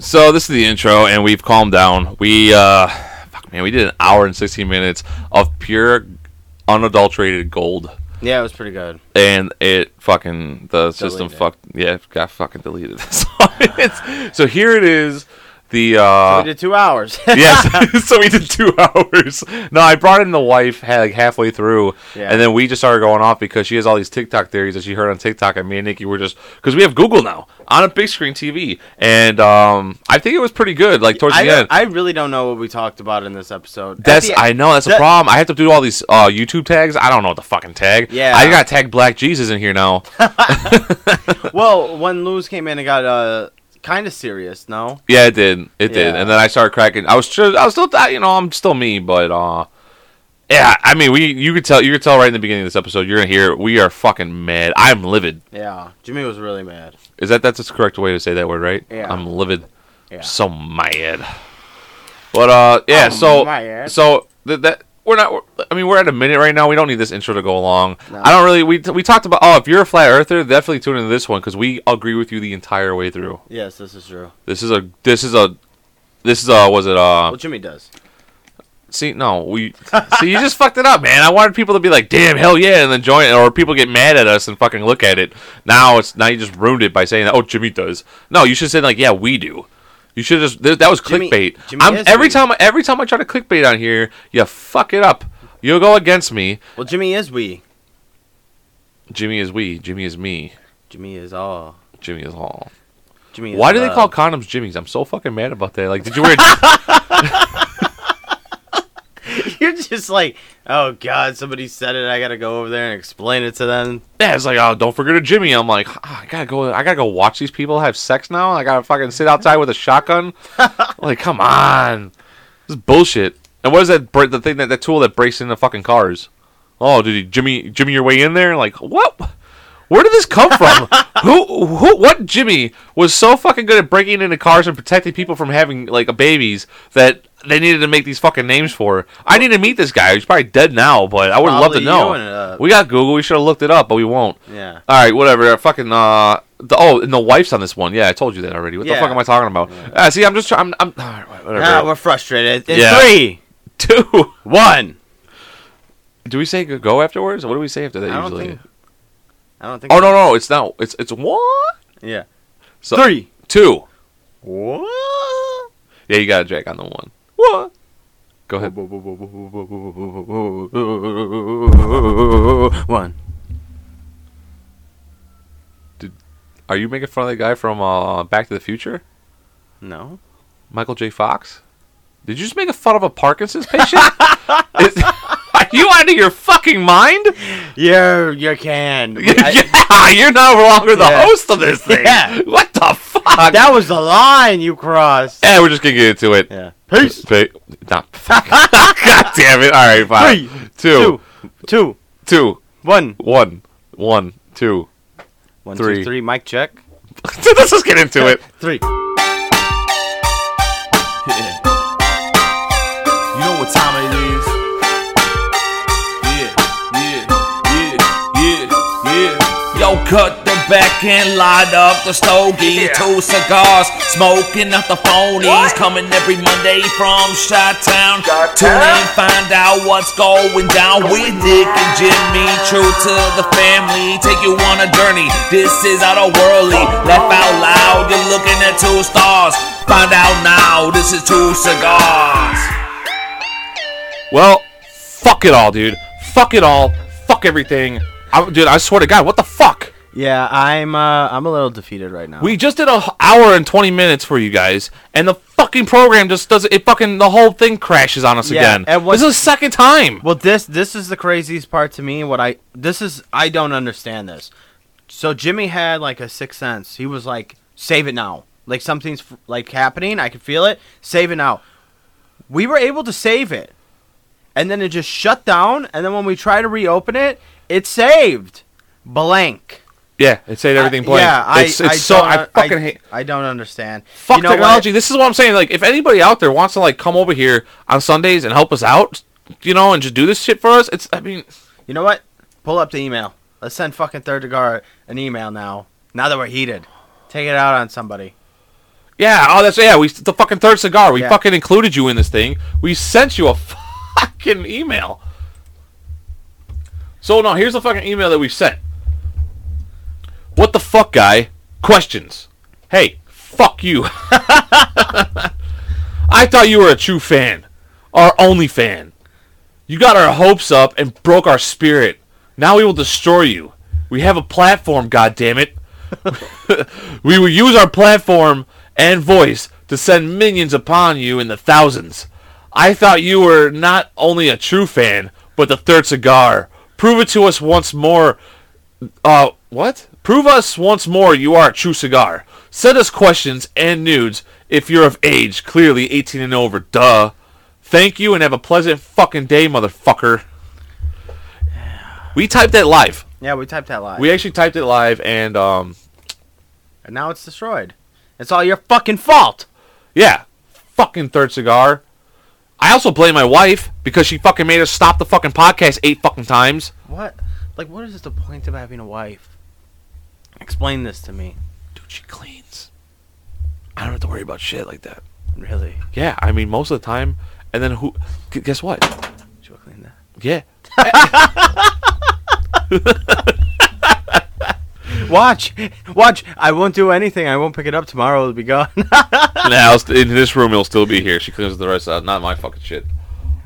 So this is the intro, and we've calmed down. We, we did an hour and 16 minutes of pure, unadulterated gold. Yeah, it was pretty good. And it fucking, the system fucked, yeah, it got fucking deleted. So here it is. So we did 2 hours. Yes, so we did 2 hours. No, I brought in the wife halfway through, yeah. And then we just started going off because she has all these TikTok theories that she heard on TikTok, and me and Nikki were just, because we have Google now on a big screen TV, and I think it was pretty good. Like towards the end, I really don't know what we talked about in this episode. That's the problem. I have to do all these YouTube tags. I don't know what the fucking tag. Yeah, I got to tag Black Jesus in here now. Well, when Louis came in and got kind of serious, no? Yeah, it did. And then I started cracking. I was still, I'm still me, but yeah. I mean, you could tell right in the beginning of this episode, you're gonna hear we are fucking mad. I'm livid. Yeah, Jimmy was really mad. Is that's the correct way to say that word, right? Yeah, I'm livid. Yeah, I'm so mad. But yeah, we're at a minute right now. We don't need this intro to go along. No. I don't really. We talked about. Oh, if you're a flat earther, definitely tune into this one because we agree with you the entire way through. Yes, this is true. Well, Jimmy does. See, no, we. See, you just fucked it up, man. I wanted people to be like, "Damn, hell yeah," and then join it, or people get mad at us and fucking look at it. Now you just ruined it by saying that. Oh, Jimmy does. No, you should say like, "Yeah, we do." You should just. That was clickbait. Jimmy every time I try to clickbait on here, you fuck it up. You'll go against me. Well, Jimmy is we. Jimmy is we. Jimmy is me. Jimmy is all. Jimmy is all. Jimmy. Why do they call condoms Jimmies? I'm so fucking mad about that. Like, did you wear? You're just like, oh god, somebody said it. I gotta go over there and explain it to them. Yeah, it's like, oh, don't forget a Jimmy. I'm like, oh, I gotta go watch these people have sex now. I gotta fucking sit outside with a shotgun. Like, come on, this is bullshit. And what is that? The thing that tool that breaks into fucking cars. Oh, did you Jimmy your way in there? Like, what? Where did this come from? Who? What Jimmy was so fucking good at breaking into cars and protecting people from having like babies that they needed to make these fucking names for? I need to meet this guy. He's probably dead now, but I would love to know. We got Google. We should have looked it up, but we won't. Yeah. All right, whatever. Fucking and the wife's on this one. Yeah, I told you that already. What the fuck am I talking about? Yeah. See, I'm just trying. I'm whatever. Nah, we're frustrated. In 3, 2, 1. Do we say go afterwards? What do we say after that usually? I don't think. Oh no, it's not. It's one. Yeah. So 3, 2. What? Yeah, you got to drag on the one. What? Go ahead. 1. Are you making fun of the guy from Back to the Future? No. Michael J. Fox? Did you just make a fun of a Parkinson's patient? Are you out of your fucking mind? You can. You're no longer the host of this thing. Yeah. What the fuck? That was the line you crossed. Yeah, we're just going to get into it. Yeah. Peace. God damn it. All right, fine. 3, 2, 2, 2. 1, 1, 1, 2. 1, 2, 3. Mic check. Let's just get into it. 3. Yeah. You know what time it is? Yeah. Yo, cut the back and light up the stogie. Yeah. 2 cigars, smoking up the phonies. What? Coming every Monday from Chi-Town. Tune in, find out what's going down with Nick and Jimmy. True to the family, take you on a journey. This is out of worldly. Laugh out loud, you're looking at 2 stars. Find out now, this is 2 cigars. Well, fuck it all, dude. Fuck it all. Fuck everything. I swear to God, what the fuck? Yeah, I'm a little defeated right now. We just did an hour and 20 minutes for you guys, and the fucking program just doesn't. It fucking the whole thing crashes on us again. This is the second time. Well, this is the craziest part to me. I don't understand this. So Jimmy had like a sixth sense. He was like, save it now. Like something's like happening. I can feel it. Save it now. We were able to save it, and then it just shut down. And then when we try to reopen it, it saved blank. Yeah, it said everything blank. Yeah, I fucking hate. I don't understand. Fuck technology. What? This is what I'm saying. Like, if anybody out there wants to like come over here on Sundays and help us out, and just do this shit for us, it's. I mean, you know what? Pull up the email. Let's send fucking Third Cigar an email now. Now that we're heated, take it out on somebody. Yeah, oh, that's, yeah, we, the fucking third cigar. We fucking included you in this thing. We sent you a fucking email. So, no, here's the fucking email that we sent. What the fuck, guy? Questions. Hey, fuck you. I thought you were a true fan. Our only fan. You got our hopes up and broke our spirit. Now we will destroy you. We have a platform, goddammit. We will use our platform and voice to send minions upon you in the thousands. I thought you were not only a true fan, but the third cigar. Prove it to us once more. What? Prove us once more you are a true cigar. Send us questions and nudes if you're of age. Clearly 18 and over. Duh. Thank you and have a pleasant fucking day, motherfucker. We typed that live. Yeah, we typed that live. We actually typed it live, and now it's destroyed. It's all your fucking fault. Yeah. Fucking third cigar. I also blame my wife because she fucking made us stop the fucking podcast 8 fucking times. What? Like, what is the point of having a wife? Explain this to me. Dude, she cleans. I don't have to worry about shit like that. Really? Yeah, I mean, most of the time. And then who... Guess what? She'll clean that. Yeah. Watch. I won't do anything. I won't pick it up tomorrow. It'll be gone. Now in this room, it'll still be here. She cleans the rest out. Not my fucking shit.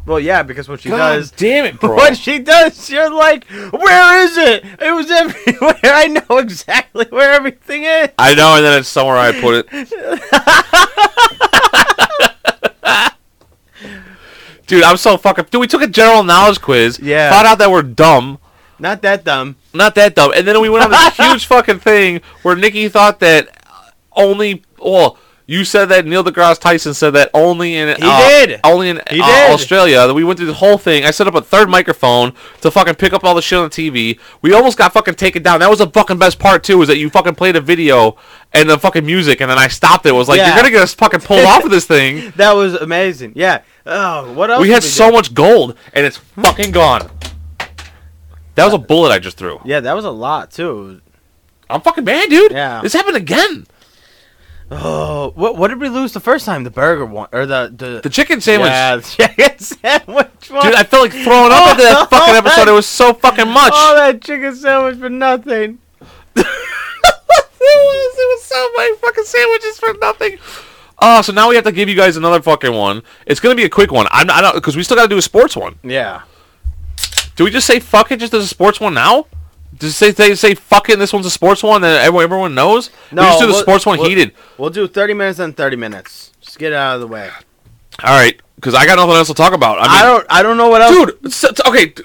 Well, yeah, because what she does... damn it, bro. What she does, you're like, where is it? It was everywhere. I know exactly where everything is. I know, and then it's somewhere I put it. Dude, I'm so fucking... Dude, we took a general knowledge quiz. Yeah. Found out that we're dumb. Not that dumb. And then we went on this huge fucking thing where Nikki thought that only... Well, you said that Neil deGrasse Tyson said that only in... He did. Australia. We went through the whole thing. I set up a third microphone to fucking pick up all the shit on the TV. We almost got fucking taken down. That was the fucking best part, too, is that you fucking played a video and the fucking music, and then I stopped it. It was like, you're going to get us fucking pulled off of this thing. That was amazing. Yeah. Oh, what else? We had so much gold, and it's fucking gone. That was a bullet I just threw. Yeah, that was a lot, too. I'm fucking mad, dude. Yeah. This happened again. Oh, what did we lose the first time? The burger one or the chicken sandwich? Yeah, the chicken sandwich one. Dude, I felt like throwing up after that fucking episode. It was so fucking much. Oh, that chicken sandwich for nothing. It was so many fucking sandwiches for nothing. Oh, so now we have to give you guys another fucking one. It's gonna be a quick one. I don't because we still got to do a sports one. Yeah. Do we just say fuck it just as a sports one now? Just say fuck it and this one's a sports one that everyone knows? No, we just do the sports one heated. We'll do 30 minutes and 30 minutes. Just get it out of the way. All right, because I got nothing else to talk about. I mean, I don't know what else. Dude, okay. Dude,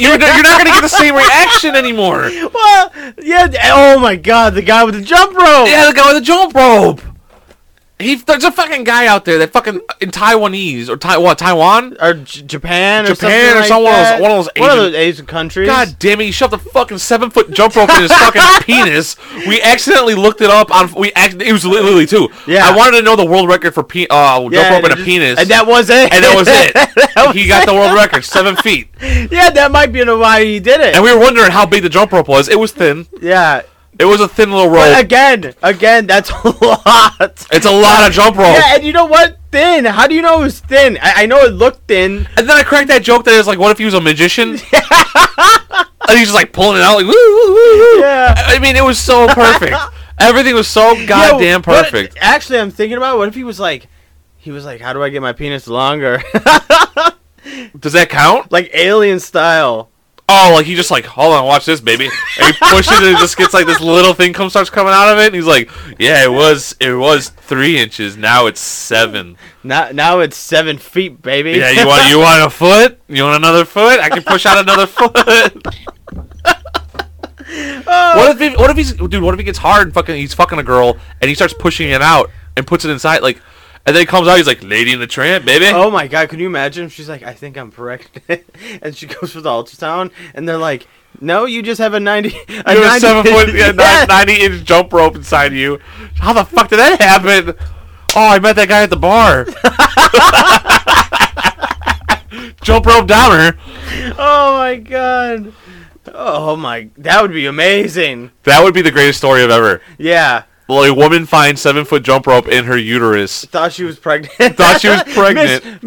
you're not going to get the same reaction anymore. Well, yeah. Oh, my God. The guy with the jump rope. Yeah, the guy with the jump rope. There's a fucking guy out there that fucking in Taiwanese or Taiwan or Japan or someone like else, one of those Asian countries. God damn it! He shoved a fucking 7-foot jump rope in his fucking penis. We accidentally looked it up on. It was literally 2. Yeah. I wanted to know the world record for jump rope in a penis, and that was it. And that was it. He got the world record, 7 feet. Yeah, that might be why he did it. And we were wondering how big the jump rope was. It was thin. Yeah. It was a thin little rope. But again, that's a lot. It's a lot of jump rope. Yeah, and you know what? Thin. How do you know it was thin? I know it looked thin. And then I cracked that joke that it was like, what if he was a magician? Yeah. And he's just like pulling it out like, woo, woo, woo, woo. Yeah. I mean, it was so perfect. Everything was so goddamn perfect. Actually, I'm thinking about what if he was like, how do I get my penis longer? Does that count? Like alien style. Oh, like he just like, hold on, watch this, baby. And he pushes it and it just gets like this little thing starts coming out of it. And he's like, yeah, it was 3 inches. Now it's 7. Now it's 7 feet, baby. Yeah, you want a foot? You want another foot? I can push out another foot. What if he gets hard and he's fucking a girl and he starts pushing it out and puts it inside like. And then he comes out, he's like, Lady and the Tramp, baby. Oh, my God. Can you imagine? She's like, I think I'm pregnant. And she goes for the ultrasound. And they're like, no, you just have a 7-foot, 90-inch jump rope inside you. How the fuck did that happen? Oh, I met that guy at the bar. Jump rope downer. Oh, my God. That would be amazing. That would be the greatest story of ever. Yeah. Well, a woman finds 7-foot jump rope in her uterus. Thought she was pregnant. Thought she was pregnant.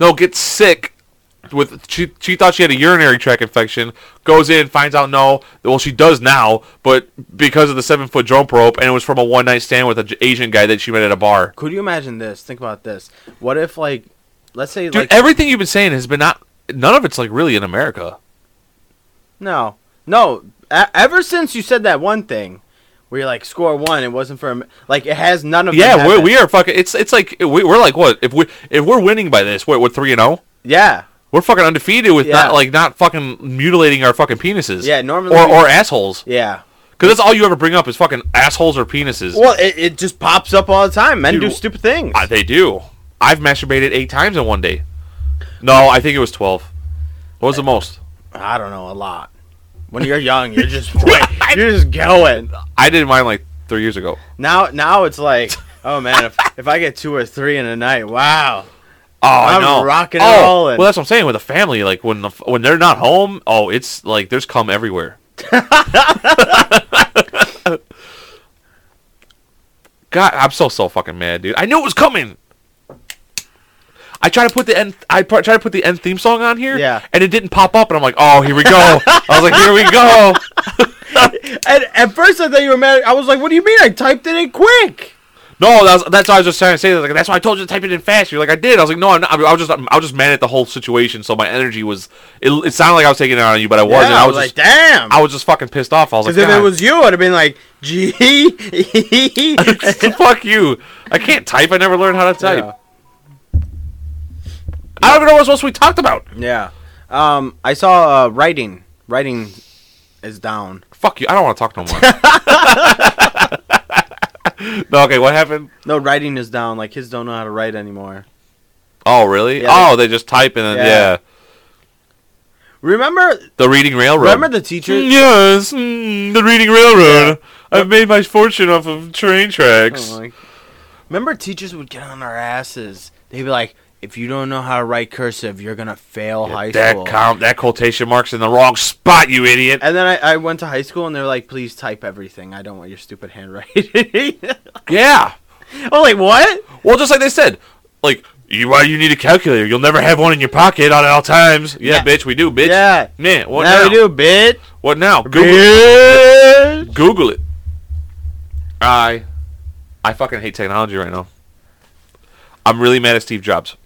No, gets sick. She thought she had a urinary tract infection. Goes in, finds out no. Well, she does now, but because of the 7-foot jump rope, and it was from a one night stand with an Asian guy that she met at a bar. Could you imagine this? Think about this. What if, like, let's say, dude, like, everything you've been saying has been not. None of it's like really in America. No. Ever since you said that one thing. Where you're like, score one, it wasn't for... Like, it has none of... Yeah, we are fucking... It's like... We're like, what? If we're winning by this, what, we're 3-0? Yeah. We're fucking undefeated with not fucking mutilating our fucking penises. Yeah, normally... Or assholes. Yeah. Because that's all you ever bring up is fucking assholes or penises. Well, it just pops up all the time. Men do stupid things. They do. I've masturbated 8 times in one day. No, I think it was 12. What was the most? I don't know, a lot. When you're young, you're just... You're just going. I did mine like 3 years ago. Now it's like, oh man, if I get 2 or 3 in a night, wow. Oh, I'm rocking it all. Well, that's what I'm saying. With a family, like when they're not home, oh, it's like there's cum everywhere. God, I'm so fucking mad, dude. I knew it was coming. I tried to put the end theme song on here, and it didn't pop up, and I'm like, oh, here we go. I was like, here we go. And at first I thought you were mad. I was like, what do you mean? I typed it in quick. No, that's what I was just trying to say. Like, that's why I told you to type it in fast. You're like, I did. I was like, no, I'm not. I was just mad at the whole situation. So my energy was. It sounded like I was taking it out on you, but I wasn't. I was like, just, damn. I was just fucking pissed off. I was like, because if it was you, I'd have been like, gee, fuck you. I can't type. I never learned how to type. Yeah. I don't even know what else we talked about. Yeah, I saw writing. Writing is down. Fuck you! I don't want to talk no more. No, okay. What happened? No, writing is down. Like kids don't know how to write anymore. Oh, really? Yeah, they just type and then yeah. Remember the Reading Railroad? Remember the teachers? Yes, the Reading Railroad. Yeah. I've made my fortune off of train tracks. Remember teachers would get on our asses. They'd be like, if you don't know how to write cursive, you're going to fail high school. That quotation mark's in the wrong spot, you idiot. And then I went to high school, and they were like, please type everything. I don't want your stupid handwriting. Yeah. Oh, like, what? Well, just like they said. Like, you need a calculator. You'll never have one in your pocket at all times. Yeah, bitch, we do, bitch. Yeah. Man, what now? We do, bitch. What now? Google it. Google it. I fucking hate technology right now. I'm really mad at Steve Jobs.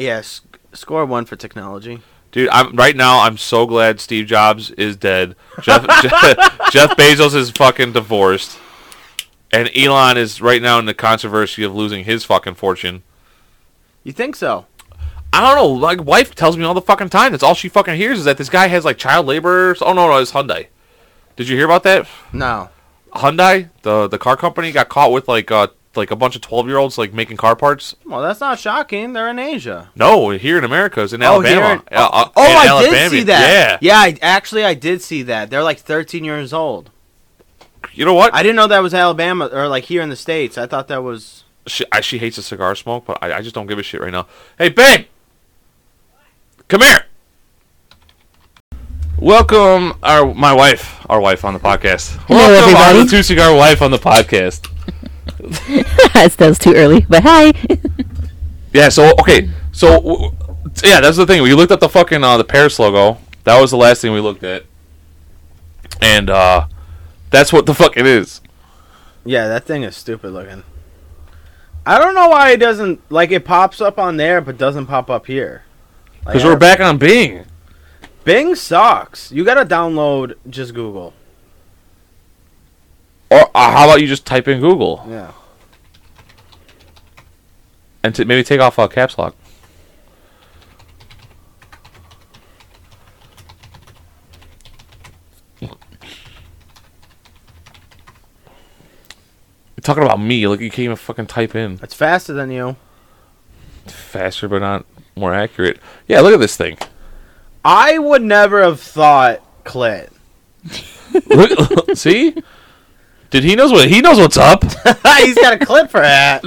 Yes, score 1 for technology. Dude, I'm so glad Steve Jobs is dead. Jeff Bezos is fucking divorced. And Elon is right now in the controversy of losing his fucking fortune. You think so? I don't know. My wife tells me all the fucking time. That's all she fucking hears is that this guy has like child labor. Oh, no, it's Hyundai. Did you hear about that? No. Hyundai, the car company, got caught with like a bunch of 12-year-olds like making car parts. Well, that's not shocking. They're in Asia. No, here in America, it's in Alabama. I did see that. Yeah, I did see that. They're like 13 years old. You know what? I didn't know that was Alabama or like here in the States. I thought that was. She hates the cigar smoke, but I just don't give a shit right now. Hey, babe, come here. Welcome our wife on the podcast. Hello, welcome everybody. Our Two Cigar wife on the podcast. That was too early, but hi. Yeah. So that's the thing. We looked up the fucking the Paris logo. That was the last thing we looked at, and that's what the fuck it is. Yeah, that thing is stupid looking. I don't know why it doesn't like it pops up on there, but doesn't pop up here. Because we're back on Bing. Bing sucks. You gotta download just Google. Or how about you just type in Google? Yeah. And maybe take off caps lock. You're talking about me. Like you can't even fucking type in. It's faster than you. Faster, but not more accurate. Yeah, look at this thing. I would never have thought clit. Look, see? Dude, he knows what's up. He's got a clip for that.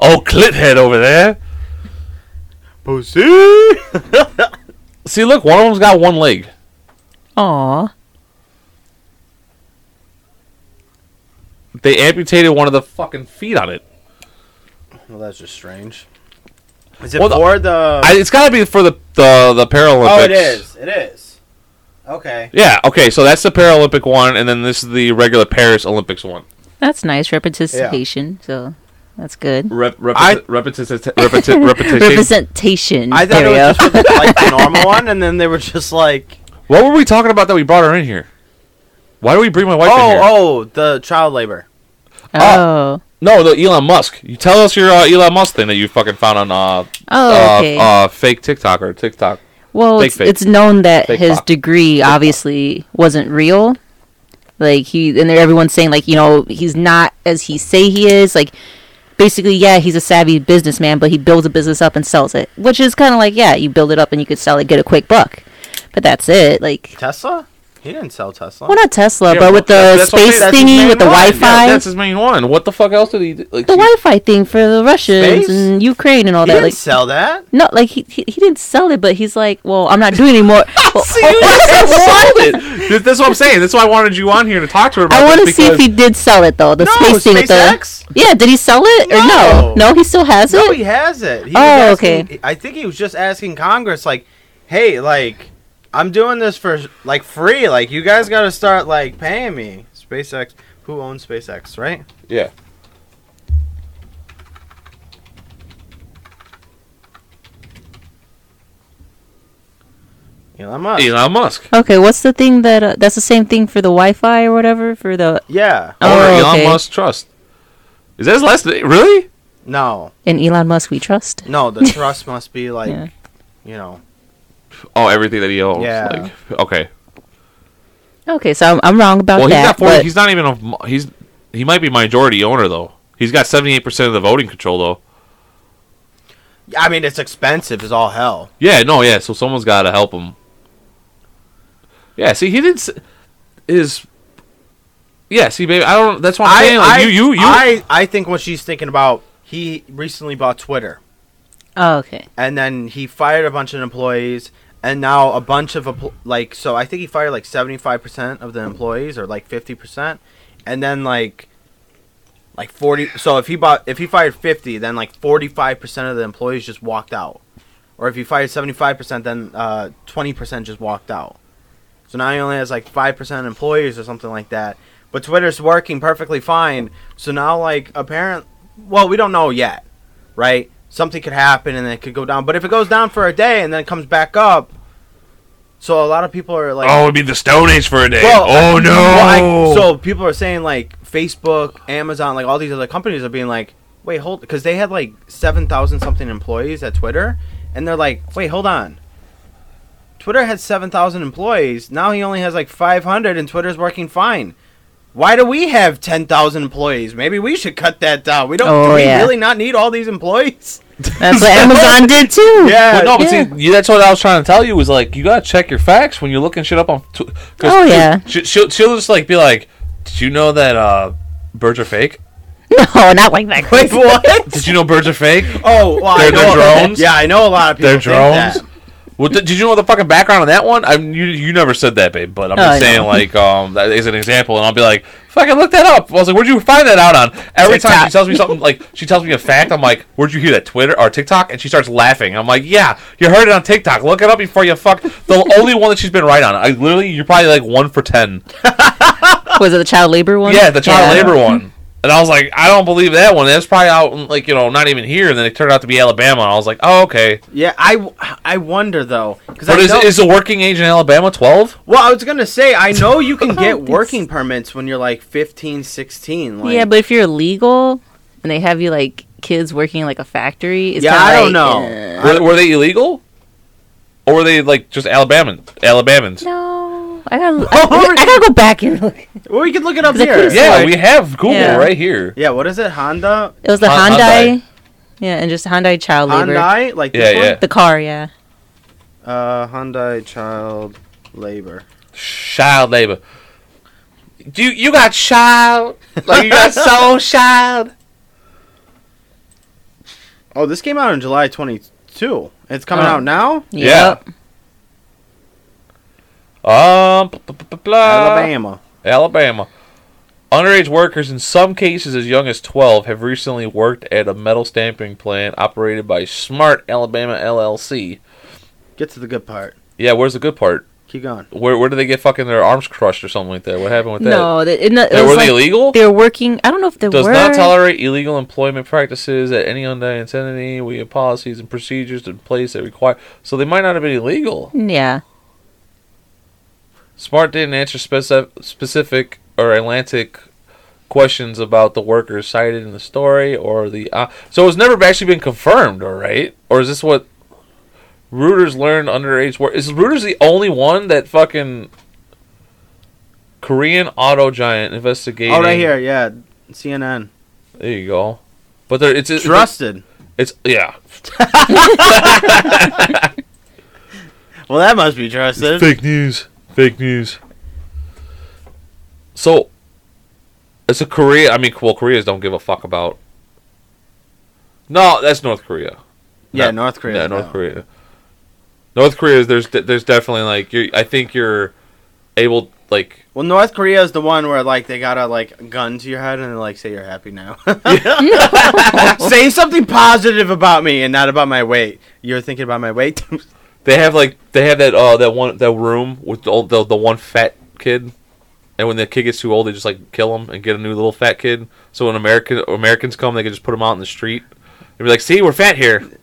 Oh, clit head over there. Pussy. See, look, one of them's got one leg. Aw. They amputated one of the fucking feet on it. Well, that's just strange. Is it for the... It's got to be for the Paralympics. Oh, it is. It is. Okay. Yeah, okay. So that's the Paralympic one, and then this is the regular Paris Olympics one. That's nice. Repetition, yeah. So... That's good. Representation. I thought it was just with, like, the normal one, and then they were just like... What were we talking about that we brought her in here? Why do we bring my wife in here? Oh, the child labor. Oh. No, the Elon Musk. You tell us your Elon Musk thing that you fucking found on okay. Fake TikTok or TikTok. Well, it's known that fake his Fox. Degree fake obviously Fox. Wasn't real. Like, everyone's saying, like, you know, he's not as he say he is. Like... Basically, yeah, he's a savvy businessman, but he builds a business up and sells it. Which is kind of like, yeah, you build it up and you could sell it, get a quick buck. But that's it. Like Tesla? He didn't sell Tesla. Well, not Tesla, yeah, but with the space thingy, with the Wi-Fi. Yeah, that's his main one. What the fuck else did he do? Like, the Wi-Fi thing for the Russians space? And Ukraine and all that. He didn't sell that? No, like, he didn't sell it, but he's like, well, I'm not doing it anymore. See, you didn't sell it. That's what I'm saying. That's why I wanted you on here to talk to her about this. I want to see if he did sell it, though. The space thing. SpaceX? Yeah, did he sell it? No. Or no? No, he still has it? No, he has it. Okay. I think he was just asking Congress, like, hey, like... I'm doing this for, like, free. Like, you guys got to start, like, paying me. SpaceX. Who owns SpaceX, right? Yeah. Elon Musk. Okay, what's the thing that... that's the same thing for the Wi-Fi or whatever? For the... Yeah. Elon Musk Trust. Is that his last name? Really? No. In Elon Musk, we trust? No, the trust must be, like, yeah. You know... Oh, everything that he owns. Yeah. Like, okay. Okay, so I'm wrong about that. He's not even a... He might be majority owner, though. He's got 78% of the voting control, though. I mean, it's expensive as all hell. Yeah, no, yeah, so someone's got to help him. Yeah, see, he didn't... Yeah, see, baby, I don't... That's why I'm saying. Like, I think what she's thinking about... He recently bought Twitter. Oh, okay. And then he fired a bunch of employees, and now a bunch of, like, so I think he fired, like, 75% of the employees, or, like, 50%, and then, like 40, so if he fired 50, then, like, 45% of the employees just walked out. Or if he fired 75%, then 20% just walked out. So now he only has, like, 5% employees or something like that. But Twitter's working perfectly fine, so now, like, apparently, well, we don't know yet, right? Something could happen and it could go down. But if it goes down for a day and then it comes back up, so a lot of people are like... Oh, it would be the Stone Age for a day. Well, no. Well, so people are saying, like, Facebook, Amazon, like, all these other companies are being like, wait, hold... Because they had, like, 7,000-something employees at Twitter. And they're like, wait, hold on. Twitter had 7,000 employees. Now he only has, like, 500 and Twitter's working fine. Why do we have 10,000 employees? Maybe we should cut that down. Do we really not need all these employees? That's what Amazon did too. Yeah, well, no, but see, that's what I was trying to tell you was like you gotta check your facts when you're looking shit up on. She'll just like be like, did you know that birds are fake? No, not like that. Wait, what? Did you know birds are fake? Oh, well, they're drones. Yeah, I know a lot of people. They're drones. Think that. Well, did you know the fucking background on that one? You never said that, babe, but I'm just saying, like, that is an example, and I'll be like, fucking look that up. I was like, where'd you find that out on? Every TikTok. Time she tells me something, like, she tells me a fact, I'm like, where'd you hear that, Twitter or TikTok? And she starts laughing. I'm like, yeah, you heard it on TikTok. Look it up before you fuck. The only one that she's been right on. You're probably, like, 1 for 10. Was it the child labor one? Yeah, the child labor one. And I was like, I don't believe that one. That's probably out, like, you know, not even here. And then it turned out to be Alabama. And I was like, oh, okay. Yeah, I wonder, though. Is the working age in Alabama 12? Well, I was going to say, I know you can get working permits when you're, like, 15, 16. Like... Yeah, but if you're illegal and they have you, like, kids working in, like, a factory. It's yeah, I don't know. Were they illegal? Or were they, like, just Alabamans? No. I gotta go back and look. Well, we can look it up here. Yeah, we have Google right here. Yeah, what is it? Honda? It was the Hyundai. Yeah, and just Hyundai child labor. Hyundai? Like this one? Yeah. The car, yeah. Hyundai child labor. Child labor. You got child? Like, you got soul child? Oh, this came out in July 22. It's coming out now? Yeah. Yep. Alabama. Underage workers, in some cases as young as 12, have recently worked at a metal stamping plant operated by Smart Alabama LLC. Get to the good part. Yeah, where's the good part? Keep going. Where do they get fucking their arms crushed or something like that? What happened with that? No, were they illegal? They're working. I don't know if they were. Does not tolerate illegal employment practices at any Hyundai entity. We have policies and procedures in place that require. So they might not have been illegal. Yeah. Smart didn't answer specific or Atlantic questions about the workers cited in the story or the. So it's never actually been confirmed, all right? Or is this what? Reuters learned underage work. Is Reuters the only one that fucking Korean auto giant investigating? Oh, right here, yeah, CNN. There you go. But there, it's trusted. It's yeah. Well, that must be trusted. It's fake news. Fake news. So, it's a Korea. I mean, well, Koreans don't give a fuck about. No, that's North Korea. Yeah, not, North Korea. Yeah, North well. Korea. North Korea, there's definitely, like, I think you're able, like... Well, North Korea is the one where, like, they got a, like, gun to your head and, like, say you're happy now. Say something positive about me and not about my weight. You're thinking about my weight? They have that room with the one fat kid. And when the kid gets too old, they just, like, kill him and get a new little fat kid. So when Americans come, they can just put him out in the street. They'd be like, see, we're fat here.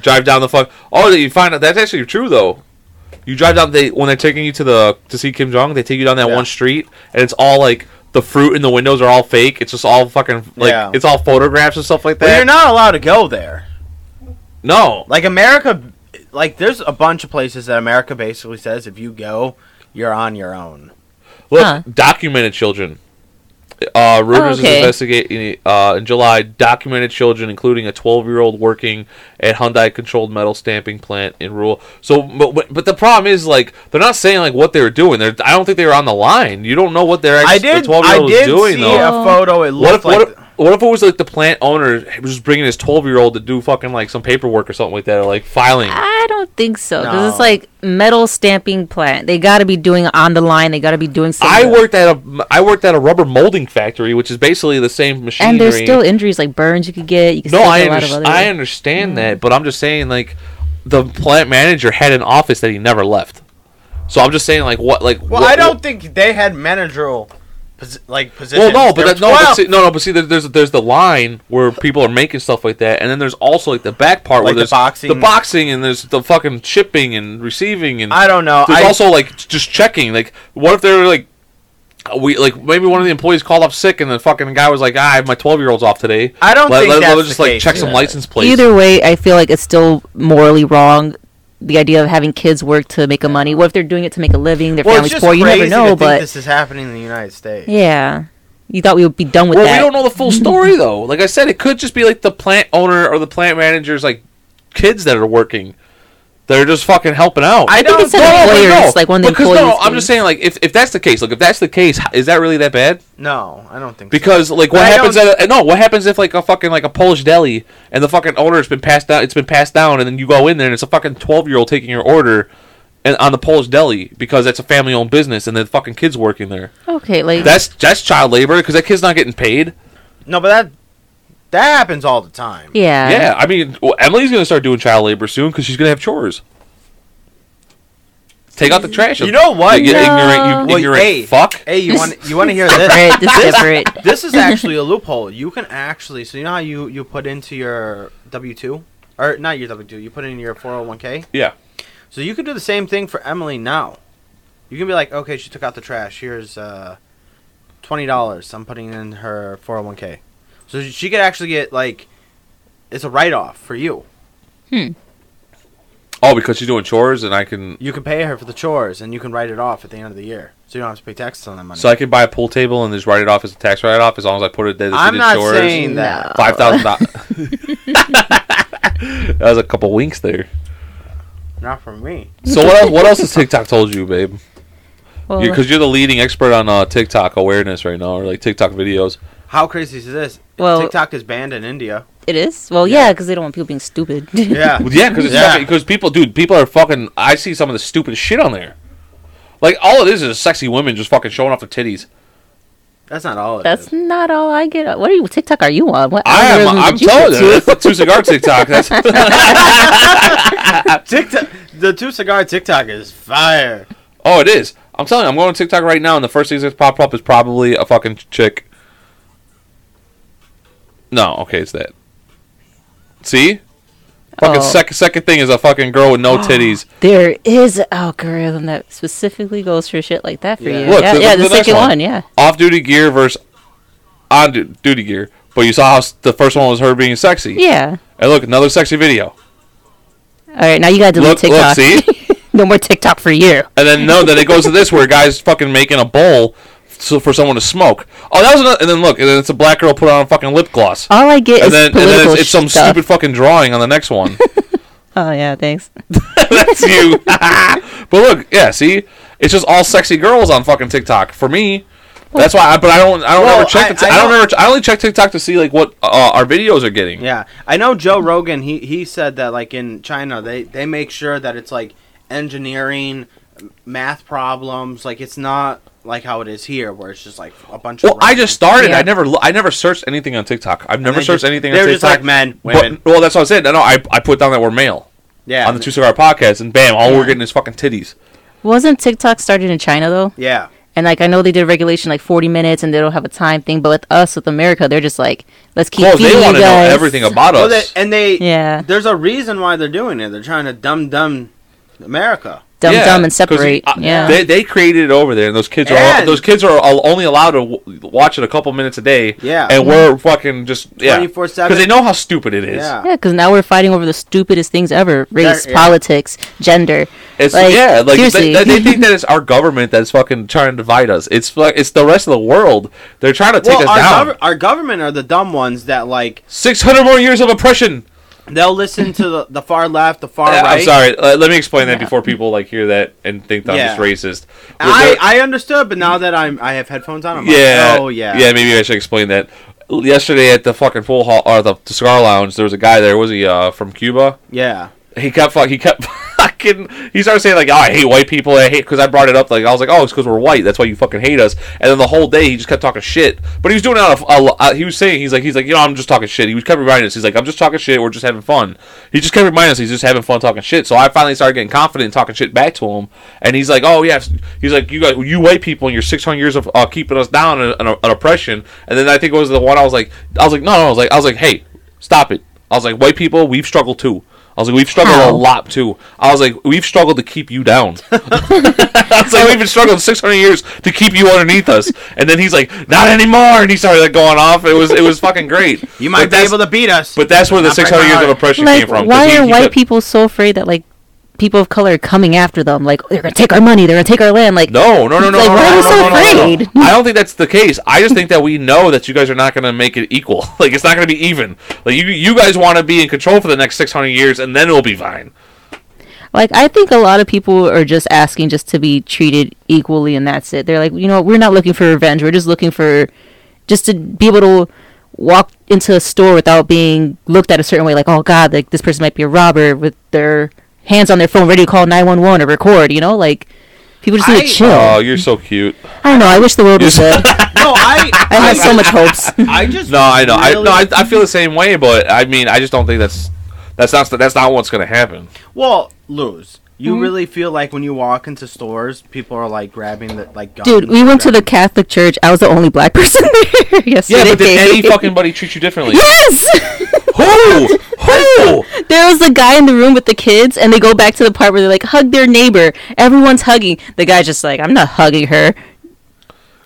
Drive down the fuck. Oh, you find out that's actually true though. You drive down when they're taking you to see Kim Jong, they take you down that one street, and it's all like the fruit in the windows are all fake. It's just all fucking like it's all photographs and stuff like that. Well, you're not allowed to go there. No, like America, like there's a bunch of places that America basically says if you go, you're on your own. Look, documented children. Reuters is investigating in July documented children, including a 12-year-old working at Hyundai-controlled metal stamping plant in rural. So, but the problem is like they're not saying like what they were doing. I don't think they were on the line. You don't know what their the 12-year-old was doing. I did see a photo. It looked what if it was like the plant owner was just bringing his 12-year-old to do fucking like some paperwork or something like that, or like filing? I don't think so because it's like metal stamping plant. They got to be doing on the line. They got to be doing something. I worked at a rubber molding factory, which is basically the same machinery. And there's still injuries like burns you could get. You could I understand that, but I'm just saying like the plant manager had an office that he never left. So I'm just saying like what like. Well, I don't think they had managerial. Like positions. Well, no, but see, there's the line where people are making stuff like that, and then there's also like the back part like where there's the boxing, and there's the fucking shipping and receiving, and I don't know. There's also like just checking. Like, what if they're like, maybe one of the employees called up sick, and the fucking guy was like, my 12-year-old's off today. I don't think that's the case. Just like check some license plates. Either way, I feel like it's still morally wrong. The idea of having kids work to make a money. What if they're doing it to make a living? Their family's poor. You never know. But this is happening in the United States. Yeah, you thought we would be done with that. We don't know the full story though. Like I said, it could just be like the plant owner or the plant manager's like kids that are working. They're just fucking helping out. I don't think it's like one of the employees. No, I'm just saying like if that's the case, if that's the case, is that really that bad? No, I don't think because so. Because like what happens if like a fucking like a Polish deli and the fucking order has been passed down and then you go in there and it's a fucking 12-year-old taking your order and on the Polish deli because that's a family-owned business and the fucking kids working there. Okay, like that's child labor because that kid's not getting paid. No, but that happens all the time. Yeah. Yeah, I mean, Emily's going to start doing child labor soon because she's going to have chores. Take out the trash. You know what? You ignorant fuck. Hey, you want to hear this? This is actually a loophole. You can actually, so you know how you put into your W-2? Or not your W-2, you put in your 401k? Yeah. So you could do the same thing for Emily now. You can be like, okay, she took out the trash. Here's $20 I'm putting in her 401k. So she could actually get, like, it's a write-off for you. Oh, because she's doing chores and I can... You can pay her for the chores and you can write it off at the end of the year. So you don't have to pay taxes on that money. So I could buy a pool table and just write it off as a tax write-off as long as I put it there. I'm not saying that. $5,000. That was a couple winks there. Not from me. So what else has TikTok told you, babe? Because you're the leading expert on TikTok awareness right now, or like TikTok videos. How crazy is this? Well, TikTok is banned in India. It is? Well, yeah, because they don't want people being stupid. Yeah. Yeah, because people are fucking... I see some of the stupidest shit on there. Like, all it is sexy women just fucking showing off their titties. That's not all. That's not all I get. What are you TikTok? Are you on? What I'm told it's the Two Cigar TikTok. That's TikTok. The Two Cigar TikTok is fire. Oh, it is. I'm telling you, I'm going on TikTok right now, and the first thing that's popped up is probably a fucking chick. No, okay, it's that. See? Fucking second thing is a fucking girl with no titties. There is an algorithm that specifically goes for shit like that for you. Look, the second one, off-duty gear versus on-duty gear. But you saw how the first one was her being sexy. Yeah. And look, another sexy video. All right, now you got to delete TikTok. Look, see? No more TikTok for you. And then then it goes to this where a guy's fucking making a bowl for someone to smoke. Oh, that was another. And then look, and then it's a black girl put on a fucking lip gloss. All I get is political it's some stuff. Stupid fucking drawing on the next one. Oh yeah, thanks. That's you. But look, yeah, see, it's just all sexy girls on fucking TikTok for me. That's why, I only check TikTok to see like what our videos are getting. Yeah, I know Joe Rogan. He said that like in China they make sure that it's like engineering, math problems. Like it's not like how it is here, where it's just like a bunch of. Well, I just started. Yeah. I never searched anything on TikTok. I've never searched anything on TikTok. They're just like men, women. But, well, that's what I said. No, I put down that we're male. Yeah. On the Two Cigar podcast, and bam, all we're getting is fucking titties. Wasn't TikTok started in China though? Yeah. And, like, I know they did a regulation, like, 40 minutes, and they don't have a time thing. But with us, with America, they're just like, let's keep feeding you guys. They want to know everything about us. There's a reason why they're doing it. They're trying to dumb America. Dumb and separate. They created it over there, and those kids are only allowed to watch it a couple minutes a day. Yeah. And we're fucking just, 24/7. Because they know how stupid it is. Yeah, because now we're fighting over the stupidest things ever. Race, politics, gender. It's, like, seriously. They think that it's our government that's fucking trying to divide us. It's like it's the rest of the world. They're trying to take us down. Our government are the dumb ones that, like... 600 more years of oppression! They'll listen to the far left, the far right. I'm sorry. Let me explain that before people like hear that and think that I'm just racist. I understood, but now that I have headphones on, I'm like, oh, yeah. Yeah, maybe I should explain that. Yesterday at the fucking pool hall, or the cigar lounge, there was a guy there. Was he from Cuba? Yeah. He kept fucking... He started saying, like, oh, I hate white people. I hate... Because I brought it up. Like, I was like, oh, it's because we're white. That's why you fucking hate us. And then the whole day, he just kept talking shit. But he was doing it out of... he was saying... He's like, you know, I'm just talking shit. He kept reminding us. He's like, I'm just talking shit. We're just having fun. He just kept reminding us he's just having fun talking shit. So I finally started getting confident and talking shit back to him. And he's like, oh, yeah. He's like, you white people and your 600 years of keeping us down and oppression. And then I think it was the one I was like, no. I was like, hey, stop it. I was like, white people, we've struggled too. I was like, we've struggled a lot, too. I was like, we've struggled to keep you down. I was like, we've been struggling 600 years to keep you underneath us. And then he's like, not anymore. And he started like, going off. It was fucking great. You might be able to beat us. But that's where the 600 years of oppression came from. Why are white people so afraid that, like, people of color are coming after them? Like, they're going to take our money. They're going to take our land. Like, no. Like, why are we so afraid? I don't think that's the case. I just think that we know that you guys are not going to make it equal. Like, it's not going to be even. Like, you guys want to be in control for the next 600 years, and then it'll be fine. Like, I think a lot of people are just asking just to be treated equally, and that's it. They're like, you know, we're not looking for revenge. We're just looking for just to be able to walk into a store without being looked at a certain way. Like, oh, God, like this person might be a robber with their... hands on their phone, ready to call 911 or record, you know? Like, people just need to chill. Oh, you're so cute. I don't know. I wish the world was good. No, I have so much hopes. I just... No, I know. Really... I feel the same way, but, I mean, I just don't think that's not what's going to happen. Well, Luz, you really feel like when you walk into stores, people are, like, grabbing the, like... Dude, we went to the Catholic church. I was the only black person there yesterday. Yeah, but did any fucking buddy treat you differently? Yes! Who? There was the guy in the room with the kids, and they go back to the part where they're like, hug their neighbor. Everyone's hugging. The guy's just like, I'm not hugging her.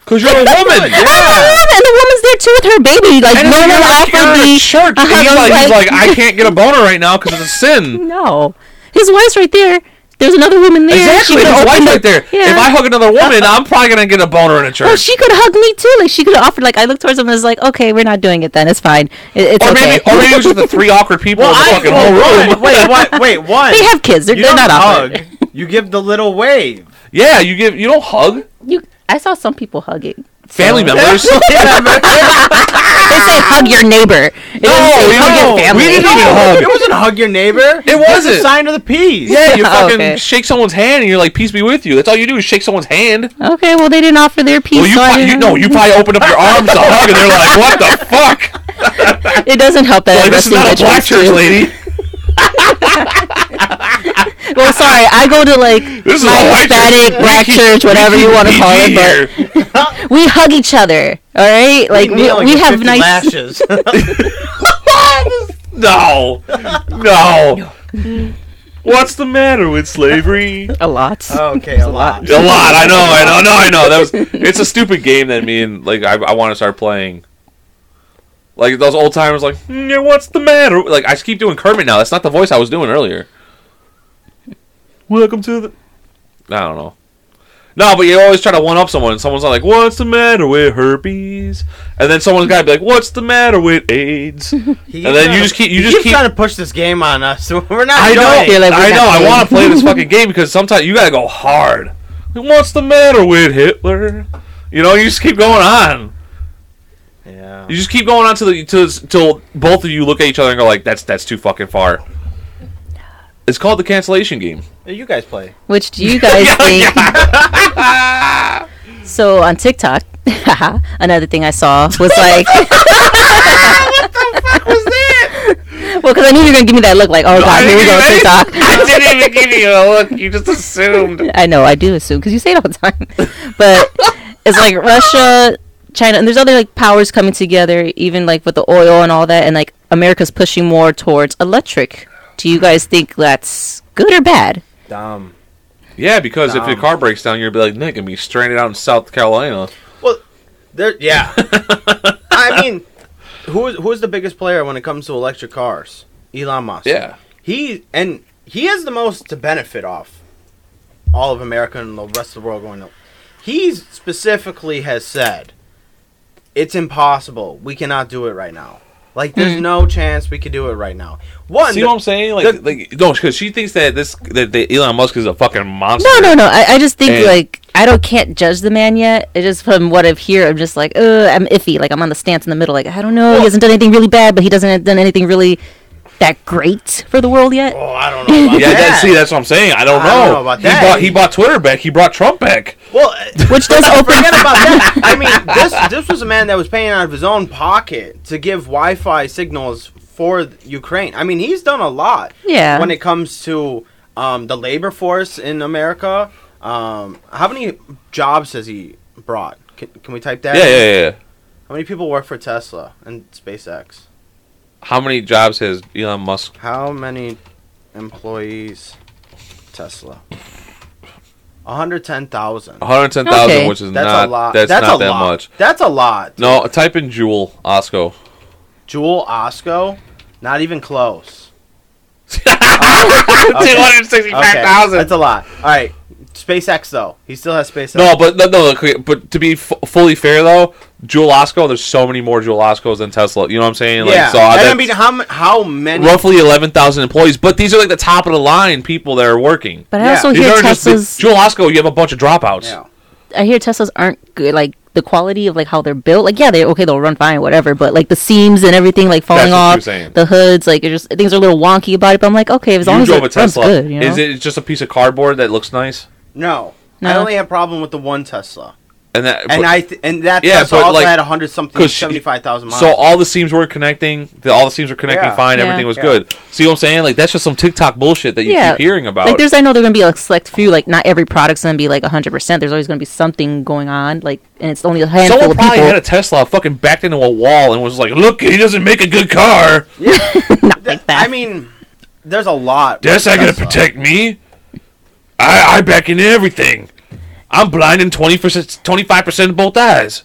Because you're a woman. Yeah. And the woman's there, too, with her baby. Like, and no one offered me. Church. He's like, I can't get a boner right now because it's a sin. No. His wife's right there. There's another woman there. Exactly, there's wife right there. Yeah. If I hug another woman, I'm probably going to get a boner in a church. Well, she could hug me, too. Like, she could have offered, like, I looked towards him and was like, okay, we're not doing it then. It's fine. It's okay. Or maybe it was just the three awkward people in the fucking whole room. Wait, what? They have kids. They're not awkward. Hug. You give the little wave. Yeah, you don't hug. I saw some people hugging. Family members. They said hug your neighbor. It didn't say hug your family. We didn't even hug. It wasn't hug your neighbor. It wasn't. A sign of the peace. Yeah, you fucking shake someone's hand and you're like, peace be with you. That's all you do is shake someone's hand. Okay, well, they didn't offer their peace. Well, you probably opened up your arms to hug and they're like, what the fuck? It doesn't help that like, this is not a black church, lady. Well, sorry, I go to like this my Hispanic, black church, whatever you want to call it, but we hug each other, all right? Like we have nice lashes. No. What's the matter with slavery? A lot. Oh, okay, a lot. I know. It's a stupid game that me and like I want to start playing. Like those old timers, like yeah, what's the matter? Like I just keep doing Kermit now. That's not the voice I was doing earlier. Welcome to the... I don't know. No, but you always try to one-up someone, and someone's like, what's the matter with herpes? And then someone's got to be like, what's the matter with AIDS? And then you just keep trying to push this game on us. We're not I want to play this fucking game because sometimes you got to go hard. Like, what's the matter with Hitler? You know, you just keep going on. Yeah. You just keep going on till both of you look at each other and go like, that's too fucking far. It's called the cancellation game. You guys play. Which do you guys think? So on TikTok, another thing I saw was like... What the fuck was that? Well, because I knew you were going to give me that look like, oh, God, here we go, TikTok. I didn't even give you a look. You just assumed. I know, I do assume, because you say it all the time. But it's like Russia, China, and there's other like powers coming together, even like with the oil and all that, and like America's pushing more towards electric. Do you guys think that's good or bad? Dumb. Yeah, because if your car breaks down, you'll be like, Nick, and be stranded out in South Carolina. Well, yeah. I mean, who's the biggest player when it comes to electric cars? Elon Musk. Yeah. He has the most to benefit off all of America and the rest of the world going up. He specifically has said, it's impossible. We cannot do it right now. Like, there's no chance we could do it right now. One, see what I'm saying? No, because she thinks that Elon Musk is a fucking monster. No. I just think, can't judge the man yet. It's just from what I've heard, I'm just like, I'm iffy. Like, I'm on the stance in the middle. Like, I don't know. Well, he hasn't done anything really bad, but he doesn't have done anything really that great for the world yet. Oh, I don't know about that. See, that's what I'm saying. I don't know about that. He bought Twitter back. He brought Trump back. Well, which does open... Forget about that. I mean, this was a man that was paying out of his own pocket to give Wi-Fi signals for Ukraine. I mean, he's done a lot. Yeah. When it comes to the labor force in America, how many jobs has he brought? Can we type that? Yeah. How many people work for Tesla and SpaceX? How many jobs has Elon Musk? How many employees? Tesla. 110,000. 110,000, okay. Which is not a lot. That's not that lot. Much. That's a lot. Dude. No, type in Jewel Osco. Jewel Osco? Not even close. 265,000. Okay. That's a lot. All right. SpaceX, though. He still has SpaceX. No, but to be fully fair, though, Jewel Osco, there's so many more Jewel Oscos than Tesla. You know what I'm saying? Yeah. I mean, how many? Roughly 11,000 employees. But these are like the top of the line people that are working. But I also hear Tesla's... Jewel Osco, you have a bunch of dropouts. Yeah. I hear Teslas aren't good. Like, the quality of like how they're built. Like, yeah, they'll run fine, whatever. But like the seams and everything like falling off. The hoods. Like, things are a little wonky about it. But I'm like, okay, as long as it runs good. You know? Is it just a piece of cardboard that looks nice? No. I only had a problem with the one Tesla. Tesla also had 175,000 miles. So all the seams were connecting. All the seams were connecting fine. Everything was good. See what I'm saying? Like, that's just some TikTok bullshit that you keep hearing about. Like, I know there's going to be a select few. Like, not every product's going to be, like, 100%. There's always going to be something going on. Like, and it's only a handful of people. Someone probably had a Tesla fucking backed into a wall and was like, look, he doesn't make a good car. Yeah. Not like that. I mean, there's a lot. That's not going to protect me. I back into everything. I'm blind in 20%, 25% of both eyes.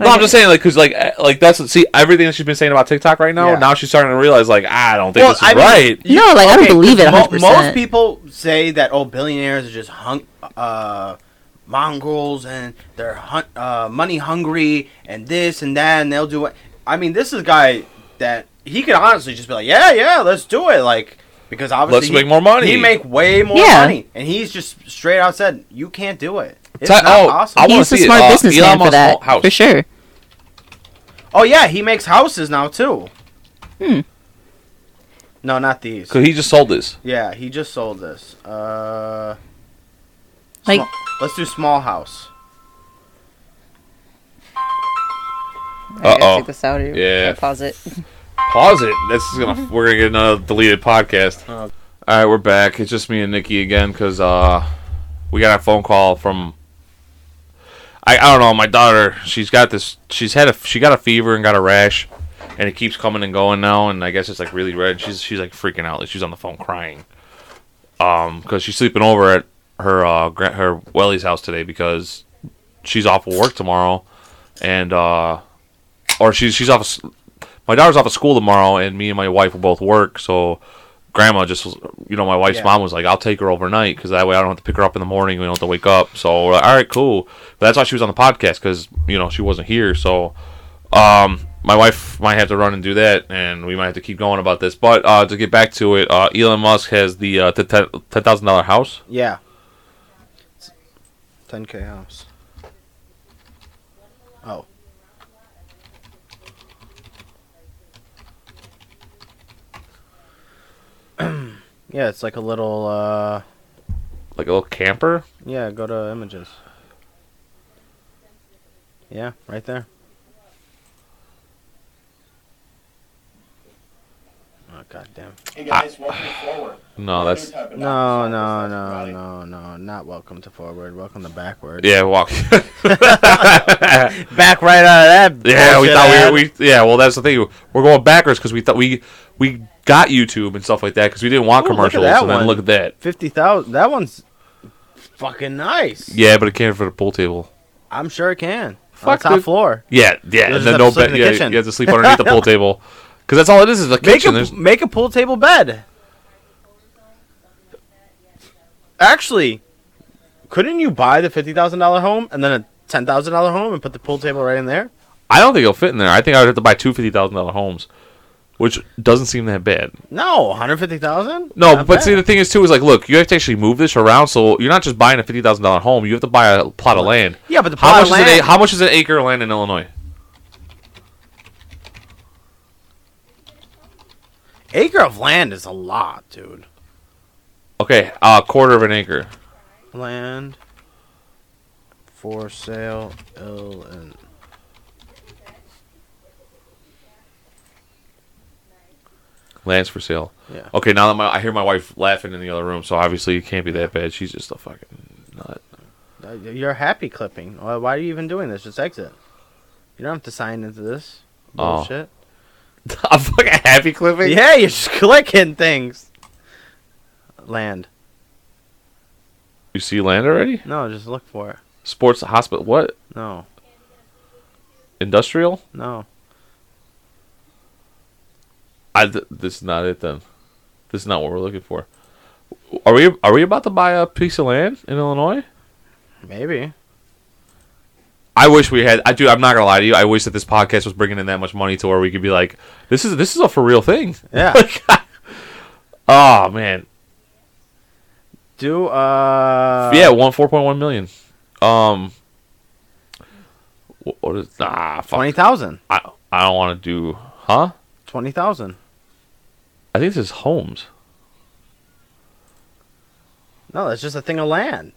No, I'm just saying, like, because, like that's everything that she's been saying about TikTok right now. Yeah. Now she's starting to realize, like, I don't think this is right. I don't believe it 100%. Most people say that billionaires are just mongrels and they're money hungry and this and that and they'll do it. I mean, this is a guy that he could honestly just be like, yeah, let's do it, like. Because obviously, let's make more money. He make way more money, and he's just straight out said, "You can't do it." It's awesome. He's a smart businessman for that, house. For sure. Oh yeah, he makes houses now too. Hmm. No, not these. So he just sold this. Yeah, he just sold this. Let's do small house. I gotta take this out here. Yeah. Pause it. We're gonna get another deleted podcast. All right, we're back. It's just me and Nikki again because we got a phone call from. I don't know. My daughter, she's got this. She got a fever and got a rash, and it keeps coming and going now. And I guess it's like really red. She's like freaking out. Like she's on the phone crying, because she's sleeping over at her Welly's house today because she's off of work tomorrow, and or she's off. My daughter's off of school tomorrow, and me and my wife will both work. So Grandma just, my wife's mom was like, I'll take her overnight because that way I don't have to pick her up in the morning. We don't have to wake up. So we're like, all right, cool. But that's why she was on the podcast because, she wasn't here. So my wife might have to run and do that, and we might have to keep going about this. But to get back to it, Elon Musk has the $10,000 house. Yeah. It's $10,000 house. Oh. Yeah, it's like a little like a little camper? Yeah, go to images. Yeah, right there. Oh goddamn. Hey guys, welcome to Forward. No, not welcome to Forward. Welcome to Backward. Yeah, walk. Back right out of that. Yeah, we thought that's the thing. We're going backwards because we thought we got YouTube and stuff like that because we didn't want commercials. Then look at that. 50,000. That one's fucking nice. Yeah, but it can't fit a pool table. I'm sure it can. Top floor. Yeah. And then no bed. Yeah, you have to sleep underneath the pool table because that's all it is a kitchen. Make a pool table bed. Actually, couldn't you buy the $50,000 home and then a $10,000 home and put the pool table right in there? I don't think it'll fit in there. I think I would have to buy two $50,000 homes. Which doesn't seem that bad. No, $150,000? No, not but bad. See, the thing is, too, is like, look, you have to actually move this around, so you're not just buying a $50,000 home. You have to buy a plot of land. Yeah, but the plot of land... how much is an acre of land in Illinois? Acre of land is a lot, dude. Okay, a quarter of an acre. Land for sale, Illinois. Land's for sale. Yeah. Okay, now that I hear my wife laughing in the other room, so obviously it can't be that bad. She's just a fucking nut. You're happy clipping. Why are you even doing this? Just exit. You don't have to sign into this bullshit. I'm fucking happy clipping? Yeah, you're just clicking things. Land. You see land already? No, just look for it. Sports hospital. What? No. Industrial? No. This is not it then. This is not what we're looking for. Are we about to buy a piece of land in Illinois? Maybe. I wish we had. I'm not gonna lie to you. I wish that this podcast was bringing in that much money to where we could be like, this is a for real thing. Yeah. Oh man. Yeah, 4.1 million. What is fuck. 20,000. I don't want to do 20,000. I think this is homes. No, that's just a thing of land.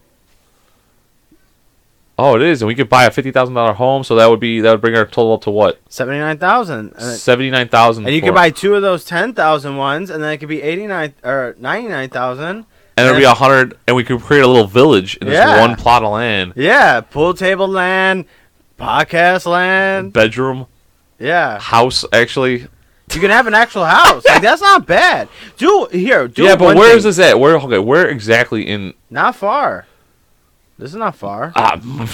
Oh, it is, and we could buy a $50,000 home, so that would bring our total up to what? 79,000. 79,000. And you could buy two of those 10,000 ones, and then it could be 89 or 99,000. And it'd be 100, and we could create a little village in this one plot of land. Yeah, pool table land, podcast land, bedroom, house actually. You can have an actual house. Like that's not bad. Yeah, but where is this at? Where exactly in? Not far. This is not far.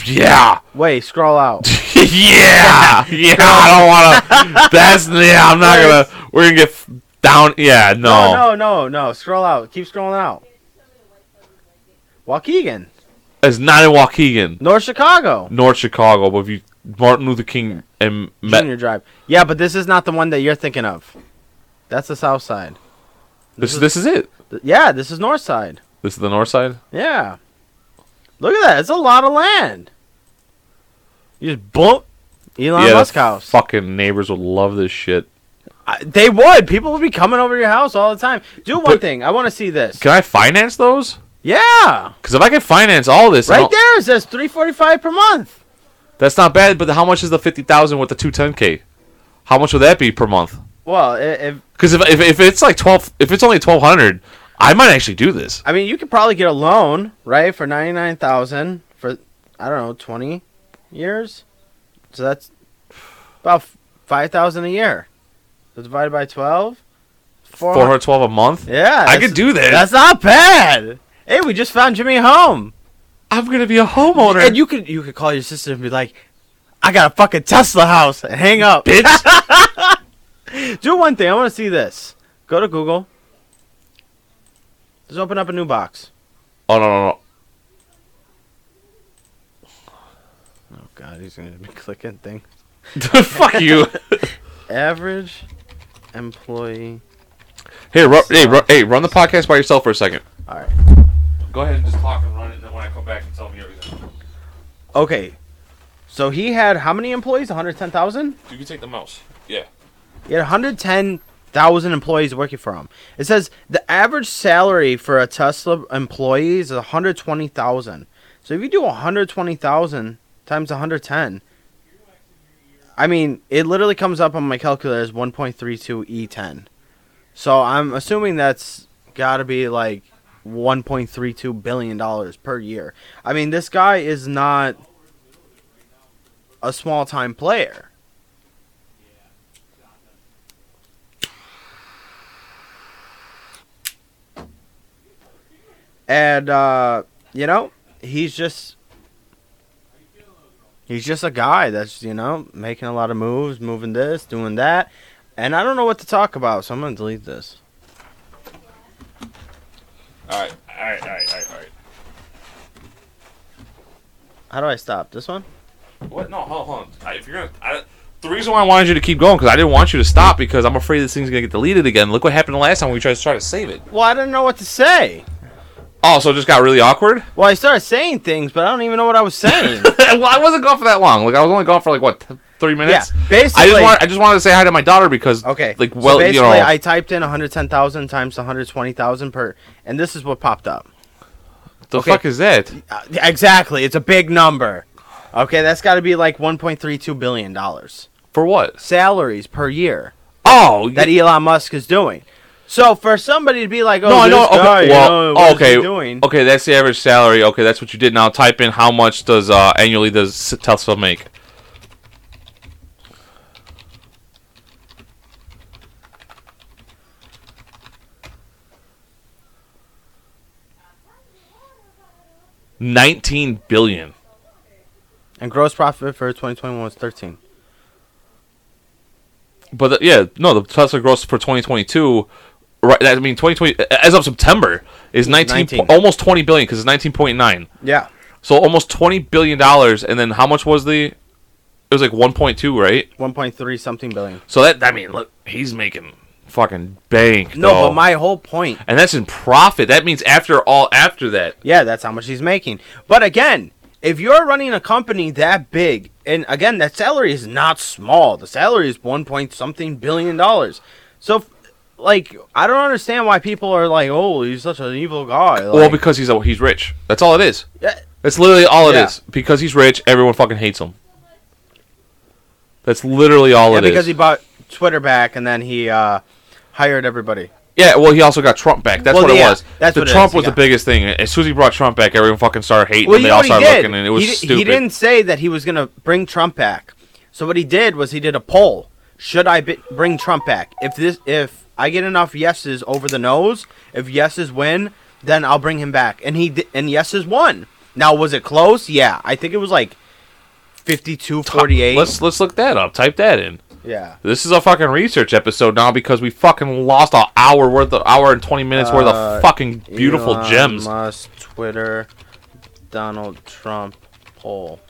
Yeah. Wait, scroll out. yeah. I don't want to. I'm not gonna. We're gonna get down. Yeah, no. No. Scroll out. Keep scrolling out. Waukegan. It's not in Waukegan. North Chicago. But if you. Martin Luther King and Junior Drive. Yeah, but this is not the one that you're thinking of. That's the South Side. This is it. This is North Side. This is the North Side? Yeah. Look at that. It's a lot of land. You just blow Elon Musk house. Fucking neighbors would love this shit. They would. People would be coming over to your house all the time. Do one thing. I want to see this. Can I finance those? Yeah. Because if I can finance all this. Right there. It says $345 per month. That's not bad, but how much is the $50,000 with the 210K? How much would that be per month? Well, because if it's like if it's only $1,200, I might actually do this. I mean, you could probably get a loan, right, for $99,000 for 20 years, so that's about $5,000 a year. So divided by 12, $412 a month. Yeah, I could do that. That's not bad. Hey, we just found Jimmy a home. I'm gonna be a homeowner, and you could call your sister and be like, "I got a fucking Tesla house," and hang up, bitch. Do one thing. I want to see this. Go to Google. Just open up a new box. Oh, no. Oh, God. He's going to be clicking things. Fuck you. Average employee. Hey, run the podcast by yourself for a second. All right. Go ahead and just talk and run it, and then when I come back, you tell me everything. Okay. So he had how many employees? 110,000? You can take the mouse. Yeah. He had 110,000 employees working for him. It says the average salary for a Tesla employee is $120,000. So if you do $120,000 times 110, I mean, it literally comes up on my calculator as 1.32 E10. So I'm assuming that's got to be like $1.32 billion per year. I mean, this guy is not a small-time player. And, he's just... He's just a guy that's, making a lot of moves, moving this, doing that. And I don't know what to talk about, so I'm going to delete this. All right. How do I stop? This one? What? No, hold on. The reason why I wanted you to keep going, because I didn't want you to stop, because I'm afraid this thing's going to get deleted again. Look what happened the last time we tried to save it. Well, I didn't know what to say. Oh, so it just got really awkward? Well, I started saying things, but I don't even know what I was saying. Well, I wasn't gone for that long. Like, I was only gone for, 3 minutes? Yeah, basically. I just wanted to say hi to my daughter because... Okay, I typed in 110,000 times 120,000 per... And this is what popped up. The fuck is that? Exactly. It's a big number. Okay, that's got to be like $1.32 billion. For what? Salaries per year. Oh! That Elon Musk is doing. So for somebody to be like, what is he doing? Okay, that's the average salary. Okay, that's what you did. Now type in how much annually does Tesla make? $19 billion. And gross profit for 2021 was 13. But the Tesla gross for 2022. Right, I mean, 2020 as of September is almost $20 billion because it's 19.9. Yeah. So almost $20 billion, and then how much was the? It was like 1.2, right? 1.3 something billion. So look, he's making fucking bank. No, though. But my whole point. And that's in profit. That means after that. Yeah, that's how much he's making. But again, if you're running a company that big, and again, that salary is not small. The salary is $1 point something billion. So. I don't understand why people are like, oh, he's such an evil guy. Because he's rich. That's all it is. Yeah. That's literally all it is. Because he's rich, everyone fucking hates him. That's literally all it is. Because he bought Twitter back, and then he hired everybody. Yeah, well, he also got Trump back. That's what it was. Trump was the biggest thing. As soon as he brought Trump back, everyone fucking started hating him. They all started looking, and it was stupid. He didn't say that he was going to bring Trump back. So what he did was he did a poll. Should I bring Trump back? If I get enough yeses over the noes, if yeses win, then I'll bring him back. And and yeses won. Now, was it close? Yeah. I think it was like 52-48. Let's look that up. Type that in. Yeah. This is a fucking research episode now because we fucking lost an hour and 20 minutes worth of fucking beautiful Elon gems. Musk, Twitter, Donald Trump poll.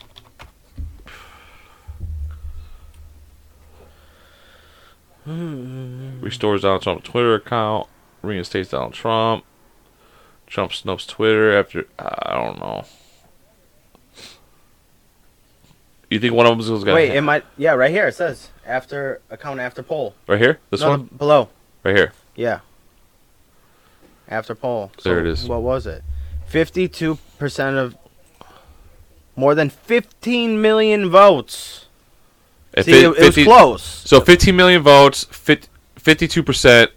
Restores Donald Trump's Twitter account. Reinstates Donald Trump. Trump snubs Twitter after... I don't know. You think one of them was going to... Wait, it might... Yeah, right here. It says, after poll. Right here? This one? Below. Right here. Yeah. After poll. So there it is. What was it? 52% of... More than 15 million votes. See, it was close. So 15 million votes, 52%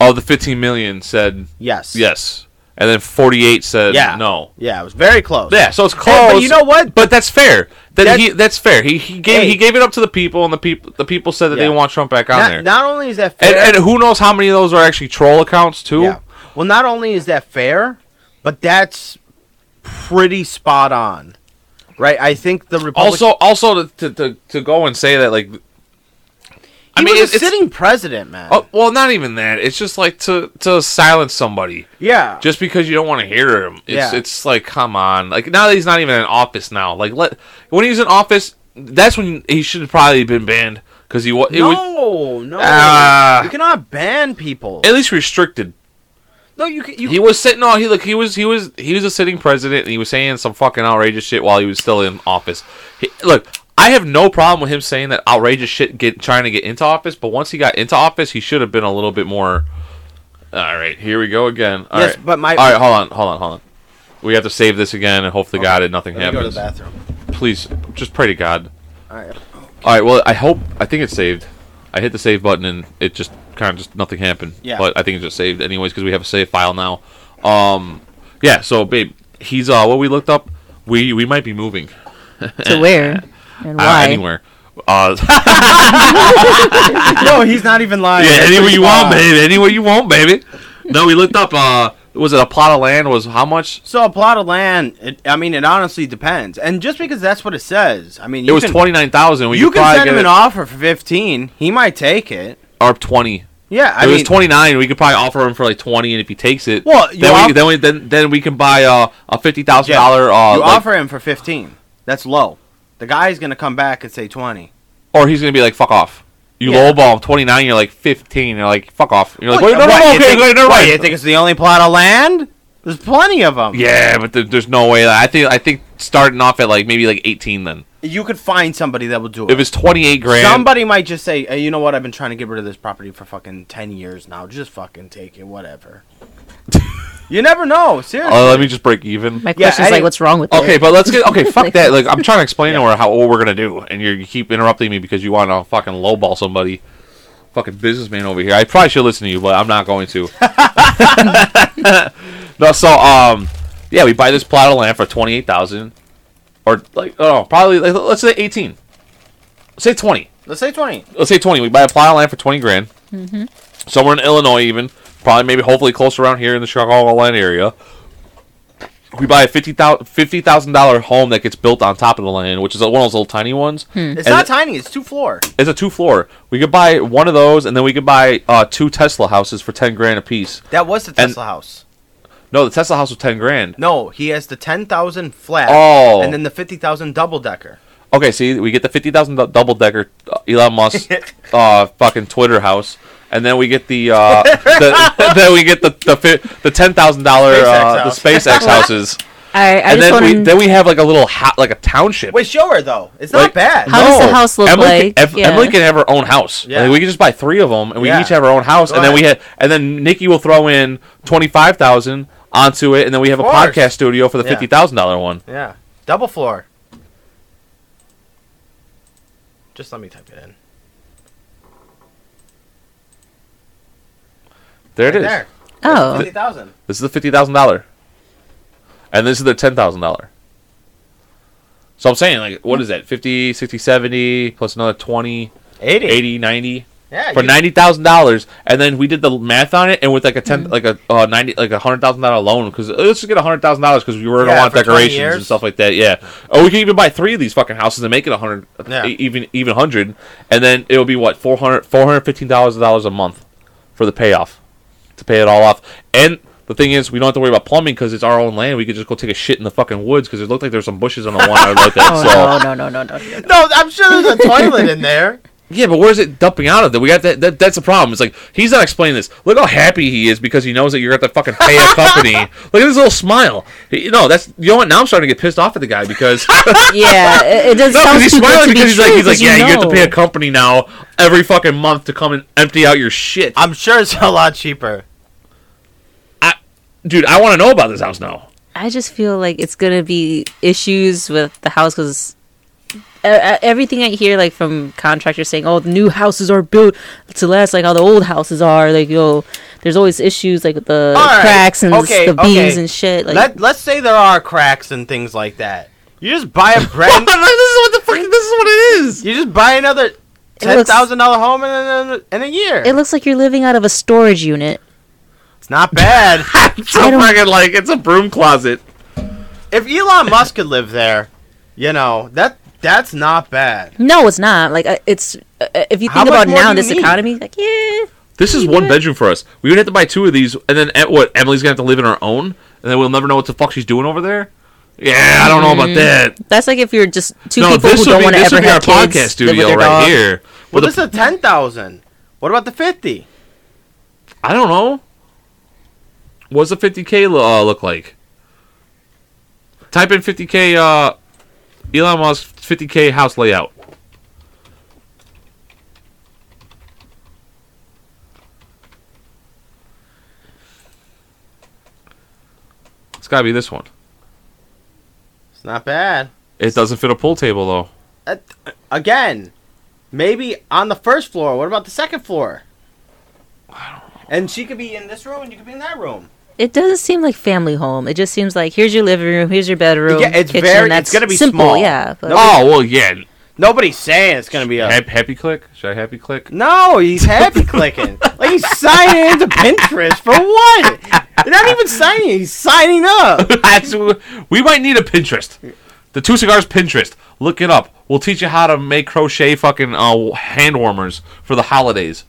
of the 15 million said yes. Yes. And then 48 said no. Yeah, it was very close. Yeah, so it's close. Hey, but you know what? But that's fair. That's fair. He gave it up to the people, and the people said that they want Trump back on there. Not only is that fair, and who knows how many of those are actually troll accounts too. Yeah. Well, not only is that fair, but that's pretty spot on, right? I think the also to go and say that like. I mean, it's sitting president, man. Oh, well, not even that. It's just like to silence somebody. Yeah. Just because you don't want to hear him. It's like, come on. Like, now that he's not even in office now. Like, when he was in office, that's when he should have probably been banned. Cause he was. No, you cannot ban people. At least restricted. No, you can. He was sitting on. He was a sitting president, and he was saying some fucking outrageous shit while he was still in office. Look. I have no problem with him saying that outrageous shit trying to get into office, but once he got into office, he should have been a little bit more... All right, here we go again. All right, hold on. We have to save this again, and hopefully, God, nothing happens. Let me go to the bathroom. Please, just pray to God. All right. Okay. All right, well, I think it's saved. I hit the save button, and it just kind of nothing happened. Yeah. But I think it's just saved anyways, because we have a save file now. Yeah, so, babe, he's... what we looked up, we might be moving. To where? And why? Anywhere. No, he's not even lying. Yeah, anywhere you want, baby. No, we looked up, was it a plot of land? Was how much? So a plot of land, it honestly depends. And just because that's what it says, I mean, it was $29,000. You can send him an offer for 15. He might take it. Or 20. Yeah, I mean, it was 29. We could probably offer him for like 20, and if he takes it, well, then we can buy a $50,000. You offer him for 15. That's low. The guy's going to come back and say 20. Or he's going to be like, fuck off. Lowball him 29, you're like 15. You're like, fuck off. You're like, wait, you think it's the only plot of land? There's plenty of them. Yeah, but there's no way. I think starting off at like maybe like 18 then. You could find somebody that will do it. If it's 28 grand. Somebody might just say, hey, you know what? I've been trying to get rid of this property for fucking 10 years now. Just fucking take it, whatever. You never know, seriously. Let me just break even. My question's what's wrong with that? Okay, but let's get... Okay, fuck that. Like, I'm trying to explain to her what we're going to do, and you keep interrupting me because you want to fucking lowball somebody. Fucking businessman over here. I probably should listen to you, but I'm not going to. No, so, yeah, we buy this plot of land for $28,000. Or, like, oh, probably, like, let's say 18. Let's say 20. We buy a plot of land for 20 grand. Mm-hmm. Somewhere in Illinois, even. Probably, maybe, hopefully, close around here in the Chicagoland area. We buy a $50,000 home that gets built on top of the land, which is one of those little tiny ones. It's not tiny. It's two-floor. It's a two-floor. We could buy one of those, and then we could buy two Tesla houses for 10 grand a piece. That was the Tesla house. No, the Tesla house was 10 grand. No, he has the 10,000 flat, and then the 50,000 double-decker. Okay, see, we get the 50,000 double-decker Elon Musk fucking Twitter house. And then we get the $10,000 the SpaceX houses. Then we have like a little like a township. Wait, show her though. It's not bad. How does the house look like? Emily can have her own house. Yeah. Like, we can just buy three of them, and we each have our own house. Go ahead. Then Nikki will throw in $25,000 onto it, and then we have a podcast studio for the $50,000 one. Yeah, double floor. Just let me type it in. There it is. There. Oh. $50,000. This is the $50,000. And this is the $10,000. So I'm saying, like, what is that? 50, 60, 70, plus another 20, 80, 90. Yeah. For $90,000. And then we did the math on it, and with like a $100,000 loan, because let's just get $100,000 because we were going to want decorations and stuff like that. Yeah. Or we can even buy three of these fucking houses and make it 100, even 100, and then it'll be what, $415 a month for the payoff. To pay it all off. And the thing is, we don't have to worry about plumbing because it's our own land. We could just go take a shit in the fucking woods because it looked like there's some bushes on the lawn. I like that. No, I'm sure there's a toilet in there. Yeah, but where's it dumping out of? That we got that's the problem. It's like he's not explaining this. Look how happy he is because he knows that you're going to fucking pay a company. Look at his little smile. You know what? Now I'm starting to get pissed off at the guy because yeah, it doesn't. No, because he's smiling because he's like yeah, you have to pay a company now every fucking month to come and empty out your shit. I'm sure it's a lot cheaper. Dude, I want to know about this house now. I just feel like it's going to be issues with the house because everything I hear like from contractors saying, oh, the new houses are built to last like how the old houses are. Like, yo, there's always issues like with the cracks and the beams and shit. Like, let's say there are cracks and things like that. You just buy a brand... This is what it is. You just buy another $10,000 home in a year. It looks like you're living out of a storage unit. It's not bad. It's a broom closet. If Elon Musk could live there, that's not bad. No, it's not. Like it's if you think about now in this economy, like yeah. This is one bedroom for us. We would have to buy two of these, and then Emily's gonna have to live in her own, and then we'll never know what the fuck she's doing over there. Yeah, I don't know about that. That's like if you're just two people who don't want to ever have kids. This would be our podcast studio right here. Well, this is $10,000. What about the $50,000? I don't know. What's the $50,000 look like? Type in $50,000 Elon Musk $50,000 house layout. It's gotta be this one. It's not bad. It doesn't fit a pool table though. Again, maybe on the first floor. What about the second floor? I don't know. And she could be in this room and you could be in that room. It doesn't seem like family home. It just seems like here's your living room, here's your bedroom, yeah, it's kitchen. It's gonna be simple, small. Yeah. But... Nobody's saying it's gonna be a happy click. Should I happy click? No, he's happy clicking. Like he's signing into Pinterest for what? They're not even signing. He's signing up. We might need a Pinterest. The Two Cigars Pinterest. Look it up. We'll teach you how to make crochet fucking hand warmers for the holidays.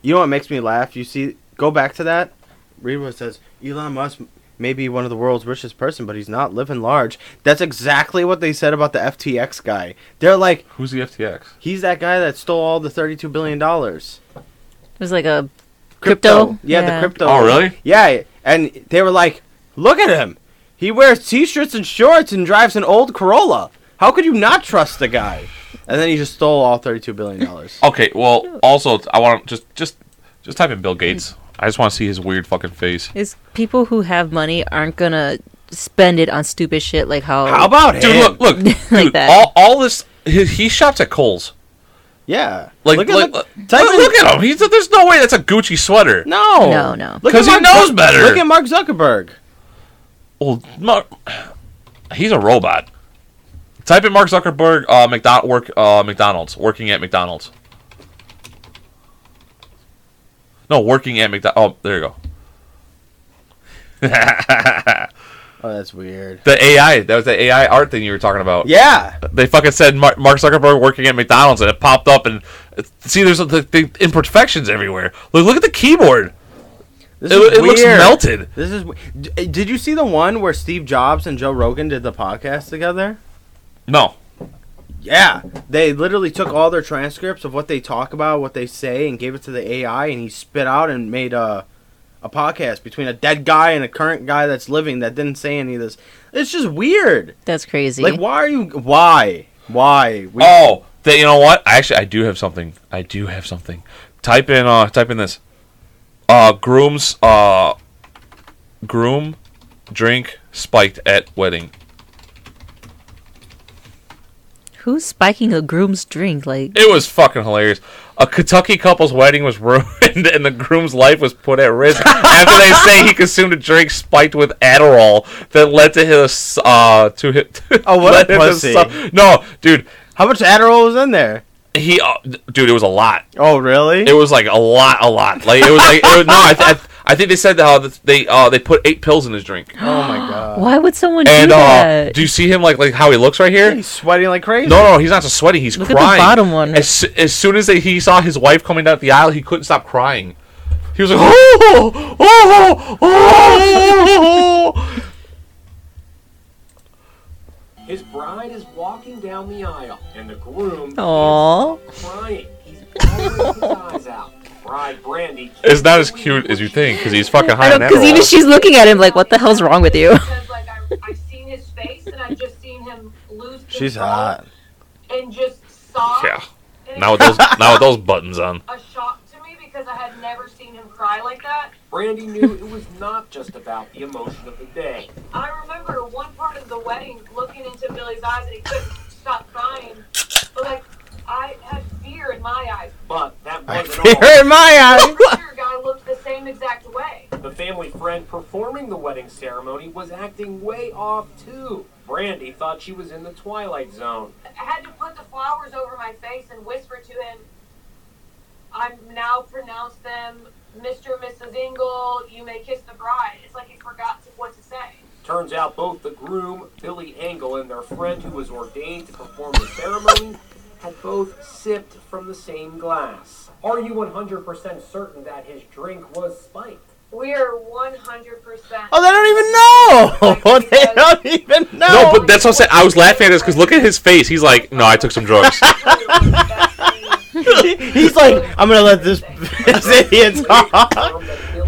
You know what makes me laugh? You see, go back to that. Read what it says. Elon Musk may be one of the world's richest person, but he's not living large. That's exactly what they said about the FTX guy. They're like, who's the FTX? He's that guy that stole all the $32 billion. It was like a crypto? Yeah, the crypto. Oh, really? Yeah, and they were like, look at him. He wears t-shirts and shorts and drives an old Corolla. How could you not trust the guy? And then he just stole all $32 billion. Okay, well, also, I want to just type in Bill Gates. I just want to see his weird fucking face. Is people who have money aren't going to spend it on stupid shit like how... How about him? Dude, look. Like dude, that. All this... He shops at Kohl's. Yeah. Like, look at him. There's no way that's a Gucci sweater. No. Because he knows better. Look at Mark Zuckerberg. Well, he's a robot. Type in Mark Zuckerberg, working at McDonald's. No, working at McDonald's. Oh, there you go. Oh, that's weird. The AI. That was the AI art thing you were talking about. Yeah. They fucking said Mark Zuckerberg working at McDonald's, and it popped up. And see, there's the imperfections everywhere. Look at the keyboard. It looks melted. This is. Did you see the one where Steve Jobs and Joe Rogan did the podcast together? No. Yeah. They literally took all their transcripts of what they talk about, what they say, and gave it to the AI, and he spit out and made a podcast between a dead guy and a current guy that's living that didn't say any of this. It's just weird. That's crazy. Like, why are you... Why? You know what? Actually, I do have something. Type in this. Groom, drink, spiked at wedding. Who's spiking a groom's drink? Like it was fucking hilarious. A Kentucky couple's wedding was ruined, and the groom's life was put at risk after they say he consumed a drink spiked with Adderall that led to his Oh, what a pussy! No, dude, how much Adderall was in there? He, dude, it was a lot. Oh, really? It was like a lot. Like it was like I think they said how they put 8 pills in his drink. Oh my god! Why would someone do that? Do you see him like how he looks right here? He's sweating like crazy. No, he's not just sweating. He's crying. Look at the bottom one. As soon as he saw his wife coming down the aisle, he couldn't stop crying. He was like, oh. His bride is walking down the aisle, and the groom is crying. He's crying his eyes out. Bride Brandy. It's not as cute as you think, because he's fucking high on that. Because even she's looking at him like, what the hell's wrong with you? Because, like, I've seen his face, and I've just seen him lose control. She's hot. And just sob. Yeah. Now with those buttons on. A shock to me, because I had never seen him cry like that. Brandy knew it was not just about the emotion of the day. I remember one part of the wedding looking into Billy's eyes and he couldn't stop crying. But, like, I had fear in my eyes. But that wasn't all. Fear in my eyes? The preacher guy looked the same exact way. The family friend performing the wedding ceremony was acting way off, too. Brandy thought she was in the Twilight Zone. I had to put the flowers over my face and whisper to him, I'm now pronounced them... Mr. and Mrs. Ingle, you may kiss the bride. It's like he forgot what to say. Turns out both the groom, Billy Angle, and their friend who was ordained to perform the ceremony had both sipped from the same glass. Are you 100% certain that his drink was spiked? We are 100%. Oh, they don't even know! Like, they don't even know! No, but that's what I'm saying. I was laughing at this because look at his face. He's like, no, I took some drugs. He's like, I'm gonna let this idiot talk.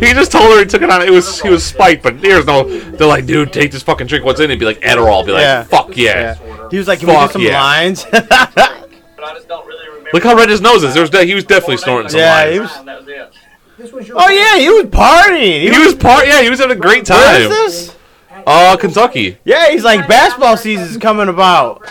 He just told her he took it on. He was spiked, but there's no. They're like, dude, take this fucking drink. What's in it? Be like Adderall. Be like, yeah. Fuck yeah. He was like, can fuck we do some lines? Look how red his nose is. He was definitely snorting some lines. Yeah, he was. Oh yeah, he was partying. Yeah, he was having a great time. Where is this? Kentucky. Yeah, he's like, basketball season's coming about.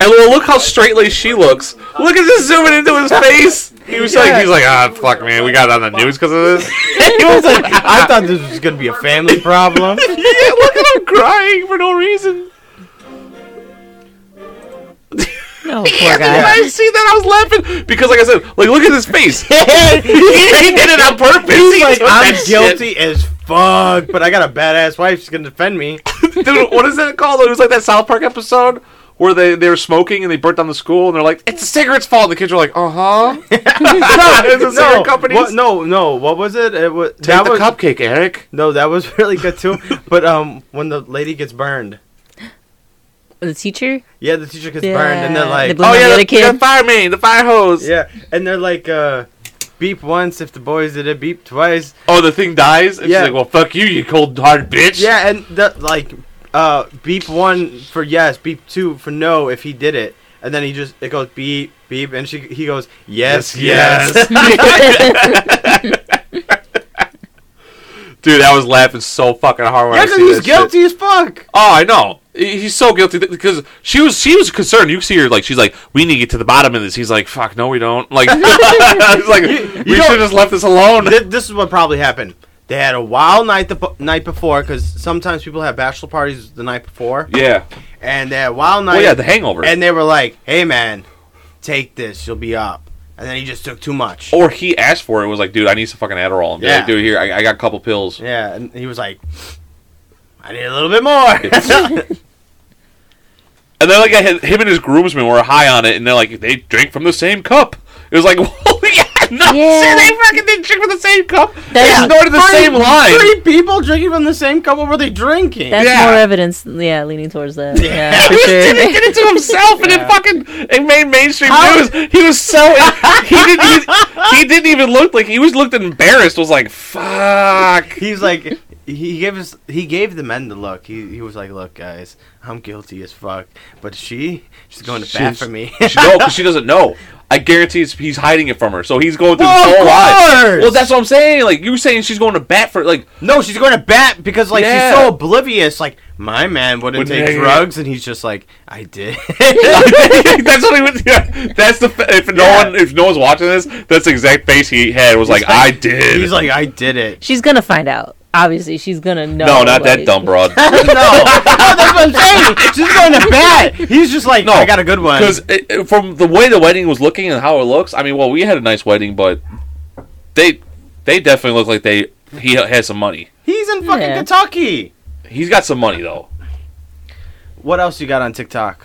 And look how straight laced she looks. Look at this zooming into his face. He was like, fuck, man, we got on the news because of this. He was like, I thought this was gonna be a family problem. Yeah, look at him crying for no reason. No, poor guy. When I see that, I was laughing because, like I said, like look at his face. He did it on purpose. He's like, I'm guilty as fuck, but I got a badass wife. She's gonna defend me. Dude, what is that called? It was like that South Park episode. Where they were smoking and they burnt down the school and they're like, it's the cigarette's fault. And the kids were like, it's the cigarette companies. What was it? Take the cupcake, Eric. No, that was really good too. But when the lady gets burned. The teacher? Yeah, the teacher gets burned and they're like, the fire main, the fire hose. Yeah, and they're like, beep once if the boys did it, beep twice. Oh, the thing dies? And she's like, well, fuck you, you cold, hard bitch. Yeah, and beep one for yes, beep two for no if he did it, and then it goes beep beep, and he goes yes. Dude, I was laughing so fucking hard when I see this. Yeah, because he's guilty as fuck. Oh, I know. He's so guilty because she was concerned. You see her like she's like, we need to get to the bottom of this. He's like, fuck no, we don't. Like, it's like we should have just left this alone. This is what probably happened. They had a wild night night before, because sometimes people have bachelor parties the night before. Yeah. And they had a wild night. Oh, yeah, the hangover. And they were like, hey, man, take this. You'll be up. And then he just took too much. Or he asked for it. It was like, dude, I need some fucking Adderall. And like, dude, here, I got a couple pills. Yeah, and he was like, I need a little bit more. And then like him and his groomsmen were high on it, and they're like, they drank from the same cup. It was like, they fucking didn't drink from the same cup. They snorted the same line. Three people drinking from the same cup. What were they drinking? That's more evidence, leaning towards that. Yeah, he didn't get it to himself, and it made mainstream news. He was so he didn't even look like looked embarrassed. Was like, fuck. He's like, he gave the men the look. He was like, look, guys, I'm guilty as fuck, but she's going to bat for me. No, because she doesn't know. I guarantee he's hiding it from her, so he's going through this whole life. Well, that's what I'm saying. Like, you were saying she's going to bat for, like... No, she's going to bat because, like, she's so oblivious. Like, my man wouldn't take drugs, and he's just like, I did. That's what he was... Yeah, that's the... If no one's watching this, that's the exact face he had. Was like, I did. He's like, I did it. She's going to find out. Obviously, she's going to know. No, not that dumb broad. No. No, that's what I'm saying. She's going to bat. He's just like, no, I got a good one. Because from the way the wedding was looking and how it looks, I mean, well, we had a nice wedding, but they definitely look like he had some money. He's in fucking Kentucky. He's got some money, though. What else you got on TikTok?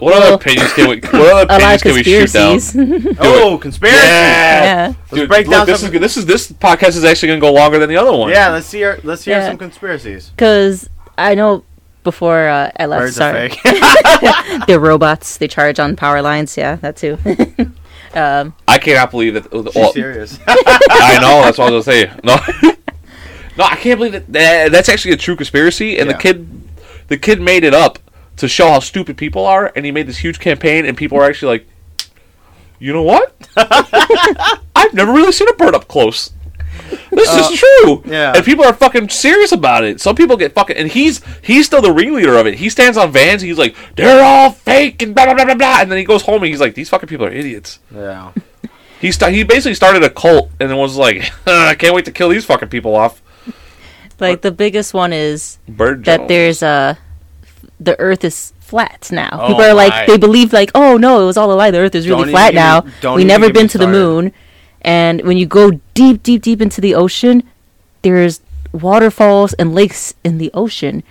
What other opinions can we shoot down? Oh, conspiracy! Yeah. Let's break down some. This podcast is actually going to go longer than the other one. Yeah, let's hear some conspiracies. Because I know before I left. Birds are fake. They're robots. They charge on power lines. Yeah, that too. I cannot believe that. She's serious. I know. That's what I was gonna say. No. No, I can't believe that. That's actually a true conspiracy, and the kid made it up to show how stupid people are, and he made this huge campaign, and people are actually like, you know what? I've never really seen a bird up close. This is true. Yeah. And people are fucking serious about it. Some people get fucking... And he's still the ringleader of it. He stands on vans, and he's like, they're all fake, and blah, blah, blah, blah, blah. And then he goes home, and he's like, these fucking people are idiots. Yeah. He basically started a cult, and then was like, I can't wait to kill these fucking people off. Like, the biggest one is that there's a... The Earth is flat now. Oh, people are like, my. They believe like, oh no, it was all a lie. The Earth is really flat now. We've never been to the moon. And when you go deep, deep, deep into the ocean, there's waterfalls and lakes in the ocean.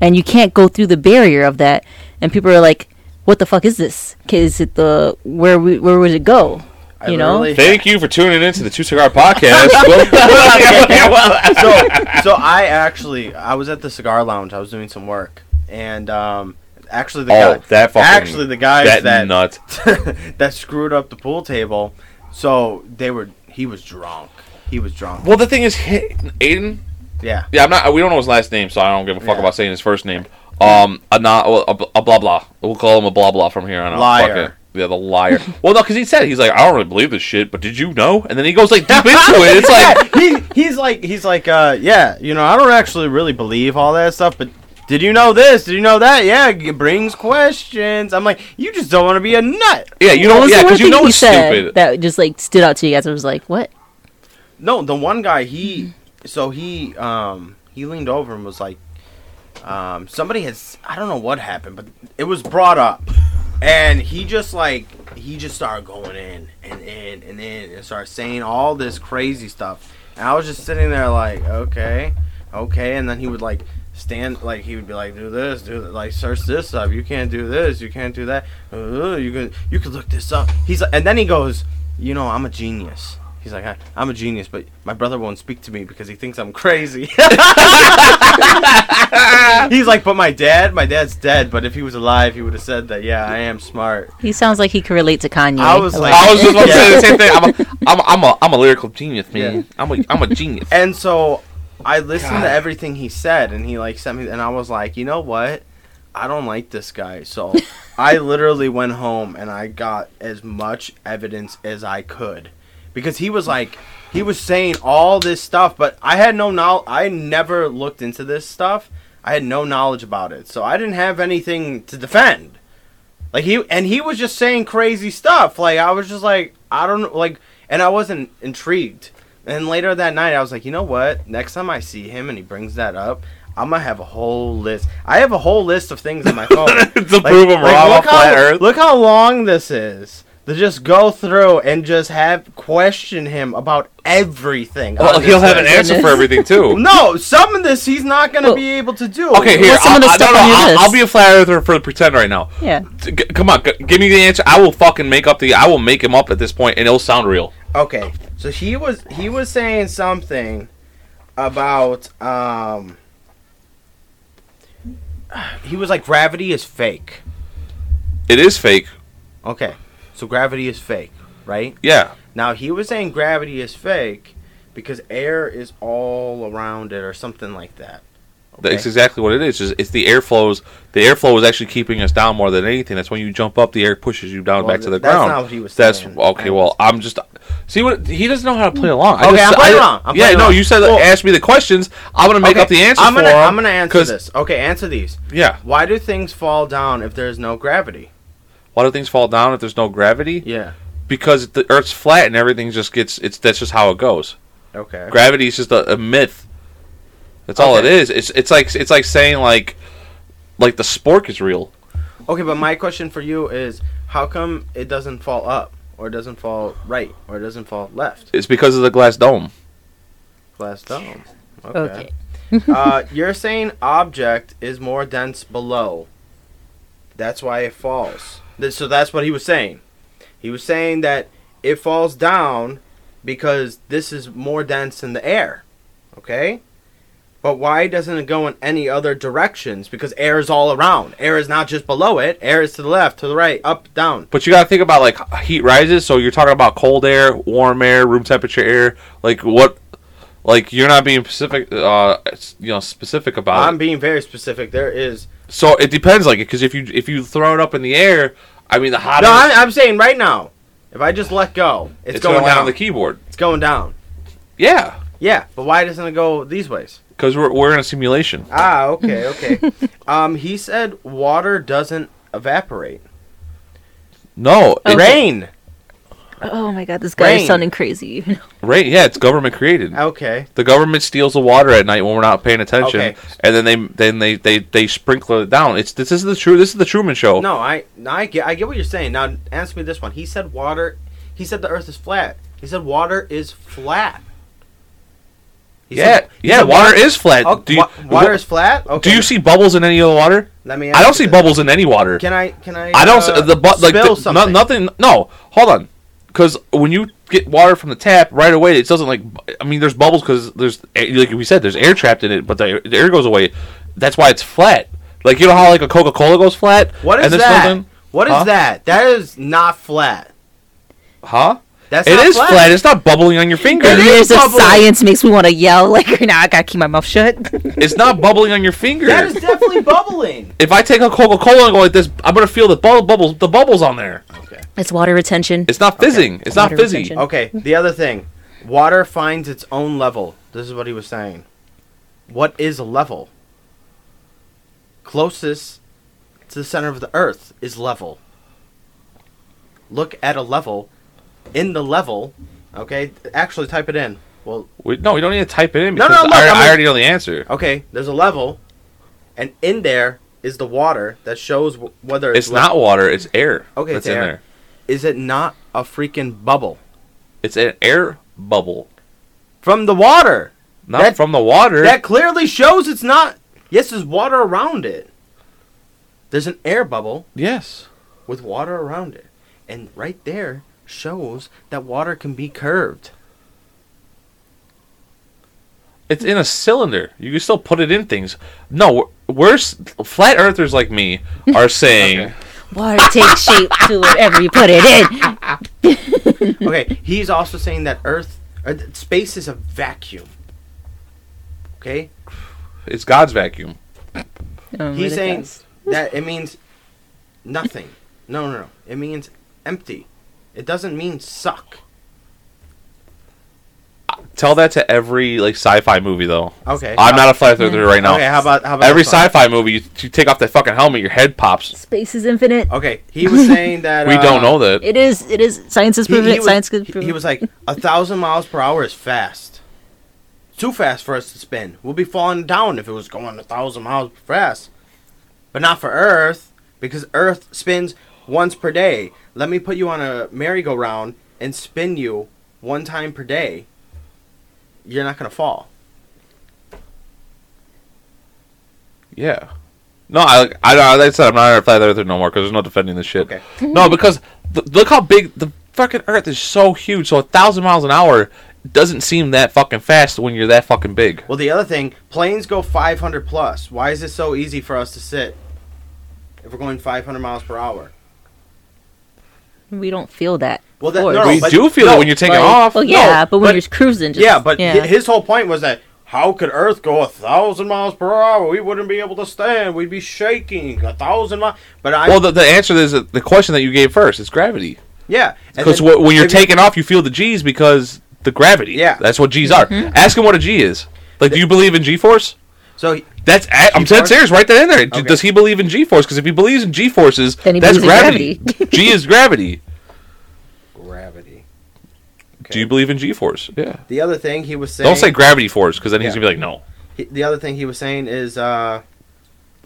And you can't go through the barrier of that. And people are like, what the fuck is this? Is it where would it go? You know? Thank you for tuning in to the Two Cigar Podcast. So I was at the cigar lounge. I was doing some work. And the guys that screwed up the pool table. So he was drunk. Well, the thing is, Aiden. Yeah. Yeah, I'm not. We don't know his last name, so I don't give a fuck about saying his first name. A blah blah. We'll call him a blah blah from here on out. Liar. Fuck it. Yeah, the liar. Well, no, because he said he's like, I don't really believe this shit, but did you know? And then he goes like deep into it. It's like he's like yeah, you know, I don't actually really believe all that stuff, but. Did you know this? Did you know that? Yeah, it brings questions. I'm like, you just don't want to be a nut. Yeah, you don't. Yeah, because you know it's stupid. That just like stood out to you guys. I was like, what? No, the one guy he leaned over and was like, somebody has I don't know what happened, but it was brought up, and he just started going in and started saying all this crazy stuff, and I was just sitting there like, okay, and then he would like. Stand like he would be like, do this, do that, like search this up. You can't do this, you can't do that. You can look this up. He's like, and then he goes, you know, I'm a genius. He's like, I'm a genius, but my brother won't speak to me because he thinks I'm crazy. He's like, but my dad's dead. But if he was alive, he would have said that. Yeah, I am smart. He sounds like he could relate to Kanye. I was just about to say the same thing. I'm a lyrical genius, man. Yeah. I'm a genius. And so. I listened to everything he said, and he like sent me, and I was like, you know what? I don't like this guy. So I literally went home and I got as much evidence as I could, because he was saying all this stuff, but I had no knowledge. I never looked into this stuff. I had no knowledge about it, so I didn't have anything to defend. Like he was just saying crazy stuff. Like I was just like, I don't like, and I wasn't intrigued. And later that night, I was like, you know what? Next time I see him and he brings that up, I'm going to have a whole list. I have a whole list of things on my phone. To prove him wrong on flat Earth. Look how long this is. To just go through and just have question him about everything. Well, he'll have an answer for everything, too. No, some of this he's not going to be able to do. Okay, here. I'll be a flat earther for the pretend right now. Yeah. Come on. Give me the answer. I will fucking make up I will make him up at this point, and it'll sound real. Okay. So he was saying something about he was like, gravity is fake. It is fake. Okay. So gravity is fake, right? Yeah. Now he was saying gravity is fake because air is all around it or something like that. Okay? That's exactly what it is. It's the air flows. The airflow is actually keeping us down more than anything. That's when you jump up, the air pushes you down back to the ground. That's not what he was saying. Okay, well, I'm just... See, what he doesn't know how to play along. I'm playing along. You said ask me the questions. I'm going to make up the answer for him. I'm going to answer this. Okay, answer these. Yeah. Why do things fall down if there's no gravity? Why do things fall down if there's no gravity? Yeah. Because the Earth's flat and everything just gets... That's just how it goes. Okay. Gravity is just a myth. That's all it is. It's like saying like the spork is real. Okay, but my question for you is, how come it doesn't fall up, or it doesn't fall right, or it doesn't fall left? It's because of the glass dome. Glass dome. Okay. You're saying object is more dense below. That's why it falls. So that's what he was saying. He was saying that it falls down because this is more dense than the air. Okay? But why doesn't it go in any other directions? Because air is all around. Air is not just below it. Air is to the left, to the right, up, down. But you got to think about, like, heat rises. So you're talking about cold air, warm air, room temperature air. Like, what? Like, you're not being specific, specific about it. I'm being very specific. There is. So it depends, like, because if you throw it up in the air, I mean, the hotter. No, I'm saying right now, if I just let go, it's going down on the keyboard. It's going down. Yeah. Yeah, but why doesn't it go these ways? Because we're in a simulation. Ah, okay. He said water doesn't evaporate. No. Okay. Rain. Oh, my God. This guy is sounding crazy. Rain, yeah. It's government created. Okay. The government steals the water at night when we're not paying attention. Okay. And then they sprinkle it down. This is the Truman Show. No, I get what you're saying. Now, answer me this one. He said the earth is flat. He said water is flat. Water is flat. Oh, water is flat? Okay. Do you see bubbles in any of the water? I don't see bubbles in any water. Can I? I don't spill something. Nothing. No, hold on. Because when you get water from the tap right away, it doesn't there's bubbles because there's, like we said, there's air trapped in it, but the air goes away. That's why it's flat. Like, you know how like a Coca-Cola goes flat? What is that? What is that? That is not flat. Huh? It is flat. It's not bubbling on your fingers. The years of science makes me want to yell. Like, now I gotta keep my mouth shut. It's not bubbling on your fingers. That is definitely bubbling. If I take a Coca-Cola and go like this, I'm gonna feel the bubbles on there. Okay. It's water retention. It's not fizzing. Okay. It's water not fizzy. Retention. Okay. The other thing, water finds its own level. This is what he was saying. What is level? Closest to the center of the earth is level. Look at a level. In the level, okay, actually type it in. Well, we don't need to type it in because I already know the answer. Okay, there's a level, and in there is the water that shows whether it's not water, it's air. Okay, it's air. In there. Is it not a freaking bubble? It's an air bubble. From the water. Not from the water. That clearly shows it's not. Yes, there's water around it. There's an air bubble. Yes. With water around it. And right there shows that water can be curved. It's in a cylinder. You can still put it in things. No, worse, flat earthers like me are saying okay. Water takes shape to whatever you put it in. Okay, he's also saying that space is a vacuum. Okay? It's God's vacuum. He's saying that it means nothing. No. It means empty. It doesn't mean suck. Tell that to every sci-fi movie though. Okay. I'm not a flat earther right now. Okay, how about every sci-fi movie you take off that fucking helmet, your head pops. Space is infinite. Okay. He was saying that we don't know that. It is science has proven it. Science could prove it. He was like 1,000 miles per hour is fast. Too fast for us to spin. We'll be falling down if it was going 1,000 miles fast. But not for Earth, because Earth spins once per day. Let me put you on a merry-go-round and spin you one time per day. You're not going to fall. Yeah. No, I said I'm not a flat earther no more because there's no defending this shit. Okay. No, because look how big the fucking Earth is, so huge. So 1,000 miles an hour doesn't seem that fucking fast when you're that fucking big. Well, the other thing, planes go 500 plus. Why is it so easy for us to sit if we're going 500 miles per hour? We don't feel that. Well, we do feel it when you're taking off. Well, yeah, no, but when you're cruising. His whole point was that how could Earth go 1,000 miles per hour? We wouldn't be able to stand. We'd be shaking 1,000 miles. But the answer is the question that you gave first. It's gravity. Yeah, because when you're taking off, you feel the G's because the gravity. Yeah, that's what G's are. Mm-hmm. Ask him what a G is. Like, do you believe in G-force? So that's I'm dead serious. Write that in there. Okay. Does he believe in G-force? Because if he believes in G-forces, that's gravity. G is gravity. Gravity. Okay. Do you believe in G-force? Yeah. The other thing he was saying. Don't say gravity force, because then he's gonna be like, no. The other thing he was saying is,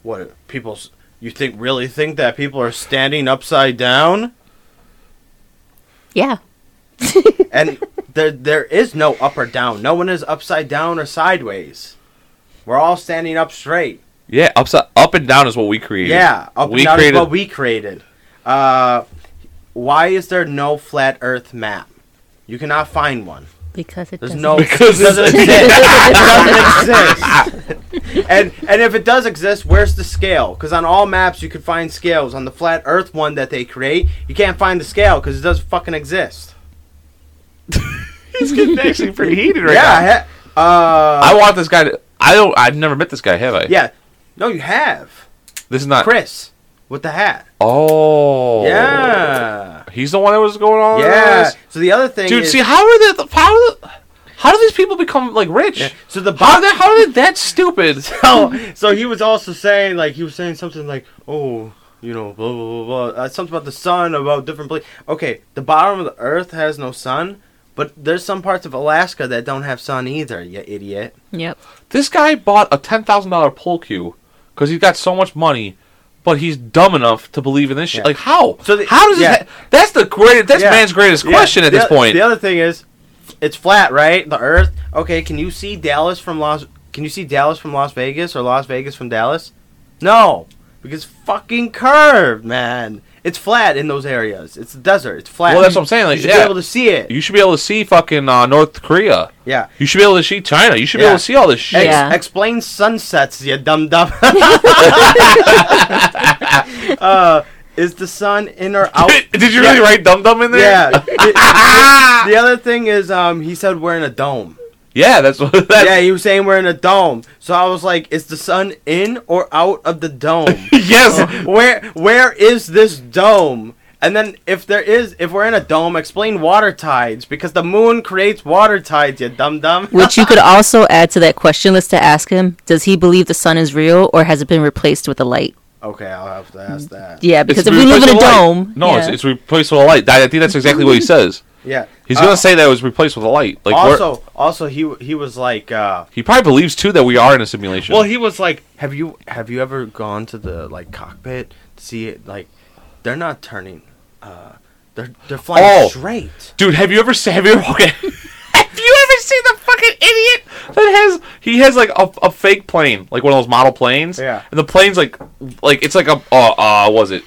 what people really think that people are standing upside down? Yeah. And there is no up or down. No one is upside down or sideways. We're all standing up straight. Yeah, up and down is what we created. Yeah, is what we created. Why is there no flat earth map? You cannot find one. Because it doesn't exist. Because it doesn't exist. And if it does exist, where's the scale? Because on all maps, you can find scales. On the flat Earth one that they create, you can't find the scale because it doesn't fucking exist. He's getting actually pretty heated right now. Yeah. I want this guy to... I've never met this guy, have I? Yeah. No, you have. This is not... Chris. With the hat. Oh. Yeah. He's the one that was going on? Yeah. So the other thing is... Dude, see, how do these people become, like, rich? Yeah. So the how are they that stupid? So he was also saying, like, he was saying something like, oh, you know, blah, blah, blah, blah. Something about the sun, about different places. Okay, the bottom of the Earth has no sun, but there's some parts of Alaska that don't have sun either, you idiot. Yep. This guy bought a $10,000 pool cue because he's got so much money. But he's dumb enough to believe in this shit. Yeah. Like, how? So how does it... That's man's greatest question at this point. The other thing is, it's flat, right? The Earth. Okay, can you see Dallas from Las Vegas or Las Vegas from Dallas? No. Because fucking curved, man. It's flat in those areas. It's a desert. It's flat. Well, that's what I'm saying. Like, you should be able to see it. You should be able to see fucking North Korea. Yeah. You should be able to see China. You should be able to see all this shit. Explain sunsets, you dumb dumb. Is the sun in or out? Did you really write dumb dumb in there? Yeah. The other thing is, he said we're in a dome. Yeah, that's what. Yeah, he was saying we're in a dome. So I was like, "Is the sun in or out of the dome?" Yes. Where is this dome? And then if we're in a dome, explain water tides because the moon creates water tides. You dumb dumb. Which you could also add to that question list to ask him: does he believe the sun is real, or has it been replaced with a light? Okay, I'll have to ask that. Yeah, because if we live in a dome, it's replaced with a light. I think that's exactly what he says. Yeah, he's gonna say that it was replaced with a light. Like also he was like he probably believes too that we are in a simulation. Well, he was like, have you ever gone to the like cockpit to see it? Like they're not turning, they're flying straight. Dude, have you ever seen the fucking idiot that has like a fake plane, like one of those model planes? Yeah, and the plane's like it's like a was it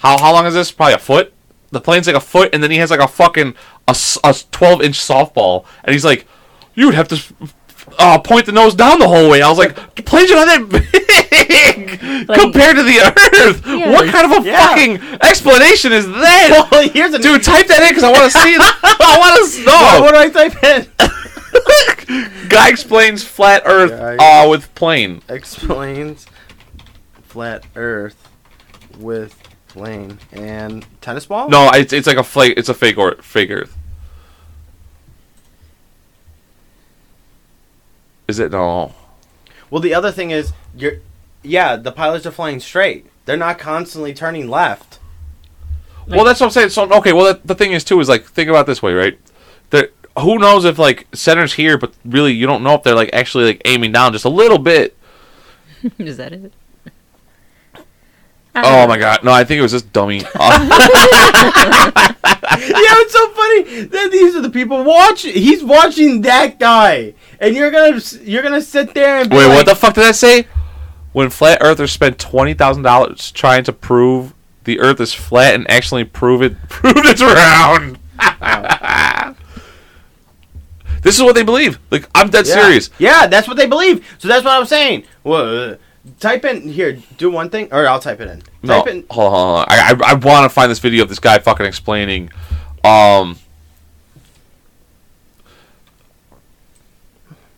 how long is this? Probably a foot. The plane's like a foot, and then he has like a fucking a 12-inch softball, and he's like, you would have to point the nose down the whole way. I was like, the plane's not that big compared to the Earth. Yeah. What kind of a fucking explanation is that? Well, dude, type that in because I want to see. I want to know. What do I type in? Guy explains flat Earth with plane. Explains flat Earth with. Plane and tennis ball? No, it's like a flake. It's a fake Earth. Is it no? Well, the other thing is, the pilots are flying straight. They're not constantly turning left. Well, that's what I'm saying. So okay, well the thing is too is like think about it this way, right? There, who knows if like center's here, but really you don't know if they're like actually like aiming down just a little bit. Is that it? Oh my god! No, I think it was this dummy. It's so funny that these are the people watching. He's watching that guy, and you're gonna sit there and be wait. Like, what the fuck did I say? When flat earthers spend $20,000 trying to prove the Earth is flat and actually prove it's round. This is what they believe. Like I'm dead serious. Yeah, that's what they believe. So that's what I'm saying. Well. Type in here. Do one thing, or I'll type it in. Hold on. I want to find this video of this guy fucking explaining.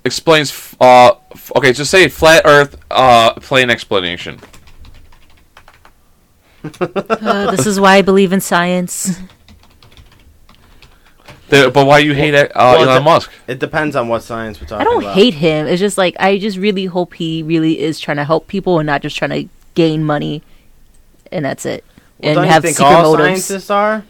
Explains. Okay, just say flat Earth. Plain explanation. This is why I believe in science. But why you hate Elon Musk? It depends on what science we're talking about. I don't hate him. It's just like, I just really hope he really is trying to help people and not just trying to gain money. And that's it. Well, and don't have secret motives. All scientists are?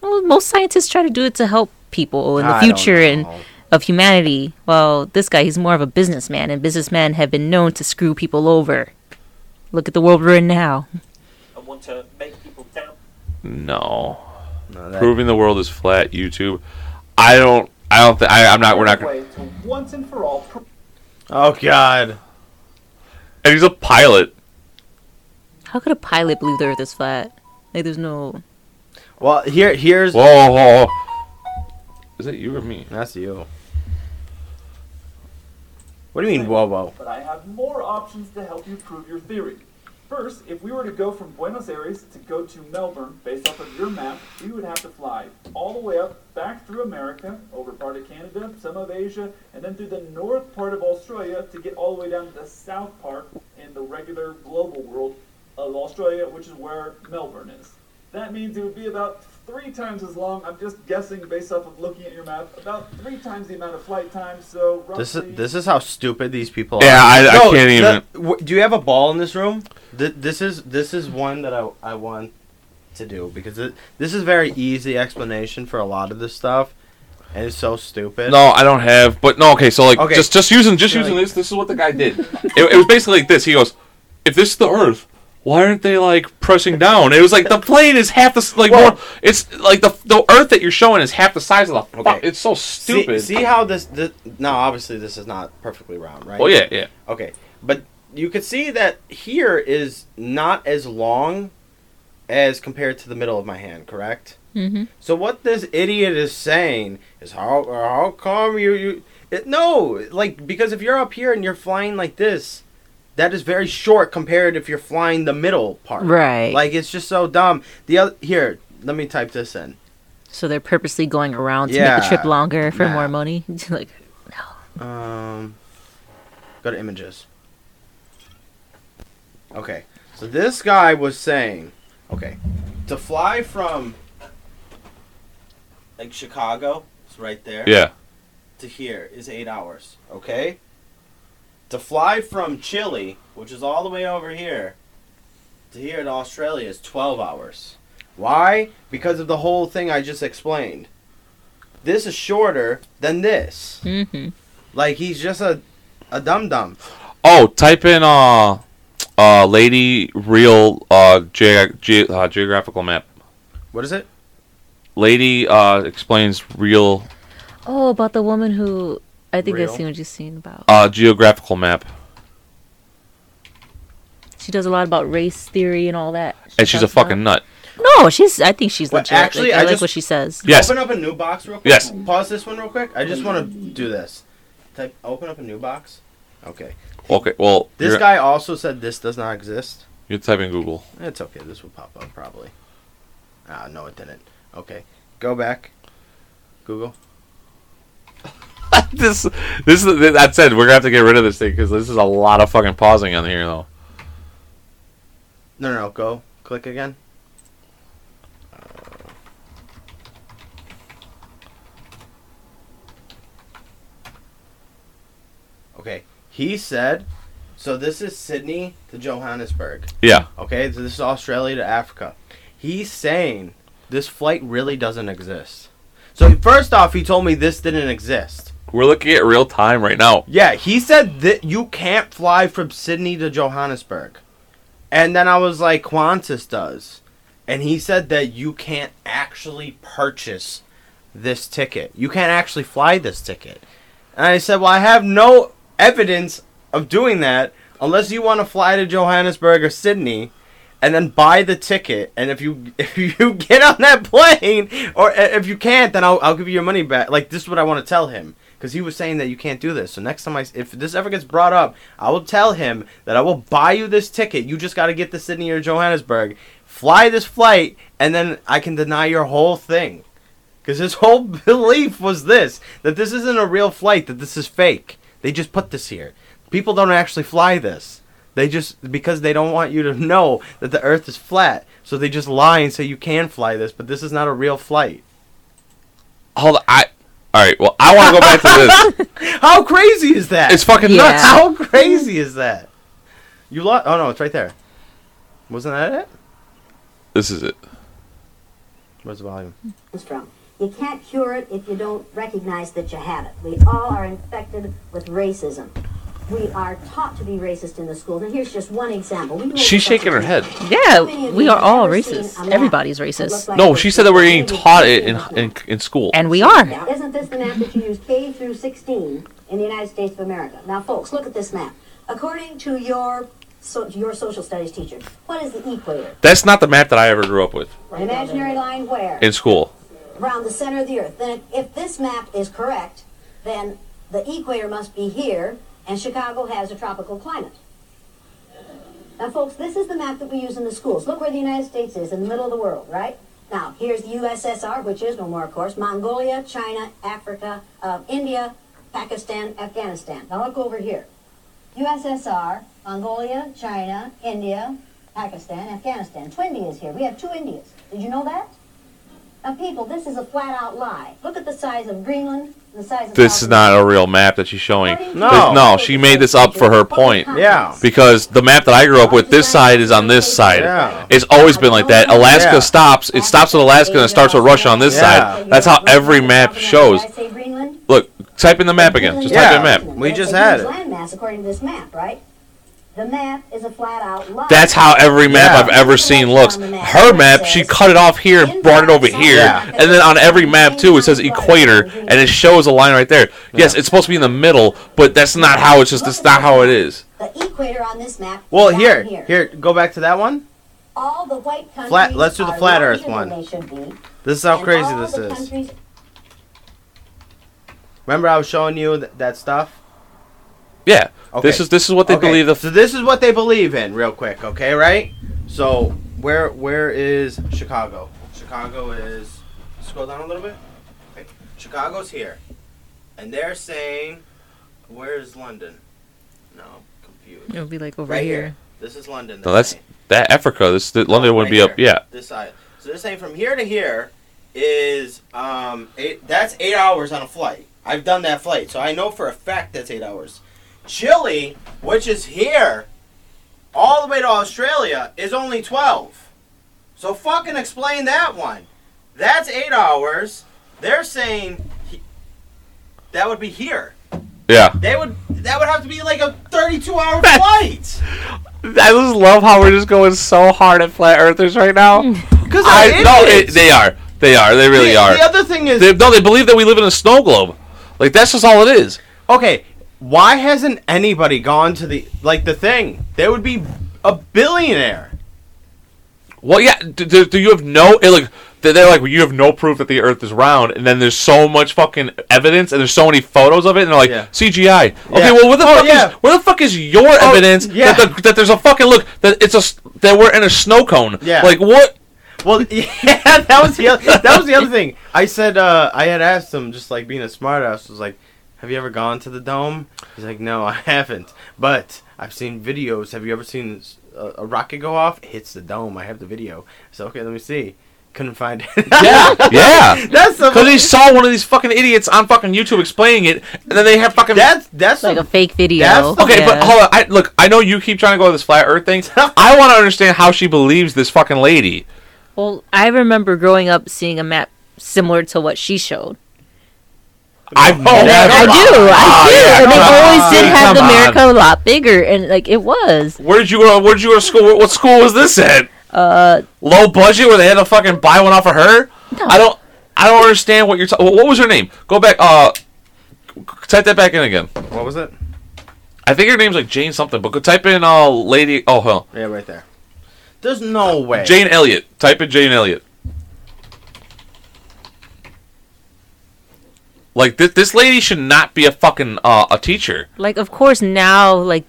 Well, most scientists try to do it to help people in the future and of humanity. Well, this guy, he's more of a businessman. And businessmen have been known to screw people over. Look at the world we're in now. I want to make people doubt. No. Proving the world is flat, YouTube. I'm not. We're not going. Once and for all. Oh God. And he's a pilot. How could a pilot believe the Earth is flat? Like there's no. Well, here's. Whoa. Is that you or me? That's you. What do you mean, whoa, whoa? But I have more options to help you prove your theory. First, if we were to go from Buenos Aires to go to Melbourne, based off of your map, we would have to fly all the way up, back through America, over part of Canada, some of Asia, and then through the north part of Australia to get all the way down to the south part in the regular global world of Australia, which is where Melbourne is. That means it would be about 3 times as long. I'm just guessing based off of looking at your map. About 3 times the amount of flight time. So roughly this is how stupid these people are. Yeah, I can't even. Do you have a ball in this room? This is one that I want to do because this is very easy explanation for a lot of this stuff, and it's so stupid. No, I don't have. But no, okay. So like okay. just using this. This is what the guy did. It was basically like this. He goes, "If this is the Earth, why aren't they, like, pressing down?" It was like, the plane is half the, like, well, more, it's, like, the Earth that you're showing is half the size of the, okay. It's so stupid. See how this, now, obviously, this is not perfectly round, right? Oh, yeah, yeah. Okay, but you could see that here is not as long as compared to the middle of my hand, correct? Mm-hmm. So what this idiot is saying is, how come because if you're up here and you're flying like this, that is very short compared if you're flying the middle part. Right. Like, it's just so dumb. Here, let me type this in. So they're purposely going around to make the trip longer for more money? Like, no. Go to images. Okay. So this guy was saying, okay, to fly from, like, Chicago, it's right there. Yeah. To here is 8 hours, okay? To fly from Chile, which is all the way over here, to here in Australia is 12 hours. Why? Because of the whole thing I just explained. This is shorter than this. Mm-hmm. Like, he's just a dum-dum. Oh, type in Lady Real Geographical Map. What is it? Lady explains real... Oh, about the woman who... I think I've seen what you've seen about. Geographical map. She does a lot about race theory and all that. And she's a fucking nut. No, I think she's legit. Actually, I like what she says. Yes. Open up a new box real quick. Yes. Pause this one real quick. I just want to do this. Open up a new box. Okay. Well, this guy also said this does not exist. You type in Google. It's okay. This will pop up probably. No, it didn't. Okay. Go back. Google. This that said, we're gonna have to get rid of this thing because this is a lot of fucking pausing on here, though. No, go click again. Okay, he said. So this is Sydney to Johannesburg. Yeah. Okay, so this is Australia to Africa. He's saying this flight really doesn't exist. So first off, he told me this didn't exist. We're looking at real time right now. Yeah, he said that you can't fly from Sydney to Johannesburg. And then I was like, Qantas does. And he said that you can't actually purchase this ticket. You can't actually fly this ticket. And I said, well, I have no evidence of doing that unless you want to fly to Johannesburg or Sydney. And then buy the ticket, and if you get on that plane, or if you can't, then I'll give you your money back. Like, this is what I want to tell him, because he was saying that you can't do this. So next time if this ever gets brought up, I will tell him that I will buy you this ticket. You just got to get to Sydney or Johannesburg, fly this flight, and then I can deny your whole thing. Because his whole belief was that this isn't a real flight, that this is fake. They just put this here. People don't actually fly this. They just, because they don't want you to know that the Earth is flat, so they just lie and say you can fly this, but this is not a real flight. Hold on, alright, well, I want to go back to this. How crazy is that? It's fucking nuts. How crazy is that? You lost, oh no, it's right there. Wasn't that it? This is it. Where's the volume? You can't cure it if you don't recognize that you have it. We all are infected with racism. We are taught to be racist in the school. And here's just one example. She's shaking her head. Yeah, we are all racist. Everybody's racist. Like she said that we're being taught it in school. And we are. Now, isn't this the map that you use K through 16 in the United States of America? Now, folks, look at this map. According to your social studies teacher, what is the equator? That's not the map that I ever grew up with. An imaginary line where? In school. around the center of the Earth. Then if this map is correct, then the equator must be here, and Chicago has a tropical climate. Now, folks, this is the map that we use in the schools. Look where the United States is, in the middle of the world, right? Now, here's the USSR, which is no more, of course, Mongolia, China, Africa, India, Pakistan, Afghanistan. Now, look over here. USSR, Mongolia, China, India, Pakistan, Afghanistan. Two Indias here. We have two Indias. Did you know that? Now, people, this is a flat-out lie. Look at the size of Greenland. This is not a real map that she's showing. No, she made this up for her point. Yeah. Because the map that I grew up with, this side is on this side. Yeah. It's always been like that. Alaska stops. It stops with Alaska and it starts with Russia on this side. That's how every map shows. Look, type in the map again. Just type in map. We just had it. Landmass according to this map, right? The map is a flat-out lie. That's how every map I've ever seen looks. Her map, she cut it off here and brought it over here. Yeah. And then on every map, too, it says equator, and it shows a line right there. Yes, it's supposed to be in the middle, but that's not how it's just. That's not how it is. The equator on this map is here, go back to that one. All the white countries let's do the flat Earth one. This is how crazy this is. Remember I was showing you that stuff? Yeah. Okay. This is what they believe. So this is what they believe in, real quick. Okay, right? So where is Chicago? Chicago is, scroll down a little bit. Okay. Chicago's here, and they're saying, where is London? No, I'm confused. It'll be like over right here. This is London. No, that's that Africa. London would be up. Yeah. This side. So they're saying from here to here is 8 hours on a flight. I've done that flight, so I know for a fact that's 8 hours. Chile, which is here, all the way to Australia, is only 12. So fucking explain that one. That's 8 hours. They're saying that would be here. Yeah. That would have to be like a 32-hour flight. I just love how we're just going so hard at flat earthers right now. Because they are. They are. They really are. The other thing is they believe that we live in a snow globe. Like that's just all it is. Okay. Why hasn't anybody gone to the thing? They would be a billionaire. Well, yeah. Do you have no... They're like, well, you have no proof that the Earth is round, and then there's so much fucking evidence, and there's so many photos of it, and they're like, CGI. Okay, well, where the fuck is your evidence that there's a fucking... Look, that we're in a snow cone. Yeah. Like, what... Well, yeah, that was the other thing. I said, I had asked him, just like being a smartass, was like, have you ever gone to the dome? He's like, no, I haven't. But I've seen videos. Have you ever seen a rocket go off? It hits the dome. I have the video. So, okay, let me see. Couldn't find it. Yeah. That's because he saw one of these fucking idiots on fucking YouTube explaining it, and then they have fucking... That's like a fake video. But hold on. I know you keep trying to go to this flat earth thing. I want to understand how she believes this fucking lady. Well, I remember growing up seeing a map similar to what she showed. I do. And they always did have the America a lot bigger, and like it was. Where did you go to school? What school was this at? Low budget, where they had to fucking buy one off of her. No. I don't understand what you're talking. What was her name? Go back. Type that back in again. What was it? I think her name's like Jane something, but go type in lady. Oh hell. Yeah, right there. There's no way. Jane Elliott. Type in Jane Elliott. Like, this lady should not be a fucking, a teacher. Like, of course, now, like,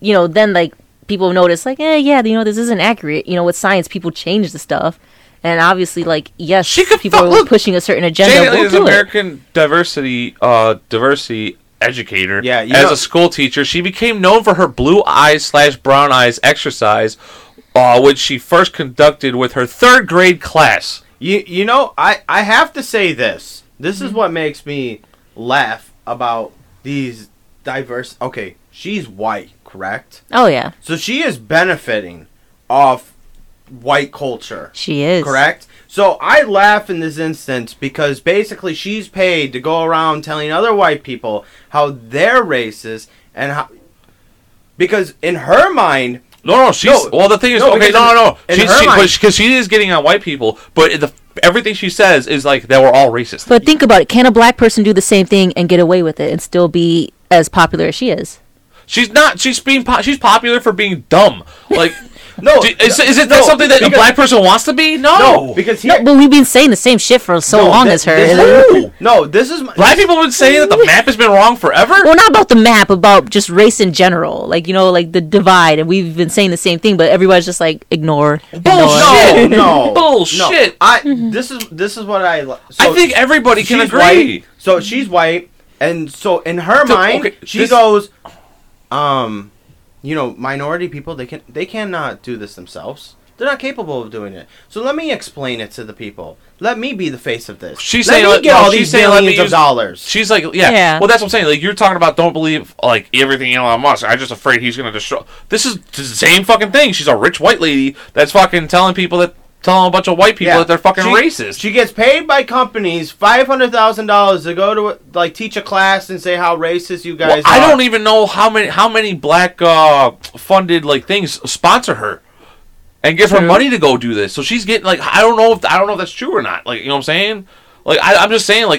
you know, then, like, people notice, like, you know, this isn't accurate. You know, with science, people change the stuff. And obviously, like, yes, people are pushing a certain agenda. Jane is an American diversity educator. Yeah, as a school teacher, she became known for her blue eyes / brown eyes exercise, which she first conducted with her third grade class. You know, I have to say this. This is what makes me laugh about these diverse... Okay, she's white, correct? Oh, yeah. So she is benefiting off white culture. She is. Correct? So I laugh in this instance because basically she's paid to go around telling other white people how they're racist and how... Because in her mind... No, she's... Well, the thing is... Because she is getting on white people, but everything she says is like that we're all racist. But think about it. Can a black person do the same thing and get away with it and still be as popular as she is? She's not. She's popular for being dumb. Like No. Is it something that a black person wants to be? No. Because but we've been saying the same shit for so long as her. Black people have been saying that the map has been wrong forever? Well, not about the map, about just race in general. Like, you know, like the divide. And we've been saying the same thing, but everybody's just like, ignore. Bullshit. No. Bullshit. No. This is what I... So I think everybody can agree. White, so she's white. And so in her mind, she goes... you know, minority people, they cannot do this themselves. They're not capable of doing it. So let me explain it to the people. Let me be the face of this. She's saying, let me get all these billions of dollars. She's like, yeah. Well, that's what I'm saying. Like, you're talking about don't believe, like, everything Elon Musk. I'm just afraid he's going to destroy. This is the same fucking thing. She's a rich white lady that's fucking telling a bunch of white people that they're fucking racist. She gets paid by companies $500,000 to go to like teach a class and say how racist you guys are. I don't even know how many black funded like things sponsor her and give her money to go do this. So she's getting like I don't know if that's true or not. Like, you know what I'm saying? Like I'm just saying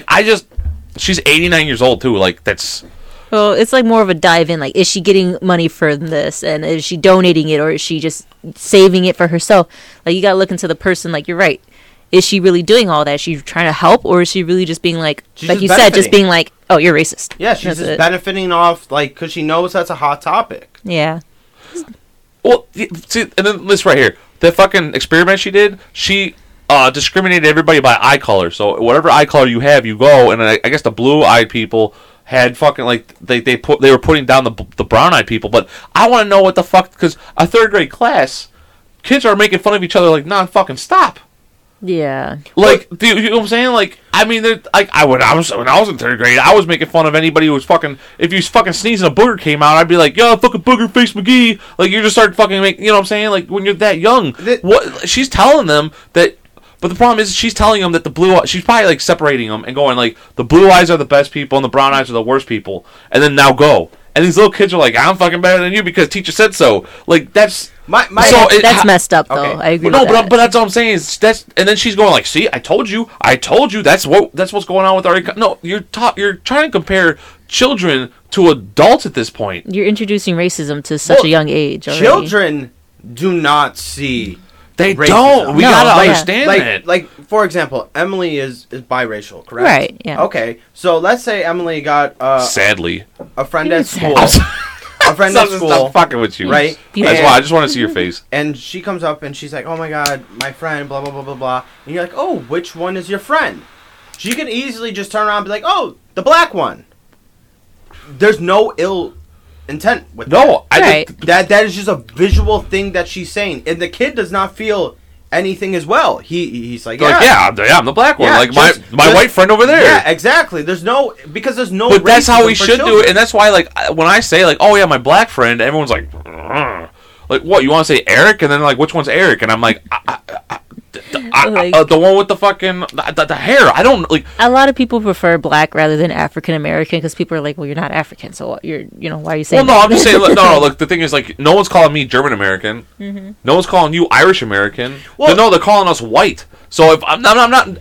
she's 89 years old too. Like that's. Well, it's like more of a dive in. Like, is she getting money for this? And is she donating it? Or is she just saving it for herself? Like, you got to look into the person. Like, you're right. Is she really doing all that? Is she trying to help? Or is she really just being like, just being like, oh, you're racist. Yeah, she's just benefiting off, like, because she knows that's a hot topic. Yeah. Well, see, and then this right here. The fucking experiment she did, she... discriminated everybody by eye color. So whatever eye color you have, you go. And I guess the blue-eyed people had fucking like they were putting down the brown-eyed people. But I want to know what the fuck, because a third grade class, kids are making fun of each other like fucking stop. Yeah. Like, do you know what I'm saying? Like, I mean, like when I was in third grade, I was making fun of anybody who was fucking. If you fucking sneezed and a booger came out, I'd be like, "Yo, fucking booger face McGee." Like, you just start fucking making. You know what I'm saying? Like, when you're that young, what she's telling them that. But the problem is, she's telling them that the blue... She's probably, like, separating them and going, like, the blue eyes are the best people and the brown eyes are the worst people. And then now go. And these little kids are like, I'm fucking better than you because teacher said so. Like, that's... that's messed up, though. Okay. I agree with that. But that's what I'm saying. And then she's going, like, see, I told you. That's what's going on with our... No, you're trying to compare children to adults at this point. You're introducing racism to such a young age already. Children do not see... They racism. Don't. We gotta understand that. Like, for example, Emily is biracial, correct? Right. Yeah. Okay. So let's say Emily got sadly a friend at school. A friend at school. Stop fucking with you, right? That's why I just want to see your face. And she comes up and she's like, "Oh my god, my friend, blah blah blah blah blah." And you're like, "Oh, which one is your friend?" She could easily just turn around and be like, "Oh, the black one." There's no ill intent with that. That is just a visual thing that she's saying, and the kid does not feel anything as well. He's like, I'm the black one, like my white friend over there. Yeah, exactly. There's no. But that's how we should do it, and that's why, like, when I say, like, oh yeah, my black friend, everyone's like, Rrr. Like, what you want to say, Eric? And then like, which one's Eric? And I'm like, the one with the fucking the hair. I don't like. A lot of people prefer black rather than African American because people are like, well, you're not African, so you're why are you saying? Well, no, I'm just saying. Look, the thing is, like, no one's calling me German American. Mm-hmm. No one's calling you Irish American. Well, no, they're calling us white. So if I'm not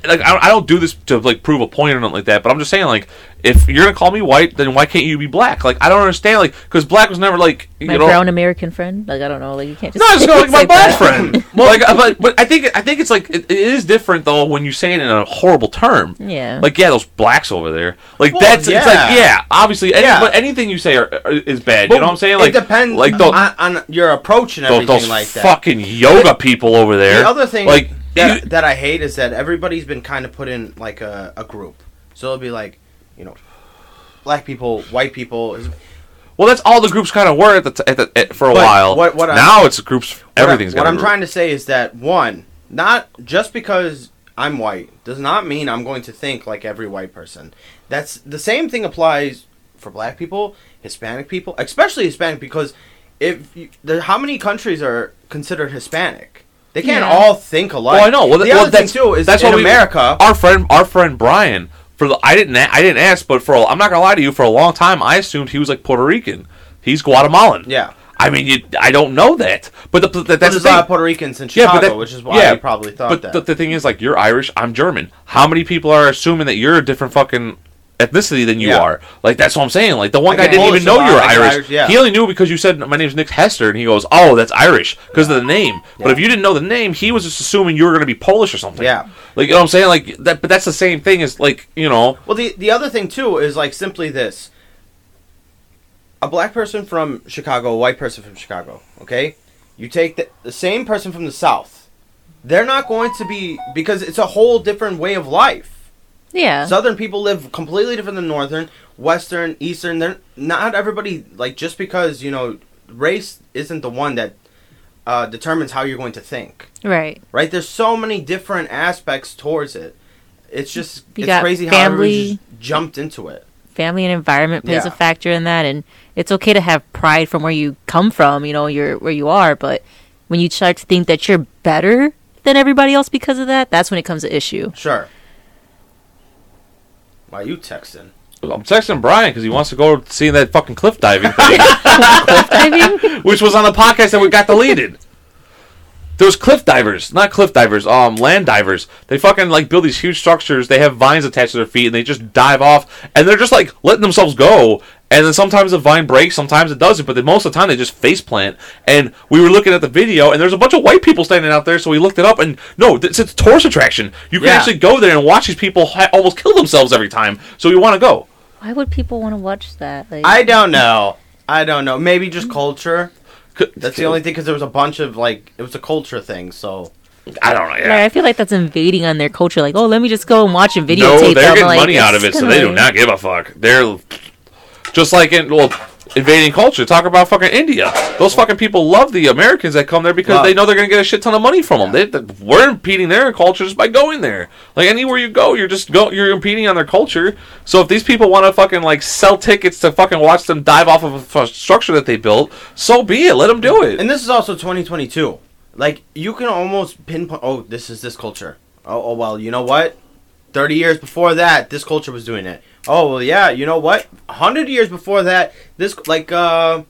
like, I don't do this to like prove a point or nothing like that. But I'm just saying, like, if you're gonna call me white, then why can't you be black? Like, I don't understand, like, because black was never like my brown American friend. Like, I don't know, like, you can't just like my black friend. Well, like, but I think it's like it is different though when you say it in a horrible term. Yeah. Like, yeah, those blacks over there. Like, well, that's it's like obviously, but anything you say is bad. But you know what I'm saying? Like, it depends like on your approach and everything those like that. Fucking yoga people over there. The other thing, like. That I hate is that everybody's been kind of put in like a group, so it'll be like, you know, black people, white people. Well, that's all the groups kind of were for a while. What now it's groups. Everything's what I'm trying to say is that one, not just because I'm white does not mean I'm going to think like every white person. That's the same thing applies for black people, Hispanic people, especially Hispanic, because how many countries are considered Hispanic? They can't all think alike. Well, I know. Well, the other thing too is that's in America. Our friend Brian. I didn't ask, but I'm not gonna lie to you. For a long time, I assumed he was like Puerto Rican. He's Guatemalan. Yeah. I mean, I don't know that, but there's a lot of Puerto Ricans in Chicago, which is why you probably thought that. But the thing is, like, you're Irish. I'm German. How many people are assuming that you're a different fucking ethnicity than you are. Like, that's what I'm saying. Like, the one guy didn't even know you were Irish. Yeah. He only knew because you said, my name's Nick Hester, and he goes, oh, that's Irish, because of the name. Yeah. But if you didn't know the name, he was just assuming you were going to be Polish or something. Yeah. Like, you know what I'm saying? Like, that. But that's the same thing as, like, you know. Well, the other thing, too, is, like, simply this. A black person from Chicago, a white person from Chicago, okay? You take the same person from the South. They're not going to be, because it's a whole different way of life. Yeah. Southern people live completely different than Northern, Western, Eastern. They're not everybody, like, just because, you know, race isn't the one that determines how you're going to think. Right. Right? There's so many different aspects towards it. It's just, it's crazy how everybody just jumped into it. Family and environment plays a factor in that, and it's okay to have pride from where you come from, you know, you're where you are, but when you start to think that you're better than everybody else because of that, that's when it comes to issue. Sure. Why are you texting? I'm texting Brian because he wants to go see that fucking cliff diving thing. Cliff diving? Which was on the podcast that we got deleted. There was cliff divers, not cliff divers, land divers. They fucking, like, build these huge structures. They have vines attached to their feet, and they just dive off. And they're just, like, letting themselves go. And then sometimes the vine breaks, sometimes it doesn't. But then most of the time, they just face plant. And we were looking at the video, and there's a bunch of white people standing out there. So we looked it up, and no, it's a tourist attraction. You can actually go there and watch these people almost kill themselves every time. So you want to go. Why would people want to watch that? Like, I don't know. Maybe just culture. That's the only thing, because there was a bunch of, like, it was a culture thing, so I don't know. Yeah. Right, I feel like that's invading on their culture. Like, oh, let me just go and watch and videotape. No, they're getting money out of it, so they do not give a fuck. They're just like invading culture. Talk about fucking India. Those fucking people love the Americans that come there because they know they're going to get a shit ton of money from them. We're impeding their culture just by going there. Like, anywhere you go, you're impeding on their culture. So if these people want to fucking, like, sell tickets to fucking watch them dive off of a structure that they built, so be it. Let them do it. And this is also 2022. Like, you can almost pinpoint, oh, this is this culture. Oh, well, you know what? 30 years before that, this culture was doing it. Oh, well, yeah, you know what? 100 years before that, as long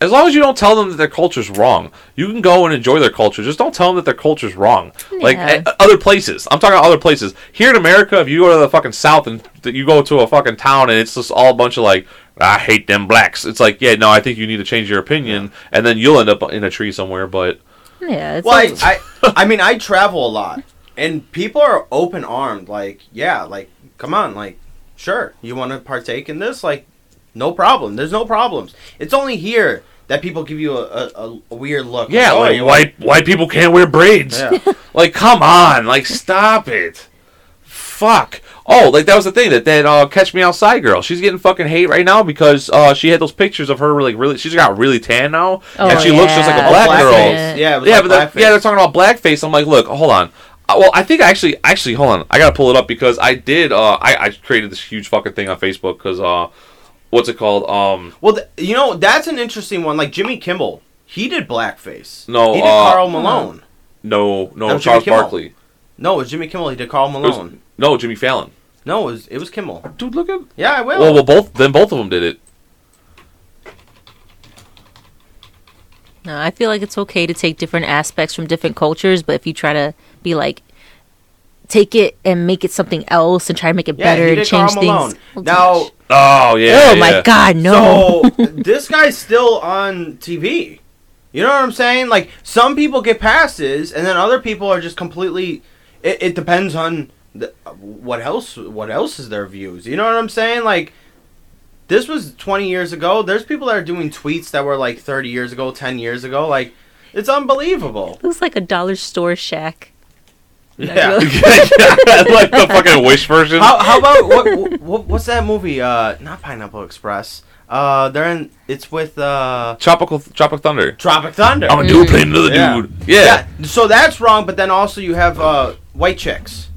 as you don't tell them that their culture's wrong, you can go and enjoy their culture. Just don't tell them that their culture's wrong. Yeah. Like, other places. I'm talking about other places. Here in America, if you go to the fucking South and you go to a fucking town and it's just all a bunch of, like, I hate them blacks. It's like, yeah, no, I think you need to change your opinion, and then you'll end up in a tree somewhere, but... Yeah, it's... Well, I mean, I travel a lot, and people are open-armed. Like, yeah, like, come on, like, sure, you want to partake in this? Like, no problem. There's no problems. It's only here that people give you a weird look. Yeah, like, oh, white people can't wear braids. Yeah. Like, come on. Like, stop it. Fuck. Oh, like, that was the thing that Catch Me Outside girl. She's getting fucking hate right now because she had those pictures of her, like, really. She's got really tan now, and she looks just like a black girl. Face. Yeah, they're talking about blackface. I'm like, look, hold on. Well, I think actually, hold on. I gotta pull it up because I did. I created this huge fucking thing on Facebook because what's it called? Well, you know, that's an interesting one. Like Jimmy Kimmel, he did blackface. No, he did Karl Malone. No, Charles Barkley. No, it was Jimmy Kimmel. He did Karl Malone. No, Jimmy Fallon. No, it was Kimmel. Dude, look at. Yeah, I will. Well, both of them did it. No, I feel like it's okay to take different aspects from different cultures, but if you try to be like, take it and make it something else and try to make it better and change things. Now, my God, no. So, this guy's still on TV. You know what I'm saying? Like, some people get passes, and then other people are just completely... It depends on what else is their views. You know what I'm saying? Like... This was 20 years ago. There's people that are doing tweets that were like 30 years ago, 10 years ago. Like, it's unbelievable. It looks like a dollar store shack. Yeah. Like the fucking Wish version. How about, what's that movie? Not Pineapple Express. It's with... Tropic Thunder. Tropic Thunder. I'm a dude playing another dude. Yeah. So that's wrong, but then also you have white chicks.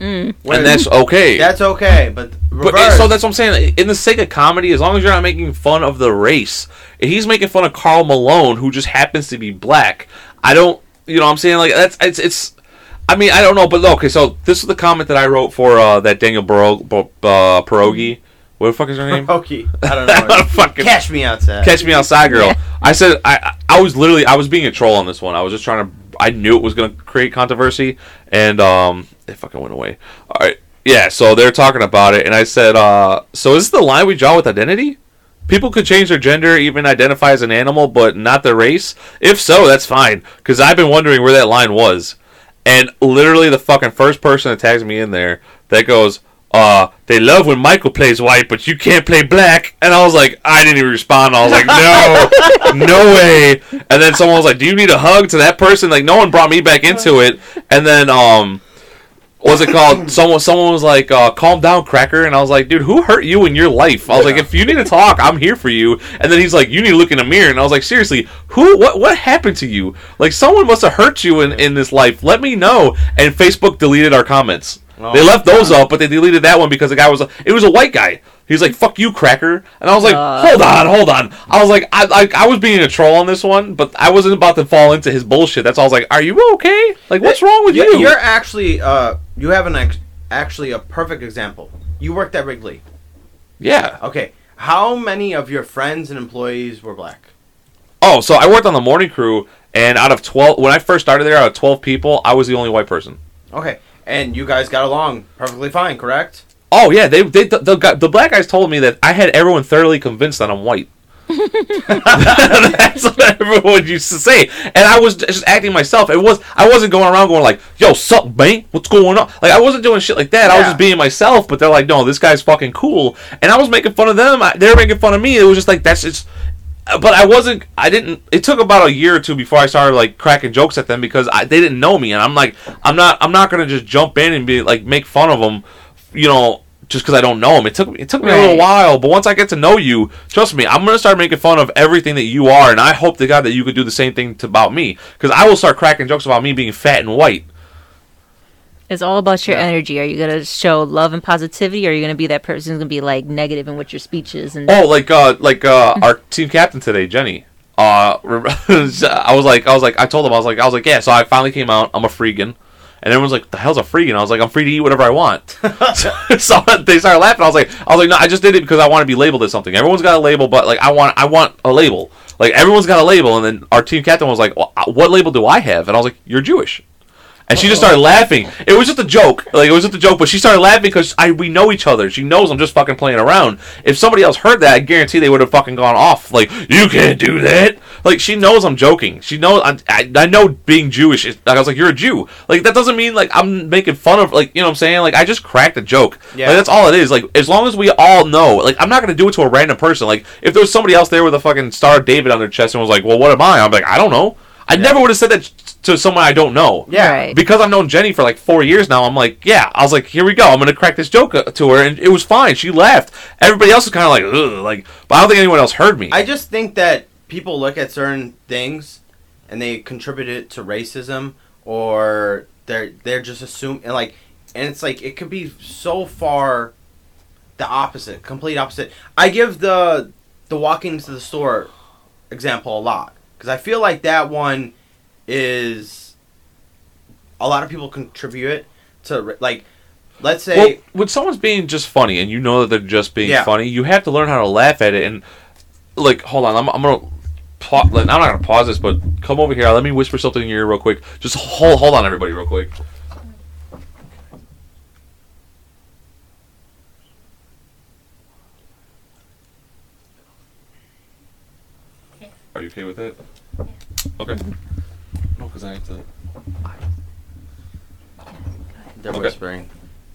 Mm. And that's okay. That's okay, but reverse. But, so that's what I'm saying. In the sake of comedy, as long as you're not making fun of the race, if he's making fun of Karl Malone, who just happens to be black, I don't. You know what I'm saying? Like that's it's. I mean, I don't know, but okay. So this is the comment that I wrote for that Daniel Pierogi. What the fuck is her name? Pierogi. I don't know. Fucking Catch Me Outside. Catch Me Outside, girl. Yeah. I said I was being a troll on this one. I was just trying to. I knew it was going to create controversy, and it fucking went away. All right. Yeah, so they're talking about it, and I said, so is this the line we draw with identity? People could change their gender, even identify as an animal, but not their race? If so, that's fine, because I've been wondering where that line was. And literally the fucking first person that tags me in there that goes, they love when Michael plays white, but you can't play black. And I was like, I didn't even respond. I was like, no, no way. And then someone was like, do you need a hug to that person? Like, no one brought me back into it. And then, what was it called? Someone was like, calm down, cracker. And I was like, dude, who hurt you in your life? I was like, if you need to talk, I'm here for you. And then he's like, you need to look in the mirror. And I was like, seriously, what happened to you? Like, someone must have hurt you in this life. Let me know. And Facebook deleted our comments. Oh, they left those up, but they deleted that one because the guy was it was a white guy. He was like, fuck you, cracker. And I was like, hold on. I was like, I was being a troll on this one, but I wasn't about to fall into his bullshit. That's all. I was like, are you okay? Like, what's wrong with you? You're actually, you have actually a perfect example. You worked at Wrigley. Yeah. Okay. How many of your friends and employees were black? Oh, so I worked on the morning crew, and out of 12, when I first started there, out of 12 people, I was the only white person. Okay. And you guys got along perfectly fine, correct? Oh, yeah. The black guys told me that I had everyone thoroughly convinced that I'm white. That's what everyone used to say. And I was just acting myself. I wasn't going around going like, yo, sup, man? What's going on? Like, I wasn't doing shit like that. Yeah. I was just being myself. But they're like, no, this guy's fucking cool. And I was making fun of them. They were making fun of me. It was just like, that's just... But it took about a year or two before I started, like, cracking jokes at them because they didn't know me. And I'm like, I'm not going to just jump in and be, like, make fun of them, you know, just because I don't know them. It took me a little while, but once I get to know you, trust me, I'm going to start making fun of everything that you are. And I hope to God that you could do the same thing about me because I will start cracking jokes about me being fat and white. It's all about your energy. Are you going to show love and positivity, or are you going to be that person who's going to be, like, negative in what your speech is? And our team captain today, Jenny. I told him, yeah, so I finally came out. I'm a freegan. And everyone's like, the hell's a freegan? I was like, I'm free to eat whatever I want. So they started laughing. I was like, no, I just did it because I want to be labeled as something. Everyone's got a label, but, like, I want a label. Like, everyone's got a label. And then our team captain was like, well, what label do I have? And I was like, you're Jewish. And she just started laughing. It was just a joke. Like, it was just a joke, but she started laughing because we know each other. She knows I'm just fucking playing around. If somebody else heard that, I guarantee they would have fucking gone off. Like, you can't do that. Like, she knows I'm joking. She knows I know being Jewish. I was like, you're a Jew. Like, that doesn't mean, like, I'm making fun of, like, you know what I'm saying? Like, I just cracked a joke. Yeah. Like, that's all it is. Like, as long as we all know, like, I'm not going to do it to a random person. Like, if there was somebody else there with a fucking Star of David on their chest and was like, well, what am I? I'm like, I don't know. I never would have said that to someone I don't know. Yeah. Right. Because I've known Jenny for like 4 years now, I'm like, yeah. I was like, here we go. I'm going to crack this joke to her. And it was fine. She laughed. Everybody else was kind of like, ugh. Like, but I don't think anyone else heard me. I just think that people look at certain things and they contribute it to racism, or they're just assuming. And it's like, it could be so far the opposite, complete opposite. I give the walking to the store example a lot. Because I feel like that one is a lot of people contribute to, like, let's say... Well, when someone's being just funny and you know that they're just being funny, you have to learn how to laugh at it. And, like, hold on, I'm going to... I'm not going to pause this, but come over here. Let me whisper something in your ear real quick. Just hold on, everybody, real quick. Are you okay with that? Yeah. Okay. No, because I have to... They're whispering.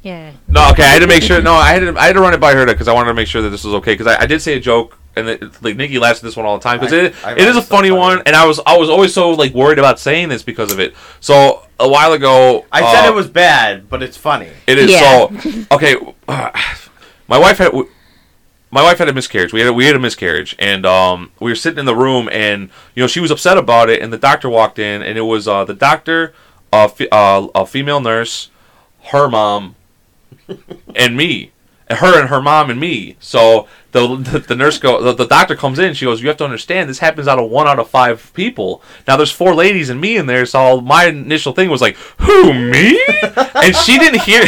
Yeah. No, okay, I had to make sure... No, I had to run it by her because I wanted to make sure that this was okay. Because I did say a joke, and like Nikki laughs at this one all the time. Because it is a funny one, and I was always so, like, worried about saying this because of it. So, a while ago... I said it was bad, but it's funny. It is, so... Okay, my wife had a miscarriage. We had a miscarriage, and we were sitting in the room, and you know she was upset about it. And the doctor walked in, and it was the doctor, a female nurse, her mom, and me, and her mom and me. So the nurse the doctor comes in. She goes, "You have to understand, this happens out of 1 out of 5 people. Now there's 4 ladies and me in there." So my initial thing was like, "Who, me?" And she didn't hear.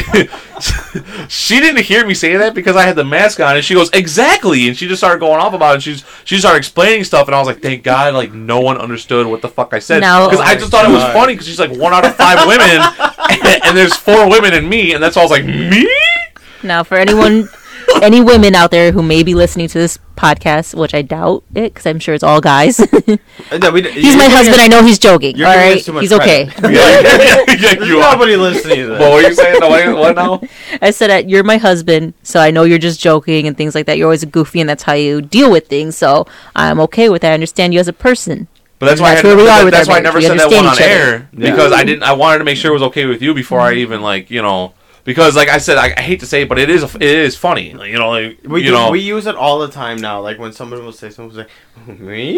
She didn't hear me say that because I had the mask on, and she goes, "Exactly," and she just started going off about it. And she started explaining stuff, and I was like, "Thank God!" Like, no one understood what the fuck I said because I just thought it was funny because she's like 1 out of 5 women, and there's 4 women and me, and that's all. I was like, "Me." Now, for anyone, any women out there who may be listening to this podcast, which I doubt it, because I'm sure it's all guys. He's my husband. I know he's joking. All right, he's okay. There's nobody listening to this. What were you saying? What now? I said that you're my husband, so I know you're just joking and things like that. You're always goofy, and that's how you deal with things. So I'm okay with that. I understand you as a person. But that's why I never said that one on air, because I wanted to make sure it was okay with you before I even, like, you know, because like I said, I hate to say it, but it is funny, like, you know, like, we use it all the time now. Like when someone will say something, like, me,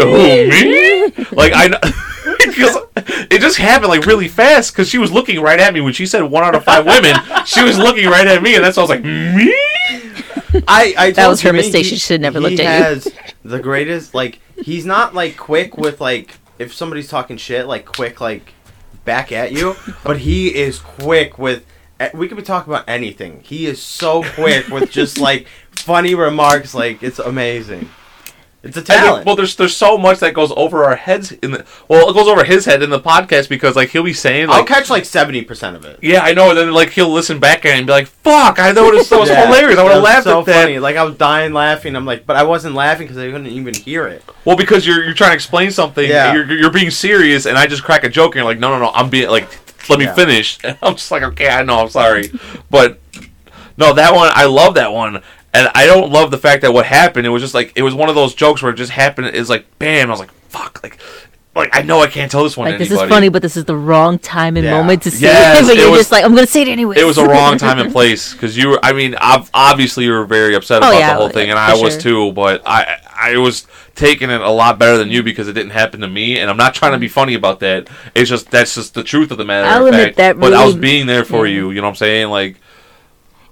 like I, because it just happened like really fast, because she was looking right at me when she said 1 out of 5 women. She was looking right at me, and that's why I was like, me. I that was her mistake. She should have never looked at you. He has the greatest, like. He's not, like, quick with, like, if somebody's talking shit, like, quick, like, back at you. But he is quick with, we could be talking about anything. He is so quick with just, like, funny remarks. Like, it's amazing. It's a talent. Well, there's so much that goes over our heads. It goes over his head in the podcast, because, like, he'll be saying, like... I'll catch, like, 70% of it. Yeah, I know. And then, like, he'll listen back at it and be like, fuck, I thought it was hilarious. I would have laughed at that. It was so funny. Like, I was dying laughing. I'm like, but I wasn't laughing because I couldn't even hear it. Well, because you're trying to explain something. Yeah. You're being serious, and I just crack a joke, and you're like, no, I'm being, like, let me finish. And I'm just like, okay, I know, I'm sorry. But, no, that one, I love that one. And I don't love the fact that what happened, it was just like, it was one of those jokes where it just happened, it's like, bam, I was like, fuck, like I know I can't tell this one to anybody. This is funny, but this is the wrong time and moment to say it, but you're just like, I'm going to say it anyway. It was a wrong time and place, because you were, I mean, obviously you were very upset about the whole thing, and I was too, but I was taking it a lot better than you, because it didn't happen to me, and I'm not trying to be funny about that, it's just, that's just the truth of the matter. I'll admit that, but I was being there for you, you know what I'm saying, like.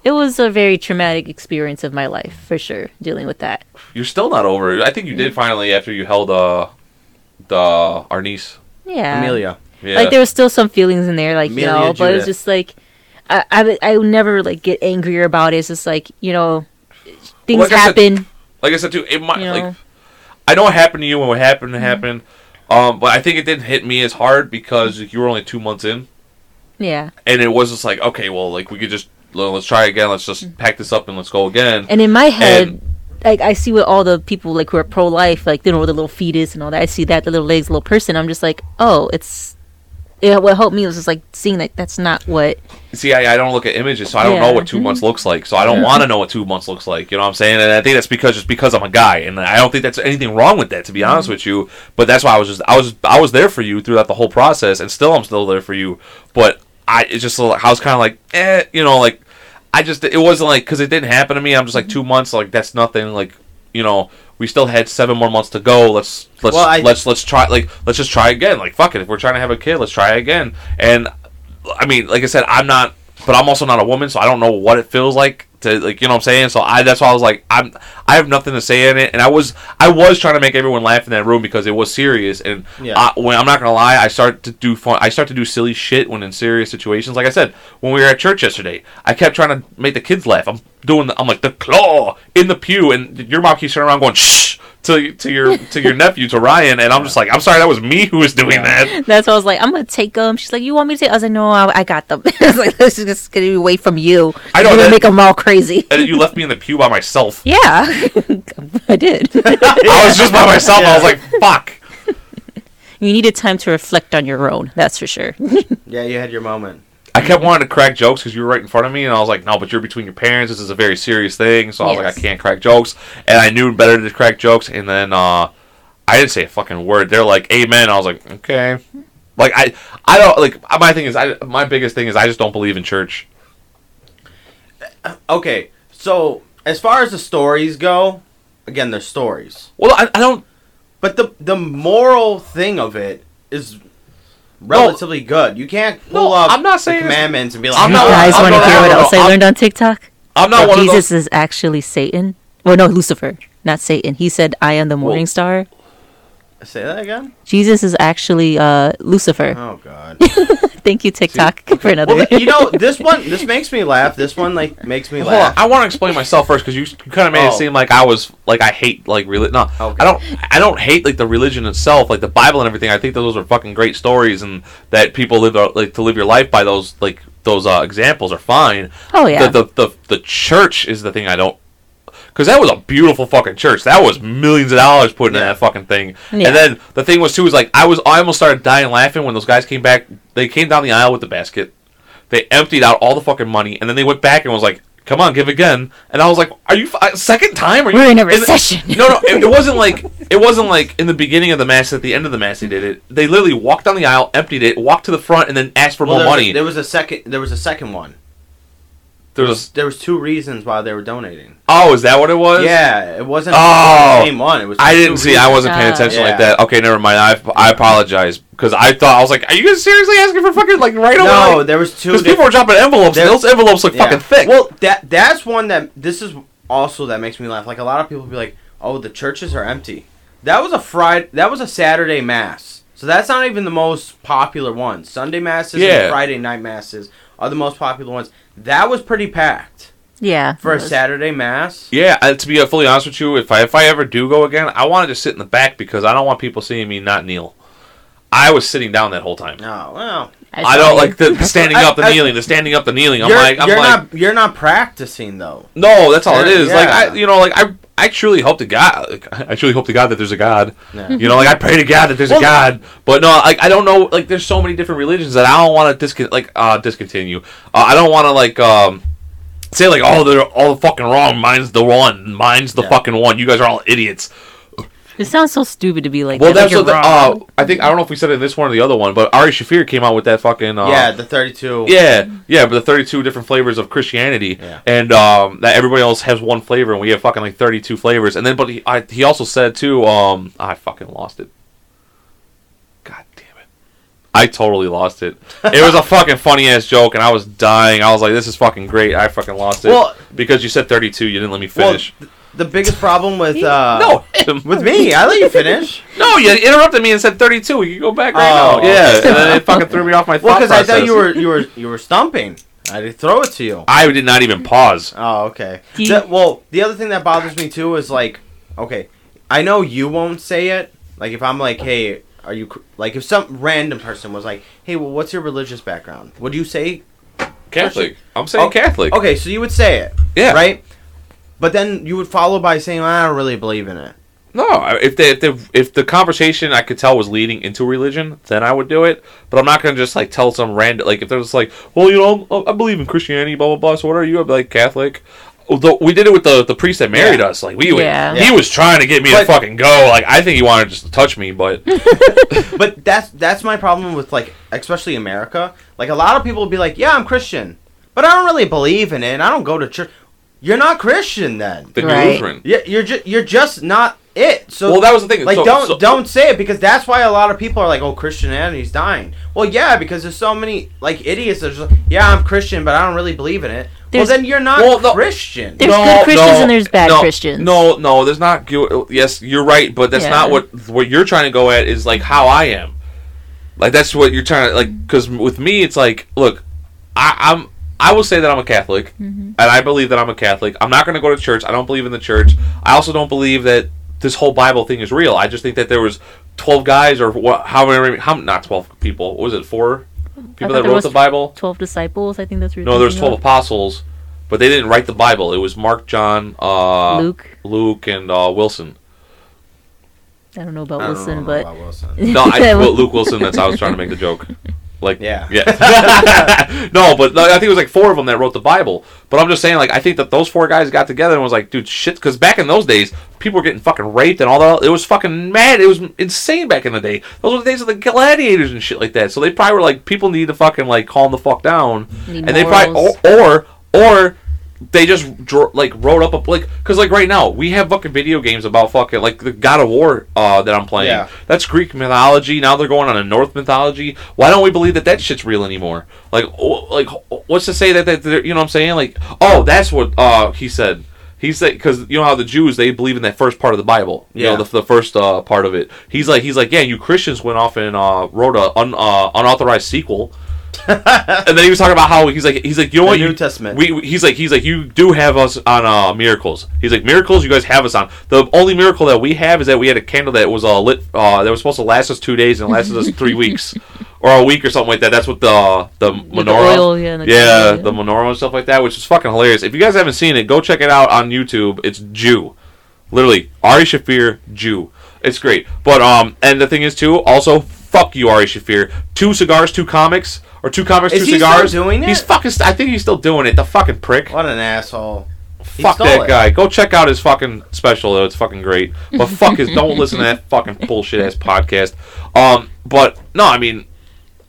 It was a very traumatic experience of my life, for sure, dealing with that. You're still not over it. I think you did finally after you held our niece. Yeah. Amelia. Yeah. Like, there was still some feelings in there, like, Amelia, you know, but Judith. It was just like, I would never, like, get angrier about it. It's just like, you know, things happen. Like I said, too, it might, you know? Like, I know it happened to you and what happened happened, but I think it didn't hit me as hard because you were only 2 months in. Yeah. And it was just like, okay, well, like, we could just... Let's try again. Let's just pack this up and let's go again. And in my head, like, I see what all the people, like, who are pro-life, like, you know, the little fetus and all that. I see that, the little legs, the little person. I'm just like, oh, what helped me was just, like, seeing that that's not what... See, I don't look at images, so I don't know what 2 months looks like. So I don't want to know what 2 months looks like. You know what I'm saying? And I think that's because I'm a guy. And I don't think that's anything wrong with that, to be honest with you. But that's why I was there for you throughout the whole process. And I'm still there for you. But... I was kind of like, you know, like, it wasn't like, because it didn't happen to me, I'm just like, 2 months, like, that's nothing, like, you know, we still had 7 more months to go, let's try, like, let's just try again, like, fuck it, if we're trying to have a kid, let's try again, and, I mean, like I said, I'm not, but I'm also not a woman, so I don't know what it feels like to, like, you know what I'm saying, so that's why I was like, I have nothing to say in it, and I was trying to make everyone laugh in that room because it was serious, and when I'm not gonna lie, I start to do silly shit when in serious situations. Like I said, when we were at church yesterday, I kept trying to make the kids laugh. I'm like the claw in the pew, and your mom keeps turning around going shh to your nephew, to Ryan, and I'm just like, I'm sorry, that was me who was doing that. That's why I was like, I'm gonna take them. She's like, you want me to take? I was like, no, I got them. I was like, this is just gonna be away from you. I know, you're gonna make them all crazy. And you left me in the pew by myself. Yeah, I did. I was just by myself. Yeah. I was like, fuck. You needed time to reflect on your own. That's for sure. Yeah, you had your moment. I kept wanting to crack jokes because you were right in front of me, and I was like, no, but you're between your parents. This is a very serious thing. So I was like, I can't crack jokes. And I knew better to crack jokes. And then I didn't say a fucking word. They're like, amen. I was like, okay. Like, I don't, like, my thing is, my biggest thing is I just don't believe in church. Okay. So as far as the stories go, again, they're stories. Well, I don't. But the moral thing of it is... relatively good. You can't pull up I'm not saying the commandments and be like, do you guys want to hear what else I learned on TikTok? I'm not one of those. Jesus is actually Satan. Well, no, Lucifer, not Satan. He said, I am the morning star. Say that again? Jesus is actually Lucifer. Oh, God. Thank you, TikTok, for another video. You know, this makes me laugh. This one, makes me laugh. Hold on. I want to explain myself first, because you kind of made it seem like I was, I hate, religion. No, okay. I don't hate, the religion itself, the Bible and everything. I think that those are fucking great stories, and that people live, to live your life by those, examples are fine. Oh, yeah. The church is the thing I don't. Because that was a beautiful fucking church. That was millions of dollars put into that fucking thing. Yeah. And then the thing was, too, is I almost started dying laughing when those guys came back. They came down the aisle with the basket. They emptied out all the fucking money. And then they went back and was like, come on, give again. And I was like, are you... second time? We're in a recession. No. It wasn't like in the beginning of the Mass, at the end of the Mass, they did it. They literally walked down the aisle, emptied it, walked to the front, and then asked for more money. There was a second one. There was two reasons why they were donating. Oh, is that what it was? Yeah, it wasn't the same one. It was I didn't see. Reasons. I wasn't paying attention like that. Okay, never mind. I apologize, because I thought, I was like, are you guys seriously asking for fucking right away? No, there was two. Because people were dropping envelopes. And those envelopes look fucking thick. Well, that's one that this is also that makes me laugh. A lot of people be like, oh, the churches are empty. That was a Saturday Mass. So that's not even the most popular one. Sunday Masses and Friday night Masses are the most popular ones. That was pretty packed. Yeah. For a Saturday Mass. Yeah, to be fully honest with you, if I ever do go again, I want to just sit in the back, because I don't want people seeing me not kneel. I was sitting down that whole time. Oh, well. I don't like the standing up, the kneeling, the standing up, the kneeling. You're not practicing, though. No, that's all it is. Yeah. I truly hope to God. I truly hope to God that there's a God. Yeah. I pray to God that there's a God. But no, I don't know. There's so many different religions that I don't want to discontinue. I don't want to say they're all fucking wrong. Mine's the one. Mine's the fucking one. You guys are all idiots. It sounds so stupid to be like. Well, that's what I don't know if we said it in this one or the other one, but Ari Shafir came out with that fucking the 32. Yeah, but the 32 different flavors of Christianity, and that everybody else has one flavor, and we have fucking 32 flavors. And then, but he also said too, I fucking lost it. God damn it! I totally lost it. It was a fucking funny ass joke, and I was dying. I was like, this is fucking great. I fucking lost it because you said 32. You didn't let me finish. The biggest problem with with me, I let you finish. No, you interrupted me and said 32. We can go back right now. Yeah, and then it fucking threw me off my thought process. Because I thought you were stumping. I didn't throw it to you. I did not even pause. Oh, okay. The other thing that bothers me too is okay, I know you won't say it. If I'm hey, are you if some random person was hey, well, what's your religious background? Would you say Catholic? I'm saying Catholic. Okay, so you would say it. Yeah. Right. But then you would follow by saying, I don't really believe in it. No, if the conversation I could tell was leading into religion, then I would do it. But I'm not going to just tell some random, if there was well, I believe in Christianity, blah, blah, blah. So what are you? I'd be Catholic. Although we did it with the priest that married us. He was trying to get me to fucking go. I think he wanted just to touch me, but. But that's my problem with especially America. A lot of people would be yeah, I'm Christian, but I don't really believe in it. And I don't go to church. You're not Christian then. Then you're Lutheran. Yeah, you're just not it. So that was the thing. Don't say it, because that's why a lot of people are oh, Christianity's dying. Well, yeah, because there's so many idiots that are just I'm Christian, but I don't really believe in it. Then you're not Christian. There's good Christians and there's bad Christians. No, there's not. Yes, you're right, but that's not what you're trying to go at is how I am. That's what you're trying to because with me it's look, I will say that I'm a Catholic, and I believe that I'm a Catholic. I'm not going to go to church. I don't believe in the church. I also don't believe that this whole Bible thing is real. I just think that there was 12 guys or not 12 people. What was it, 4 people that wrote the Bible? 12 disciples, I think that's what you're thinking. No, there was 12 apostles, but they didn't write the Bible. It was Mark, John, Luke, and Wilson. I don't know about Wilson, but... No, Luke Wilson, that's how I was trying to make the joke. Yeah. No, but I think it was 4 of them that wrote the Bible. But I'm just saying, I think that those 4 guys got together and was dude, shit. Because back in those days, people were getting fucking raped and all that. It was fucking mad. It was insane back in the day. Those were the days of the gladiators and shit like that. So they probably were people need to fucking calm the fuck down. Need and morals. They probably or they just wrote up a because right now we have fucking video games about fucking the God of War that I'm playing. Yeah. That's Greek mythology. Now they're going on a Norse mythology. Why don't we believe that shit's real anymore? What's to say that you know what I'm saying? That's what he said. He's like, because you know how the Jews, they believe in that first part of the Bible, you know, the first part of it. He's like, yeah, you Christians went off and wrote a unauthorized sequel, and then he was talking about how he's like, you know what, the New Testament. He's like, you do have us on miracles. He's like, miracles you guys have us on. The only miracle that we have is that we had a candle that was lit that was supposed to last us 2 days and it lasted us 3 weeks. Or a week or something like that. That's what the menorah. The oil, the menorah and stuff like that, which is fucking hilarious. If you guys haven't seen it, go check it out on YouTube. It's Jew. Literally. Ari Shafir, Jew. It's great. But, and the thing is, too, also, fuck you, Ari Shafir. Two cigars, two comics. Or two comics, two cigars. Is he still doing it? He's fucking... I think he's still doing it. The fucking prick. What an asshole. Fuck that guy. Go check out his fucking special, though. It's fucking great. But fuck his... Don't listen to that fucking bullshit-ass podcast. But, no, I mean...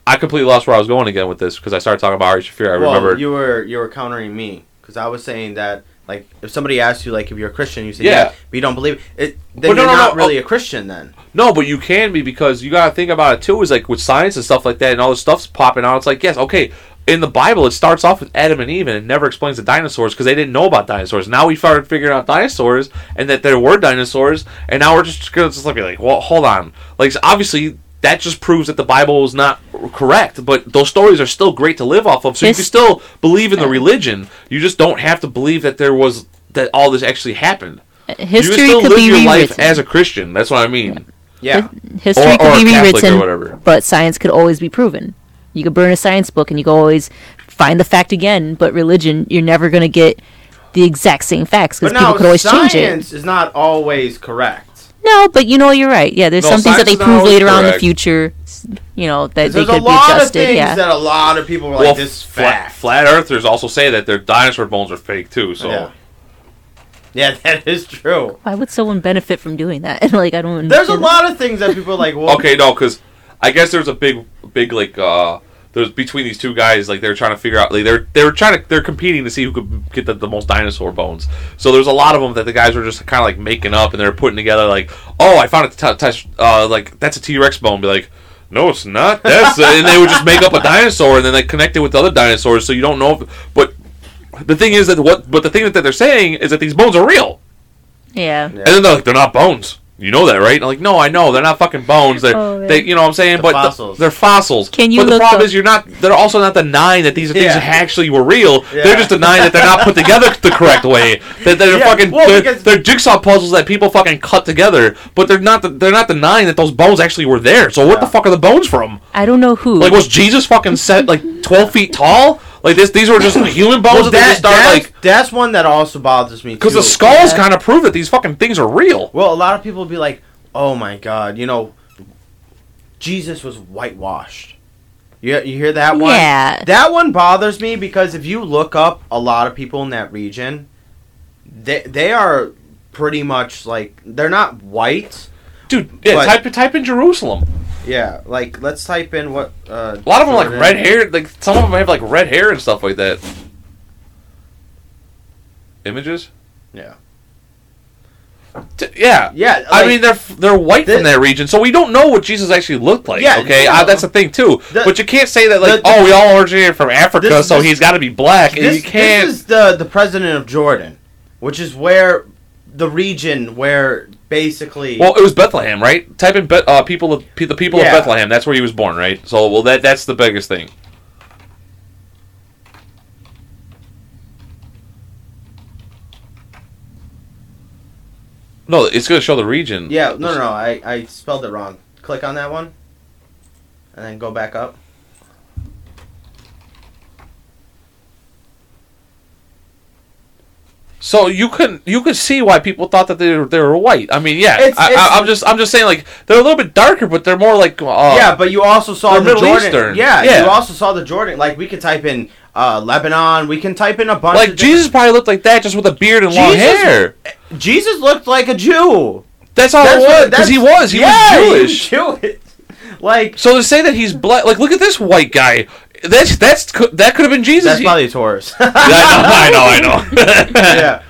I completely lost where I was going again with this because I started talking about Ari Shafir. I remembered you were countering me because I was saying that like if somebody asks you like if you're a Christian, you say yeah, but you don't believe it. Then you're not really a Christian then. No, but you can be because you gotta think about it too. Is like with science and stuff like that and all this stuff's popping out. It's like yes, okay. In the Bible, it starts off with Adam and Eve, and it never explains the dinosaurs because they didn't know about dinosaurs. Now we started figuring out dinosaurs and that there were dinosaurs, and now we're just gonna be like, well, hold on, like so obviously. That just proves that the Bible is not correct, but those stories are still great to live off of. So you can still believe in the religion. You just don't have to believe that there was that all this actually happened. History you can still live your life as a Christian. That's what I mean. Yeah, history could be rewritten, or whatever. But science could always be proven. You could burn a science book, and you could always find the fact again. But religion, you're never going to get the exact same facts because people could always change it. Science is not always correct. No, but you know you're right. Yeah, there's some things that they prove later on in the future. You know that they could be adjusted. There's a lot of things that a lot of people were like this fact. Flat earthers also say that their dinosaur bones are fake too. So, yeah, that is true. Why would someone benefit from doing that? Like I don't. There's a lot of things that people are like. Well, okay, no, because I guess there's a big like there's between these two guys like they're trying to figure out like they're competing to see who could get the most dinosaur bones. So there's a lot of them that the guys were just kind of like making up and they're putting together like, oh, I found like that's a T-Rex bone. Be like, no, it's not. That's and they would just make up a dinosaur and then they connect it with the other dinosaurs. So you don't know. But the thing is that the thing that they're saying is that these bones are real. Yeah. And then they're like, they're not bones. You know that, right? I'm like, no, I know. They're not fucking bones. They you know what I'm saying? But fossils. They're fossils. But the problem is they're also not denying that these are things that actually were real. Yeah. They're just denying that they're not put together the correct way. That they're fucking they're jigsaw puzzles that people fucking cut together, but they're not denying that those bones actually were there. So what the fuck are the bones from? I don't know who. Like was Jesus fucking set like 12 feet tall? Like these were just human bones that just started like. That's one that also bothers me too. Because the skulls kind of prove that these fucking things are real. Well, a lot of people will be like, "Oh my god, you know, Jesus was whitewashed." You hear that one? Yeah. That one bothers me because if you look up a lot of people in that region, they are pretty much like they're not white. Dude, yeah. But, type in Jerusalem. Yeah, like let's type in what. A lot of them like red hair. Like some of them have like red hair and stuff like that. Images. Yeah. Yeah. Yeah. Like, I mean, they're white from that region, so we don't know what Jesus actually looked like. Yeah, okay, that's the thing too. But you can't say that like, we all originated from Africa, so he's got to be black. And you can't. This is the president of Jordan, which is where the region where. Basically, well, it was Bethlehem, right? Type in the people of Bethlehem. That's where he was born, right? So, well, that's the biggest thing. No, it's going to show the region. Yeah, no, I spelled it wrong. Click on that one, and then go back up. So you could see why people thought that they were white. I mean, yeah, I'm just saying like they're a little bit darker, but they're more like yeah. But you also saw the Middle Jordan. Eastern. Yeah, you also saw the Jordan. Like we could type in Lebanon. We can type in a bunch. Like of Jesus probably looked like that, just with a beard and long hair. Jesus looked like a Jew. That's all it was because he was Jewish. He was Jewish. Like so to say that he's black. Like look at this white guy. That could have been Jesus. That's probably a Taurus. I know. Yeah.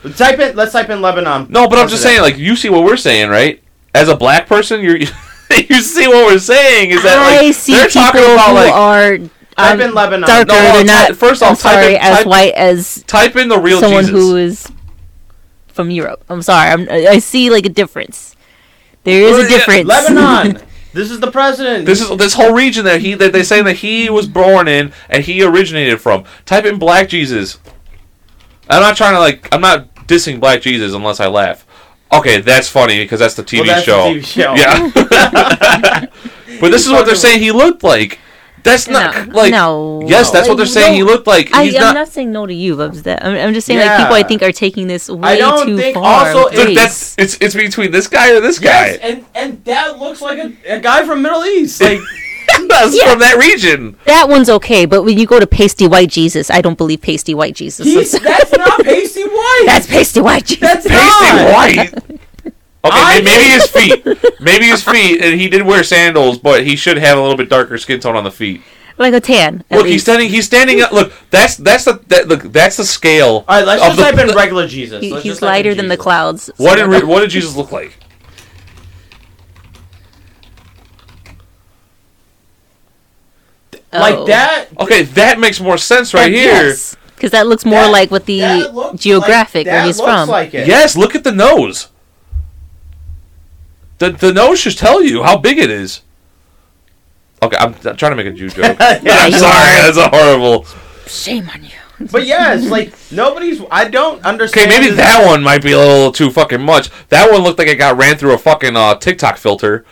Let's type in Lebanon. No, but I'm just saying, like, you see what we're saying, right? As a black person, you see what we're saying is that like they're talking about like type in Lebanon. Darker, no, they're not. First off, type in as white as type in the real someone Jesus. Who is from Europe. I'm sorry. I see like a difference. There is a difference. Lebanon. This is the president. This whole region that they say that he was born in and he originated from. Type in Black Jesus. I'm not dissing Black Jesus unless I laugh. Okay, that's funny because that's the TV show. The TV show. Yeah. But this is what they're saying he looked like. That's not Yes, that's what they're saying he looked like. I'm not saying no to you, Bubs. I'm just saying like people I think are taking this way too far. It's between this guy or this guy. And that looks like a guy from Middle East. Like from that region. That one's okay, but when you go to pasty white Jesus, I don't believe pasty white Jesus. That's not pasty white. That's pasty white Jesus. That's pasty white. Okay, maybe his feet, and he did wear sandals, but he should have a little bit darker skin tone on the feet, like a tan. Look, he's standing up. Look, that's the scale. All right, let's just type in regular Jesus. He's lighter than the clouds. So what did Jesus look like? Like that? Okay, that makes more sense right here. Yes, because that looks more like what the geographic where he's from. Like it. Yes, look at the nose. The nose should tell you how big it is. Okay, I'm trying to make a Jew joke. I'm sorry, that's a horrible. Shame on you. But yeah, it's like I don't understand. Okay, maybe that one might be a little too fucking much. That one looked like it got ran through a fucking TikTok filter.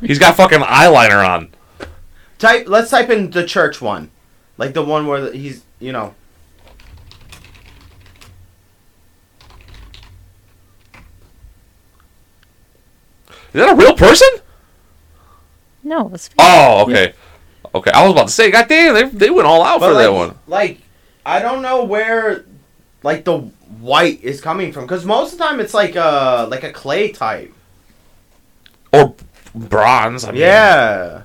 He's got fucking eyeliner on. Let's type in the church one, like the one where he's Is that a real person? No, it's fake. Oh, okay. Okay, I was about to say, goddamn, they went all out for that one. Like, I don't know where, like, the white is coming from. Because most of the time it's like a clay type. Or bronze, I mean. Yeah.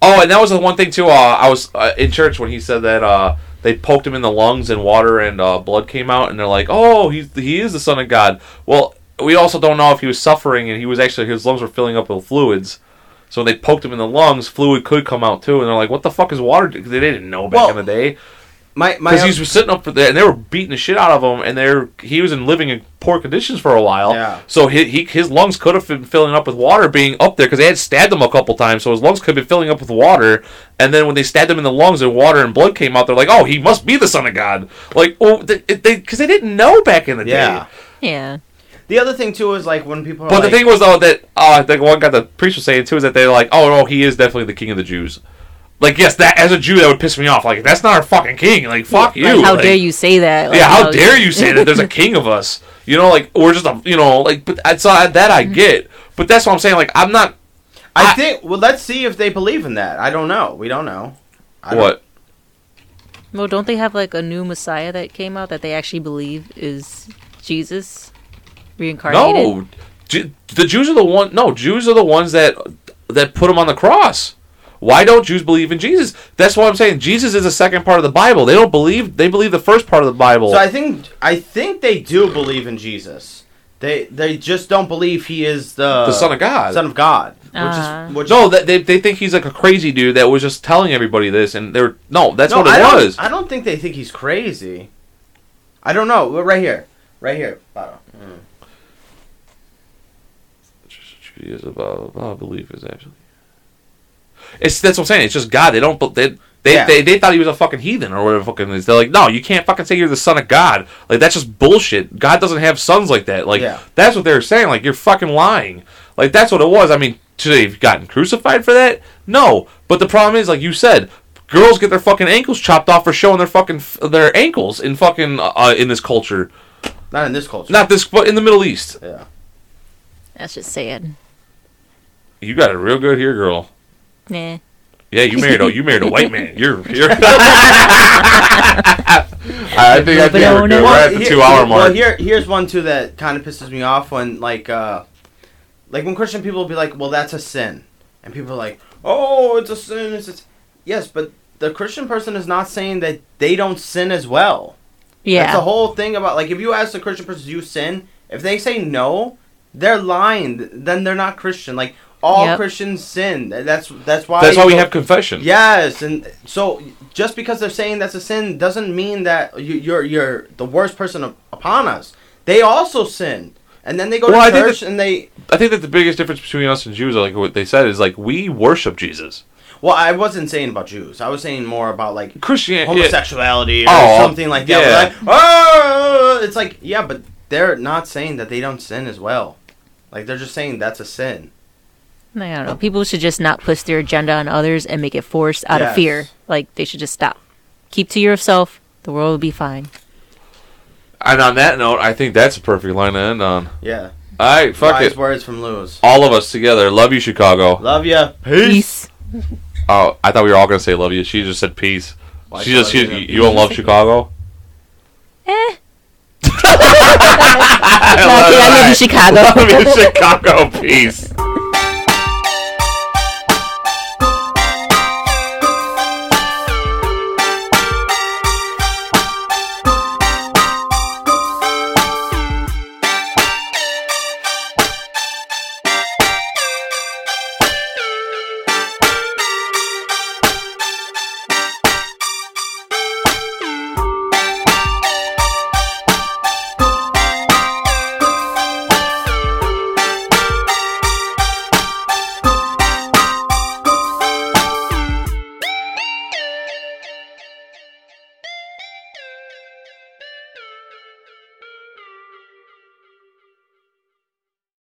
Oh, and that was the one thing, too. I was in church when he said that... They poked him in the lungs and water and blood came out, and they're like, "Oh, he is the Son of God." Well, we also don't know if he was suffering, and his lungs were filling up with fluids. So they poked him in the lungs; fluid could come out too. And they're like, "What the fuck is water?" Because they didn't know back in the day. Because he was sitting up there, and they were beating the shit out of him, and he was living in poor conditions for a while. Yeah. So his lungs could have been filling up with water being up there, because they had stabbed him a couple times, so his lungs could have been filling up with water, and then when they stabbed him in the lungs and water and blood came out, they're like, oh, he must be the Son of God. Like, well, because they didn't know back in the day. Yeah. The other thing, too, is, like, when people are the thing was, though, that I think one guy the priest was saying, too, is that they're like, oh, no, he is definitely the King of the Jews. Like, yes, that as a Jew, that would piss me off. Like, that's not our fucking king. Like, fuck you. Like, how dare you say that? Like, how dare you say that there's a king of us? You know, like, we're just a, but that I get. But that's what I'm saying. Like, I'm not... I think... Well, let's see if they believe in that. I don't know. We don't know. What? Well, don't they have, like, a new Messiah that came out that they actually believe is Jesus reincarnated? No. The Jews are the one... No, Jews are the ones that put him on the cross. Why don't Jews believe in Jesus? That's what I'm saying. Jesus is the second part of the Bible. They don't believe. They believe the first part of the Bible. So I think they do believe in Jesus. They just don't believe he is the Son of God. Son of God. They think he's like a crazy dude that was just telling everybody this, and they're was. I don't think they think he's crazy. I don't know. Right here. Judaism, belief is actually. That's what I'm saying. It's just God. They don't. They thought he was a fucking heathen or whatever. Fucking is. They're like, no, you can't fucking say you're the Son of God. Like, that's just bullshit. God doesn't have sons like that. Like that's what they were saying. Like, you're fucking lying. Like, that's what it was. I mean, should they have gotten crucified for that? No. But the problem is, like you said, girls get their fucking ankles chopped off for showing their fucking their ankles in fucking in this culture. Not in this culture. Not this, but in the Middle East. Yeah. That's just sad. You got it real good here, girl. Nah. Yeah, you married a white man. You're I think we're good. We're at the 2 hour mark. Well, here's one too that kind of pisses me off when like when Christian people will be like, well, that's a sin, and people are like, oh, it's a sin. Yes, but the Christian person is not saying that they don't sin as well. Yeah, that's the whole thing about like if you ask the Christian person, do you sin? If they say no, they're lying. Then they're not Christian. Like. All Christians sin. That's why we have confession. Yes, and so just because they're saying that's a sin doesn't mean that you're the worst person upon us. They also sin, and then they go to church and they. I think that the biggest difference between us and Jews, like what they said, is like we worship Jesus. Well, I wasn't saying about Jews. I was saying more about like homosexuality or something like that. Yeah. Like, oh, it's like but they're not saying that they don't sin as well. Like they're just saying that's a sin. I don't know. People should just not push their agenda on others and make it forced out of fear. Like, they should just stop. Keep to yourself. The world will be fine. And on that note, I think that's a perfect line to end on. Yeah. All right, fuck it. Wise words from Louis. All of us together. Love you, Chicago. Love ya. Peace. Oh, I thought we were all going to say love you. She just said peace. Well, you don't love Chicago? Eh. I love you, Chicago. Love you, Chicago. Peace.